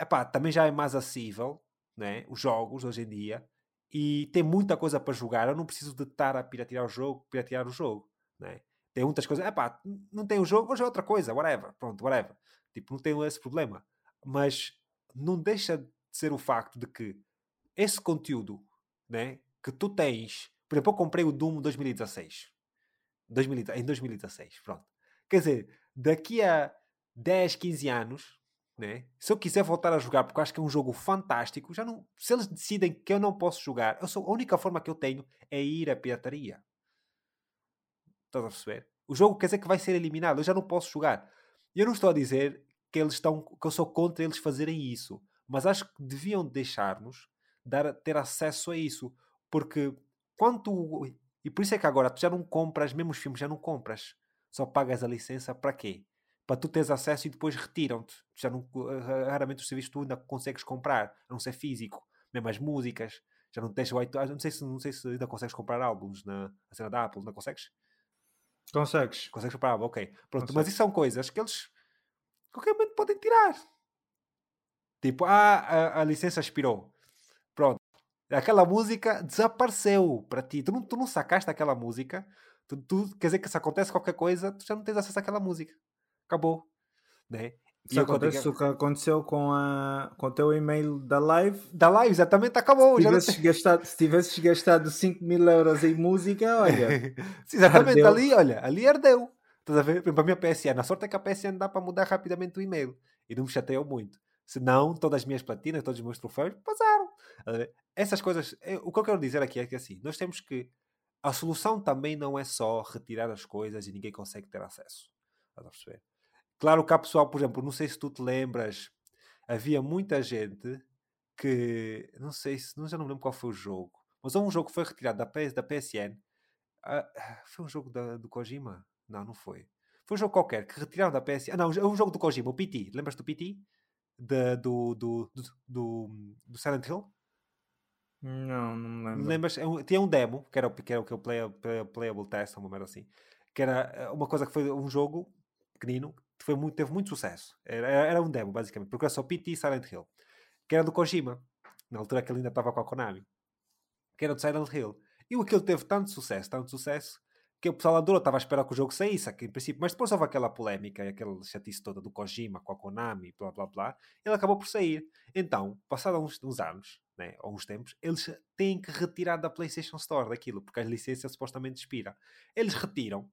epá, também já é mais acessível, né? Os jogos, hoje em dia, e tem muita coisa para jogar, eu não preciso de estar a piratear o jogo, piratear o jogo, né? Tem muitas coisas, epá, não tem o jogo, vou jogar outra coisa, whatever, pronto, whatever, tipo, não tenho esse problema, mas não deixa de ser o facto de que esse conteúdo, né, que tu tens, por exemplo, eu comprei o Doom dois mil e dezasseis, pronto, quer dizer, daqui a dez, quinze anos, né? Se eu quiser voltar a jogar, porque eu acho que é um jogo fantástico, já não, se eles decidem que eu não posso jogar, eu sou, a única forma que eu tenho é ir à pirataria. Estás a perceber? O jogo quer dizer que vai ser eliminado, eu já não posso jogar. Eu não estou a dizer que, eles estão, que eu sou contra eles fazerem isso, mas acho que deviam deixar-nos dar, ter acesso a isso, porque quando tu, e por isso é que agora tu já não compras, mesmo os filmes já não compras, só pagas a licença para quê? Para tu teres acesso e depois retiram-te. Já não, raramente os serviços tu ainda consegues comprar, a não ser físico. Mesmo as músicas, já não tens o iTunes. Não sei se, não sei se ainda consegues comprar álbuns na, na cena da Apple, não consegues? Consegues. Consegues comprar álbum, ok. Pronto, consegues. Mas isso são coisas que eles qualquer momento podem tirar. Tipo, ah, a, a licença expirou. Pronto. Aquela música desapareceu para ti. Tu não, tu não sacaste aquela música. Tu, tu, quer dizer que se acontece qualquer coisa, tu já não tens acesso àquela música. Acabou, né? Isso acontece o que aconteceu com, a, com o teu e-mail da live. Da live, exatamente, acabou. Se tivesses, já não... gastado, se tivesses gastado cinco mil euros em música, olha. Sim, exatamente, ardeu. Ali, olha, ali ardeu. Estás a ver? Para mim a P S N, a sorte é que a P S N dá para mudar rapidamente o e-mail. E não me chateou muito. Senão, todas as minhas platinas, todos os meus troféus, passaram. Essas coisas, o que eu quero dizer aqui é que assim, nós temos que... A solução também não é só retirar as coisas e ninguém consegue ter acesso. Estás a perceber? Claro que há pessoal, por exemplo, não sei se tu te lembras, havia muita gente que, não sei se, já não me lembro qual foi o jogo, mas houve um jogo que foi retirado da, P S, da P S N, ah, foi um jogo da, do Kojima? Não, não foi. Foi um jogo qualquer, que retiraram da P S N, ah, não, é um jogo do Kojima, o P T, lembras do P T? De, do, do, do, do, do Silent Hill? Não, não me lembro. Lembras? É um, tinha um demo, que era o que, era o, que é o play, play, Playable Test, ou uma merda assim, que era uma coisa que foi um jogo pequenino, Foi muito, teve muito sucesso. Era, era um demo, basicamente. Porque era só P T e Silent Hill. Que era do Kojima. Na altura que ele ainda estava com a Konami. Que era do Silent Hill. E aquilo teve tanto sucesso, tanto sucesso, que o pessoal adorou, estava a esperar que o jogo saísse aqui, em princípio, mas depois houve aquela polémica e aquela chatice toda do Kojima com a Konami, blá blá blá, ele acabou por sair. Então, passados uns, uns anos, né, ou uns tempos, eles têm que retirar da PlayStation Store daquilo, porque a licença supostamente expira. Eles retiram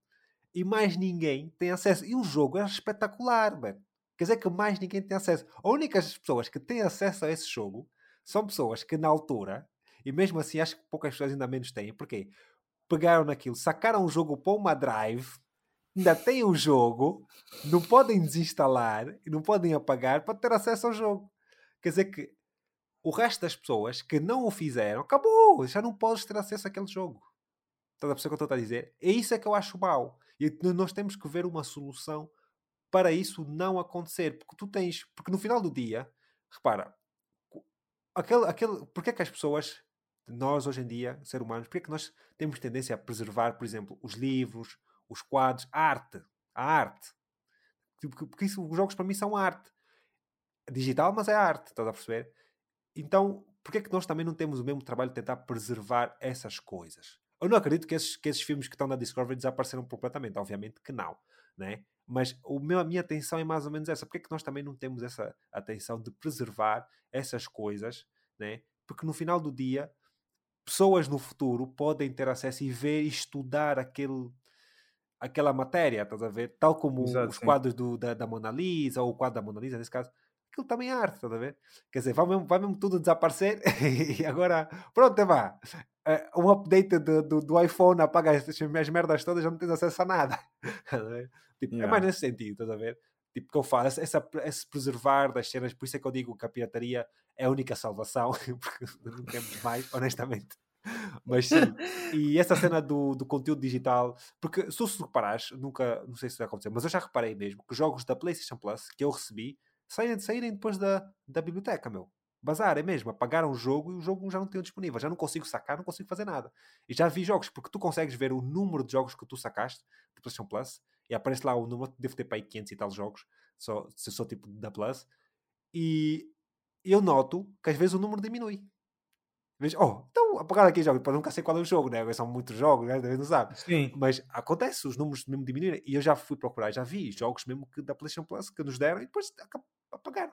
e mais ninguém tem acesso. E o jogo era espetacular, mano. Quer dizer que mais ninguém tem acesso. As únicas pessoas que têm acesso a esse jogo são pessoas que na altura, e mesmo assim acho que poucas pessoas ainda menos têm, porque pegaram naquilo, sacaram o jogo para uma drive, ainda têm o jogo, não podem desinstalar, não podem apagar para ter acesso ao jogo. Quer dizer que o resto das pessoas que não o fizeram, acabou, já não podes ter acesso àquele jogo. Estás a perceber o que eu estou a dizer? É isso é que eu acho mau. E nós temos que ver uma solução para isso não acontecer. Porque tu tens, porque no final do dia, repara, aquele, aquele, porque é que as pessoas... Nós, hoje em dia, seres humanos, porque é que nós temos tendência a preservar, por exemplo, os livros, os quadros, a arte. A arte. Porque isso, os jogos, para mim, são arte. Digital, mas é arte. Estás a perceber? Então, porque é que nós também não temos o mesmo trabalho de tentar preservar essas coisas? Eu não acredito que esses, que esses filmes que estão na Discovery desapareceram completamente. Obviamente que não. Né? Mas o meu, a minha atenção é mais ou menos essa. Porque é que nós também não temos essa atenção de preservar essas coisas? Né? Porque no final do dia... Pessoas no futuro podem ter acesso e ver e estudar aquele, aquela matéria, estás a ver? Tal como Exato, os sim. quadros do, da, da Mona Lisa, ou o quadro da Mona Lisa, nesse caso. Aquilo também é arte, estás a ver? Quer dizer, vai mesmo, vai mesmo tudo desaparecer e agora... Pronto, é vá. Uh, um update do, do, do iPhone apaga as, as merdas todas, já não tens acesso a nada. Tipo, yeah. É mais nesse sentido, estás a ver? Tipo, que eu falo, esse, esse preservar das cenas, por isso é que eu digo que a pirataria é a única salvação, porque não temos mais, honestamente. Mas sim, e essa cena do, do conteúdo digital, porque se tu reparares, nunca, não sei se vai acontecer, mas eu já reparei mesmo que jogos da PlayStation Plus que eu recebi saírem, saírem depois da, da biblioteca, meu. Bazar, é mesmo, apagaram o jogo e o jogo já não tem disponível, já não consigo sacar, não consigo fazer nada. E já vi jogos, porque tu consegues ver o número de jogos que tu sacaste da PlayStation Plus. E aparece lá o número, devo ter para aí quinhentos e tal jogos, só, se eu sou tipo da Plus. E eu noto que às vezes o número diminui. Vejo, oh, então apagar aqui jogos, depois nunca sei qual é o jogo, né? São muitos jogos, né? Não sabe. Sim. Mas acontece, os números mesmo diminuírem. E eu já fui procurar, já vi jogos mesmo que da PlayStation Plus que nos deram e depois apagaram.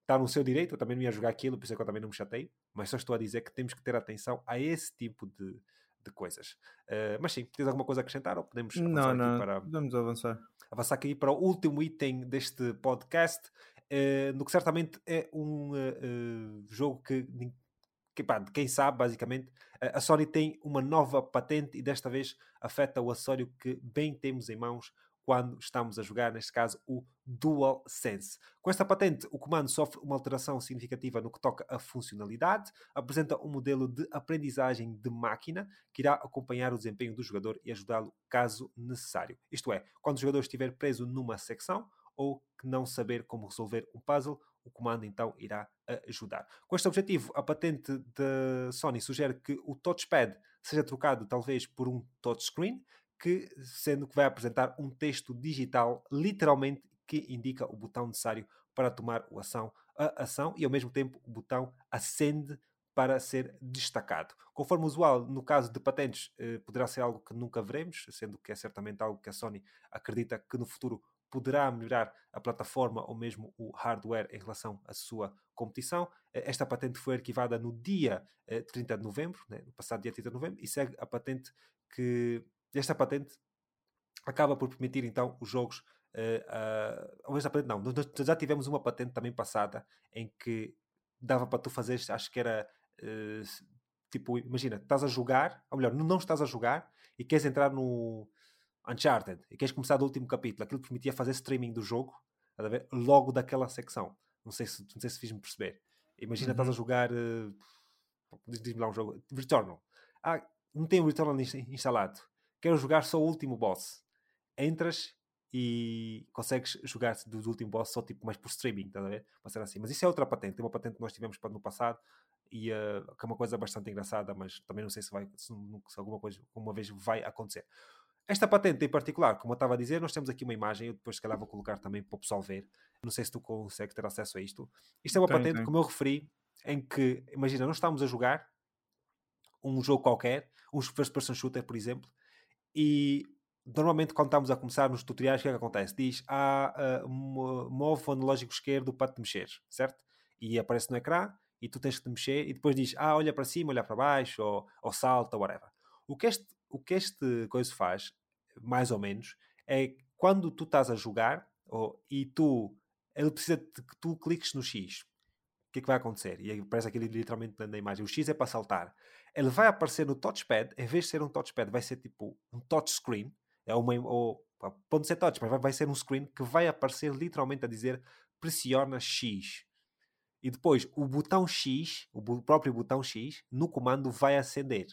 Está no seu direito, eu também não ia jogar aquilo, por isso é que eu também não me chateio. Mas só estou a dizer que temos que ter atenção a esse tipo de... de coisas. Uh, mas sim, tens alguma coisa a acrescentar ou podemos avançar não, aqui não. para... Podemos avançar. Avançar aqui para o último item deste podcast, uh, no que certamente é um uh, uh, jogo que, que pá, de quem sabe, basicamente, uh, a Sony tem uma nova patente e desta vez afeta o acessório que bem temos em mãos quando estamos a jogar, neste caso, o DualSense. Com esta patente, o comando sofre uma alteração significativa no que toca à funcionalidade, apresenta um modelo de aprendizagem de máquina que irá acompanhar o desempenho do jogador e ajudá-lo caso necessário. Isto é, quando o jogador estiver preso numa secção ou que não saber como resolver um puzzle, o comando então irá ajudar. Com este objetivo, a patente da Sony sugere que o touchpad seja trocado talvez por um touchscreen, que, sendo que vai apresentar um texto digital, literalmente, que indica o botão necessário para tomar a ação, a ação e, ao mesmo tempo, o botão acende para ser destacado. Conforme usual, no caso de patentes, eh, poderá ser algo que nunca veremos, sendo que é certamente algo que a Sony acredita que no futuro poderá melhorar a plataforma ou mesmo o hardware em relação à sua competição. Esta patente foi arquivada no dia eh, trinta de novembro, né, no passado dia trinta de novembro, e segue a patente que... Esta patente acaba por permitir, então, os jogos... Uh, uh, esta patente não, nós, nós já tivemos uma patente também passada em que dava para tu fazer, acho que era... Uh, tipo, imagina, estás a jogar, ou melhor, não estás a jogar e queres entrar no Uncharted e queres começar do último capítulo. Aquilo permitia fazer streaming do jogo, a ver, logo daquela secção. Não sei se, não sei se fiz-me perceber. Imagina, uhum. Estás a jogar... Uh, diz-me lá um jogo... Returnal. Ah, não tem o Returnal instalado. Quero jogar só o último boss. Entras e consegues jogar do último boss só tipo mais por streaming, tá a ver? Mas era assim. Mas isso é outra patente. É uma patente que nós tivemos no passado e uh, que é uma coisa bastante engraçada, mas também não sei se, vai, se, se alguma coisa alguma vez vai acontecer. Esta patente em particular, como eu estava a dizer, nós temos aqui uma imagem, eu depois se calhar vou colocar também para o pessoal ver. Não sei se tu consegues ter acesso a isto. Isto é uma tem, patente, tem. Como eu referi, em que, imagina, nós estamos a jogar um jogo qualquer, um first person shooter, por exemplo, e normalmente quando estamos a começar nos tutoriais, o que é que acontece? Diz, ah, uh, move o analógico esquerdo para te mexer, certo? E aparece no ecrã e tu tens que te mexer e depois diz, ah, olha para cima, olha para baixo, ou, ou salta, ou whatever. O que, este, o que este coisa faz, mais ou menos, é quando tu estás a jogar ou, e tu, ele precisa de que tu cliques no X. O que é que vai acontecer? E aparece aquilo literalmente na imagem. O X é para saltar. Ele vai aparecer no touchpad, em vez de ser um touchpad, vai ser tipo um touchscreen, é uma, ou, pode ser touch, mas vai, vai ser um screen que vai aparecer literalmente a dizer pressiona X. E depois o botão X, o próprio botão X, no comando vai acender.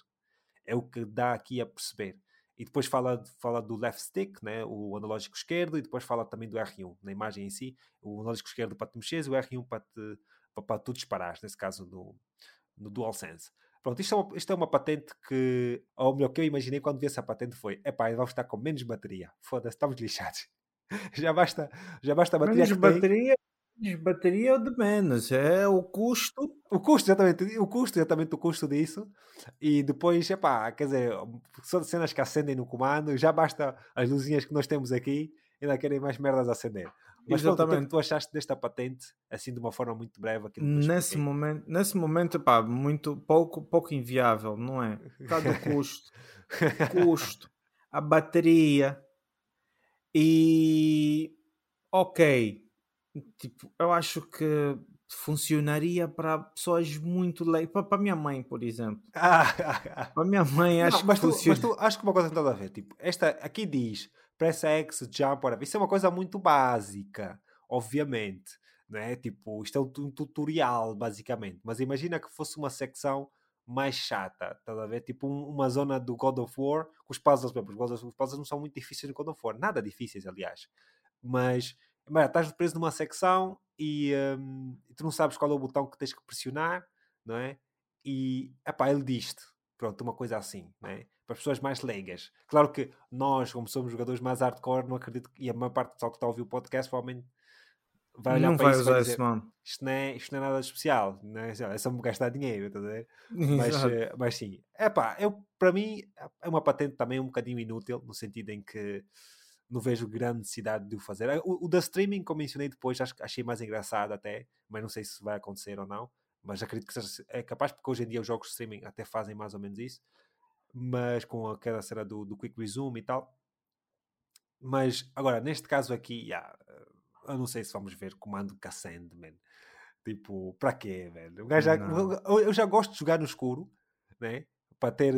É o que dá aqui a perceber. E depois fala, fala do left stick, né? O analógico esquerdo, e depois fala também do R um, na imagem em si, o analógico esquerdo para te mexeres e o R um para, te, para, para tu disparares, nesse caso no, no DualSense. Pronto, isto é, uma, isto é uma patente que, ou melhor, o que eu imaginei quando vi essa patente foi, epá, vamos estar com menos bateria, foda-se, estamos lixados. já, basta, já basta a bateria menos que bateria. Tem. Bateria é o de menos, é o custo. O custo, exatamente, o custo, exatamente o custo disso. E depois, epá, quer dizer, só cenas que acendem no comando, já basta as luzinhas que nós temos aqui, ainda querem mais merdas a acender. Mas exatamente. Pronto, o que tu achaste desta patente, assim de uma forma muito breve? Aqui nesse, momento, nesse momento, epá, muito pouco, pouco inviável, não é? Cada custo, custo, a bateria e... Ok. Tipo, eu acho que funcionaria para pessoas muito leves. Para a minha mãe, por exemplo. Ah, ah, ah. Para a minha mãe, acho não, mas que tu, funciona. Mas tu, acho que uma coisa não tem nada a ver. Tipo, esta, aqui diz, press X, jump, whatever. Isso é uma coisa muito básica, obviamente. Não é? Tipo, isto é um, um tutorial, basicamente. Mas imagina que fosse uma secção mais chata, estás a ver? Tipo um, uma zona do God of War, com os puzzles, os puzzles, os puzzles não são muito difíceis no God of War. Nada difíceis, aliás. Mas... Mas estás preso numa secção e um, tu não sabes qual é o botão que tens que pressionar, não é? E, epá, ele diz-te. Pronto, uma coisa assim, não é? Para pessoas mais leigas. Claro que nós, como somos jogadores mais hardcore, não acredito que... E a maior parte do pessoal que está a ouvir o podcast, provavelmente vai olhar não para vai isso e vai dizer... Isto não, é, isto não é nada especial, não é? É só me gastar dinheiro, está a ver? Mas, mas sim. Epá, eu, para mim, é uma patente também um bocadinho inútil, no sentido em que... não vejo grande necessidade de o fazer. O, o da streaming, como mencionei depois, acho, achei mais engraçado até, mas não sei se vai acontecer ou não, mas acredito que seja, é capaz, porque hoje em dia os jogos de streaming até fazem mais ou menos isso, mas com aquela cena do, do quick resume e tal. Mas, agora, neste caso aqui, yeah, eu não sei se vamos ver comando que acende, man. Tipo, para quê, velho? O gajo já, eu, eu já gosto de jogar no escuro, né? Para ter,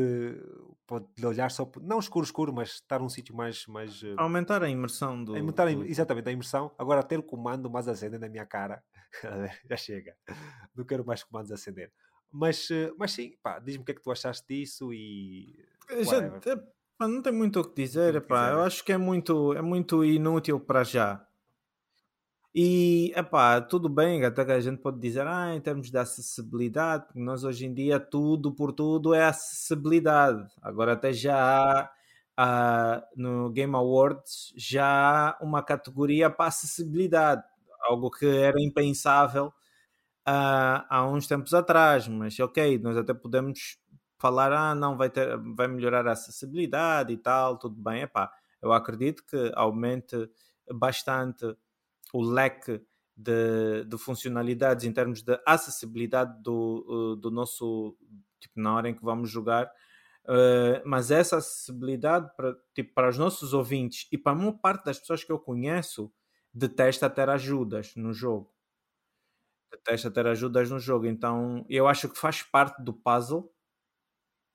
pode olhar só, não escuro, escuro, mas estar num sítio mais, mais... Aumentar a imersão do... Aumentar a, exatamente, a imersão. Agora ter o comando mais acender na minha cara, já chega. Não quero mais comandos acender. Mas, mas sim, pá, diz-me o que é que tu achaste disso e... Já, pá, não tem muito o que dizer, pá. Quiser. Eu acho que é muito, é muito inútil para já. E, epá, tudo bem, até que a gente pode dizer, ah, em termos de acessibilidade, porque nós hoje em dia tudo por tudo é acessibilidade. Agora até já há, ah, no Game Awards, já há uma categoria para acessibilidade, algo que era impensável ah, há uns tempos atrás, mas ok, nós até podemos falar, ah, não, vai, ter, vai melhorar a acessibilidade e tal, tudo bem, epá, eu acredito que aumente bastante o leque de, de funcionalidades em termos de acessibilidade do, do nosso, tipo, na hora em que vamos jogar, uh, mas essa acessibilidade para, tipo, para os nossos ouvintes e para a maior parte das pessoas que eu conheço detesta ter ajudas no jogo. Detesta ter ajudas no jogo, então eu acho que faz parte do puzzle,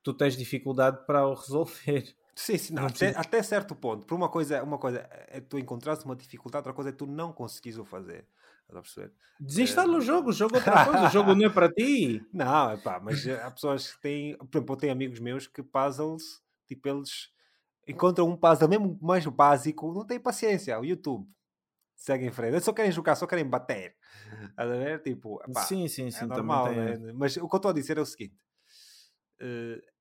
tu tens dificuldade para o resolver. Sim, sim, não, até, até certo ponto. Por uma coisa, uma coisa é tu encontrares uma dificuldade, outra coisa é tu não conseguires o fazer. Desinstala é... o jogo, joga outra coisa, o jogo não é para ti. Não, epá, mas há pessoas que têm, por exemplo, eu tenho amigos meus que puzzles, tipo, eles encontram um puzzle mesmo mais básico, não têm paciência, o YouTube segue em frente, eles só querem jogar, só querem bater. A ver, tipo, epá, sim, sim, sim, é normal, né? Mas o que eu estou a dizer é o seguinte. Uh,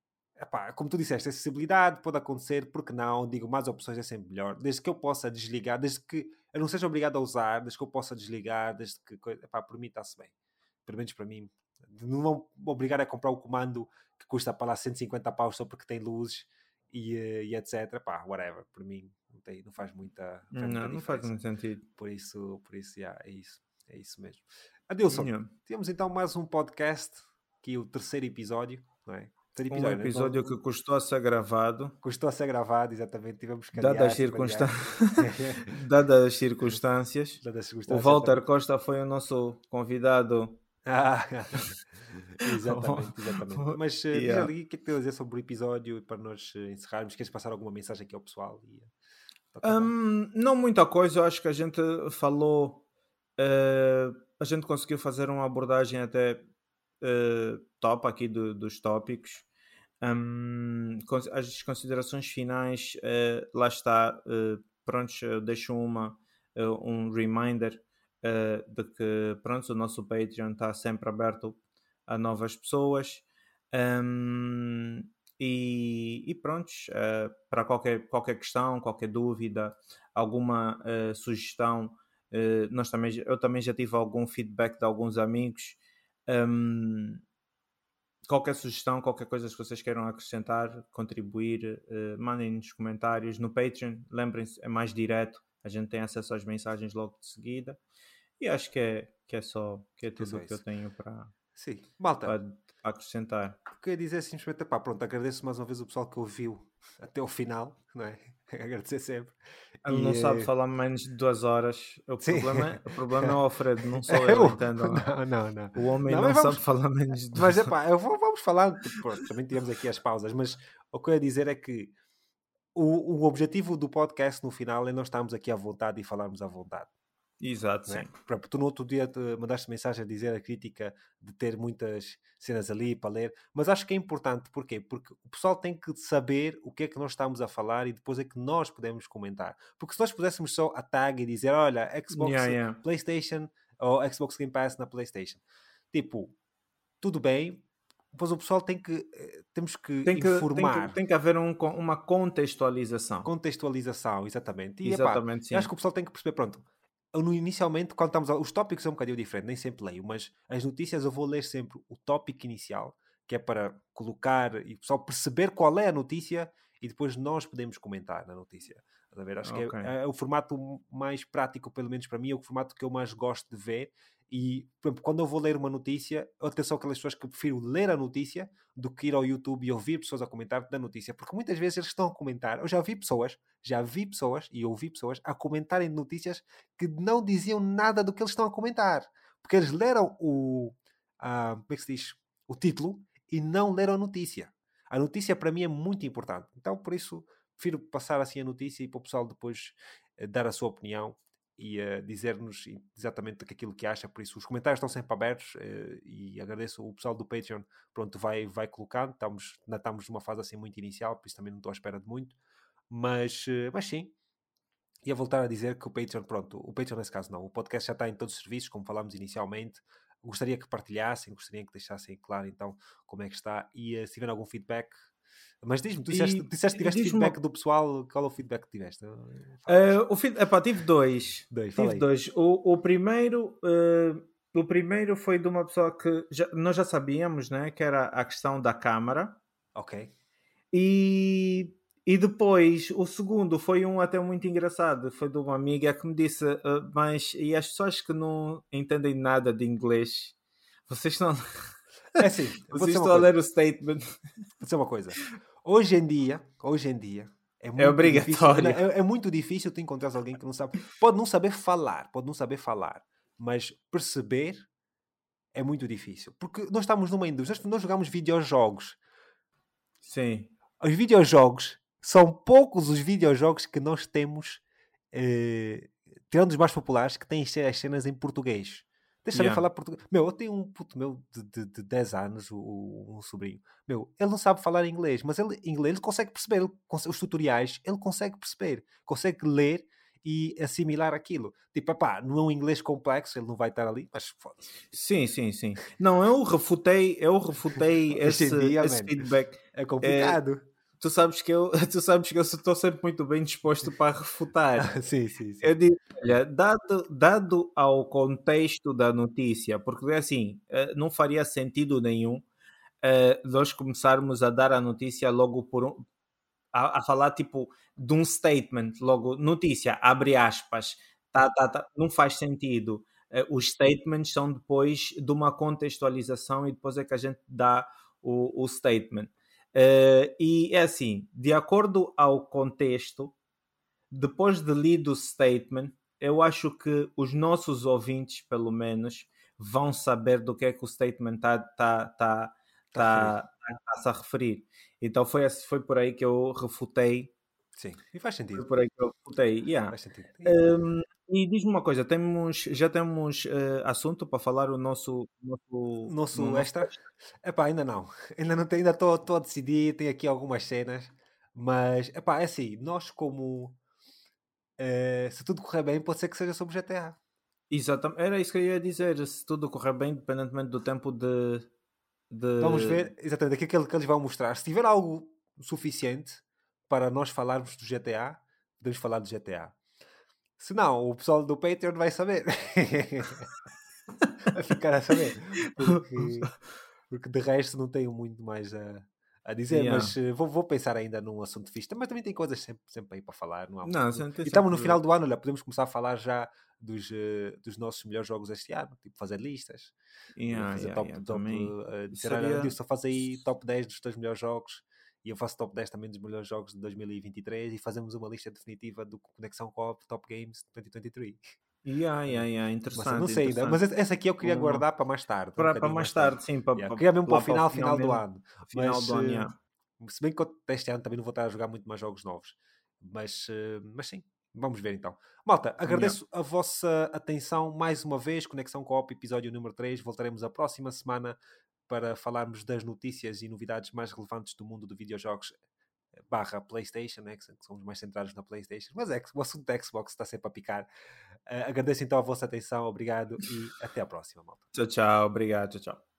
Epá, como tu disseste, acessibilidade pode acontecer, porque não? Digo, mais opções é sempre melhor. Desde que eu possa desligar, desde que eu não seja obrigado a usar, desde que eu possa desligar, desde que... Epá, por mim está-se bem. Pelo menos para mim. Não me obrigar a comprar o comando que custa para lá cento e cinquenta paus só porque tem luzes e, e etcétera. Pá, whatever, por mim não, tem, não faz muita, não, muita não faz muito sentido. Por isso, por isso yeah, é isso, é isso mesmo. Adilson, temos então mais um podcast, que é o terceiro episódio, não é? Episódio, um episódio né? que custou a ser gravado. Custou a ser gravado, exatamente. Tivemos que adiar, dadas, circunstan... dadas as circunstâncias. Dadas as circunstâncias. O Walter também. Costa foi o nosso convidado. Ah, exatamente, exatamente. Mas yeah. diz ali o que é que tens a dizer sobre o episódio para nós encerrarmos. Queres passar alguma mensagem aqui ao pessoal? E... Um, não muita coisa. Eu acho que a gente falou... Uh, a gente conseguiu fazer uma abordagem até... Uh, top aqui do, dos tópicos. Um, as considerações finais, uh, lá está, uh, pronto, eu deixo uma, uh, um reminder uh, de que pronto, o nosso Patreon está sempre aberto a novas pessoas, um, e, e pronto, uh, para qualquer, qualquer questão, qualquer dúvida, alguma uh, sugestão, uh, nós também, eu também já tive algum feedback de alguns amigos. Um, qualquer sugestão, qualquer coisa que vocês queiram acrescentar, contribuir, uh, mandem nos comentários no Patreon, lembrem-se, é mais direto, a gente tem acesso às mensagens logo de seguida, e acho que é, que é só, que é tudo o que eu tenho para acrescentar. Queria dizer simplesmente, pá, pronto, agradeço mais uma vez o pessoal que ouviu até o final, não é? Agradecer sempre. Ele e, não sabe falar menos de duas horas. O problema é, o problema é o Alfredo, não sou eu, entendo. Não, não, não. O homem não, não vamos, sabe falar menos de duas horas. Mas é pá, eu vou, vamos falar, pronto, também tivemos aqui as pausas, mas o que eu ia dizer é que o, o objetivo do podcast no final é nós estarmos aqui à vontade e falarmos à vontade. Exato, né? Sim. Porque tu no outro dia te mandaste mensagem a dizer a crítica de ter muitas cenas ali para ler, mas acho que é importante, porquê? Porque o pessoal tem que saber o que é que nós estamos a falar e depois é que nós podemos comentar, porque se nós pudéssemos só a tag e dizer, olha, Xbox, yeah, yeah. PlayStation ou Xbox Game Pass na PlayStation, tipo, tudo bem, pois o pessoal tem que, temos que, tem que informar. Tem que, tem que haver um, uma contextualização. Contextualização, exatamente. E, exatamente, epá, sim. Acho que o pessoal tem que perceber, pronto, eu, inicialmente, quando estamos a... os tópicos são um bocadinho diferentes, nem sempre leio, mas as notícias eu vou ler sempre o tópico inicial, que é para colocar e o pessoal perceber qual é a notícia e depois nós podemos comentar na notícia. A ver? Acho okay. que é, é o formato mais prático, pelo menos para mim, é o formato que eu mais gosto de ver. E, por exemplo, quando eu vou ler uma notícia, atenção aquelas pessoas que eu prefiro ler a notícia do que ir ao YouTube e ouvir pessoas a comentar da notícia, porque muitas vezes eles estão a comentar. Eu já vi pessoas, já vi pessoas e ouvi pessoas a comentarem notícias que não diziam nada do que eles estão a comentar, porque eles leram o, a, como é que se diz? O título e não leram a notícia. A notícia para mim é muito importante, então por isso prefiro passar assim a notícia e para o pessoal depois eh, dar a sua opinião e uh, dizer-nos exatamente aquilo que acha, por isso os comentários estão sempre abertos, uh, e agradeço o pessoal do Patreon, pronto, vai, vai colocando, estamos, estamos numa fase assim muito inicial, por isso também não estou à espera de muito, mas, uh, mas sim, ia voltar a dizer que o Patreon, pronto, o Patreon nesse caso não, o podcast já está em todos os serviços, como falámos inicialmente, gostaria que partilhassem, gostaria que deixassem claro então como é que está, e uh, se tiver algum feedback. Mas diz-me, tu disseste, disseste que tiveste feedback uma... do pessoal, qual é o feedback que tiveste? Uh, o feed... Epá, tive dois. dois tive dois. O, o, primeiro, uh, o primeiro foi de uma pessoa que já, nós já sabíamos, né, que era a questão da câmara. Ok. E, e depois, o segundo foi um até muito engraçado, foi de uma amiga que me disse, uh, mas e as pessoas que não entendem nada de inglês, vocês não... É assim, vocês estão a ler o statement. Vou dizer uma coisa. Hoje em dia, hoje em dia, é muito, é obrigatório. Difícil, é, é muito difícil tu encontrares alguém que não sabe. Pode não saber falar, pode não saber falar, mas perceber é muito difícil. Porque nós estamos numa indústria, nós jogamos videojogos. Sim. Os videojogos, são poucos os videojogos que nós temos, eh, tirando os mais populares, que têm as cenas em português. Deixa-me yeah. falar português. Meu, eu tenho um puto meu de, de, de dez anos, o, um sobrinho. Meu, ele não sabe falar inglês, mas ele, inglês, ele consegue perceber. Ele consegue, os tutoriais, ele consegue perceber. Consegue ler e assimilar aquilo. Tipo, pá, não é um inglês complexo, ele não vai estar ali, mas foda-se. Sim, sim, sim. Não, eu refutei, eu refutei esse, dia, esse feedback. É complicado. É... Tu sabes que eu tu sabes que eu estou sempre muito bem disposto para refutar. Ah, sim, sim, sim. Eu digo, olha, dado, dado ao contexto da notícia, porque assim, não faria sentido nenhum uh, nós começarmos a dar a notícia logo por um, a, a falar tipo de um statement, logo notícia, abre aspas, tá, tá, tá, não faz sentido. Os statements são depois de uma contextualização e depois é que a gente dá o, o statement. Uh, e é assim, de acordo ao contexto, depois de lido o statement, eu acho que os nossos ouvintes, pelo menos, vão saber do que é que o statement está tá, tá, tá, tá a referir. Então foi, foi por aí que eu refutei. Sim, e faz sentido. Foi por aí que eu refutei. Yeah. Faz sentido. Um, E diz-me uma coisa, temos, já temos uh, assunto para falar o nosso... Nosso, nosso um... extra? Epá, ainda não. Ainda não tenho, ainda estou a decidir, tenho aqui algumas cenas, mas, epá, é assim, nós como... Uh, se tudo correr bem, pode ser que seja sobre G T A. Exatamente, era isso que eu ia dizer, se tudo correr bem, independentemente do tempo de... de... Vamos ver, exatamente, aquilo que eles vão mostrar. Se tiver algo suficiente para nós falarmos do G T A, podemos falar do G T A. Se não, o pessoal do Patreon vai saber. Vai ficar a saber. Porque, porque de resto não tenho muito mais a, a dizer. Yeah. Mas vou, vou pensar ainda num assunto fixe. Mas também tem coisas sempre, sempre aí para falar. Não há não, e estamos no final do ano. Olha, podemos começar a falar já dos, dos nossos melhores jogos este ano. Tipo, fazer listas. Yeah, fazer yeah, top, yeah, top, uh, seria... Adilson, faz aí top dez dos teus melhores jogos. E eu faço top dez também dos melhores jogos de dois mil e vinte e três e fazemos uma lista definitiva do Conexão Coop Top Games vinte e vinte e três. Yeah, yeah, yeah. Interessante. Mas não sei ainda, mas essa aqui eu queria uhum. guardar para mais tarde. Para, um para mais, mais tarde, tarde. Sim. Para, yeah. para, queria mesmo para o final, final, final do ano. Final mas, do ano, yeah. Se bem que este ano também não vou estar a jogar muito mais jogos novos. Mas, mas sim, vamos ver então. Malta, agradeço yeah. a vossa atenção mais uma vez. Conexão Coop, episódio número três. Voltaremos a próxima semana para falarmos das notícias e novidades mais relevantes do mundo de videojogos barra PlayStation, né? Que somos mais centrados na PlayStation, mas é, o assunto da Xbox está sempre a picar. Uh, agradeço então a vossa atenção, obrigado e até a próxima, malta. Tchau, tchau, obrigado, tchau, tchau.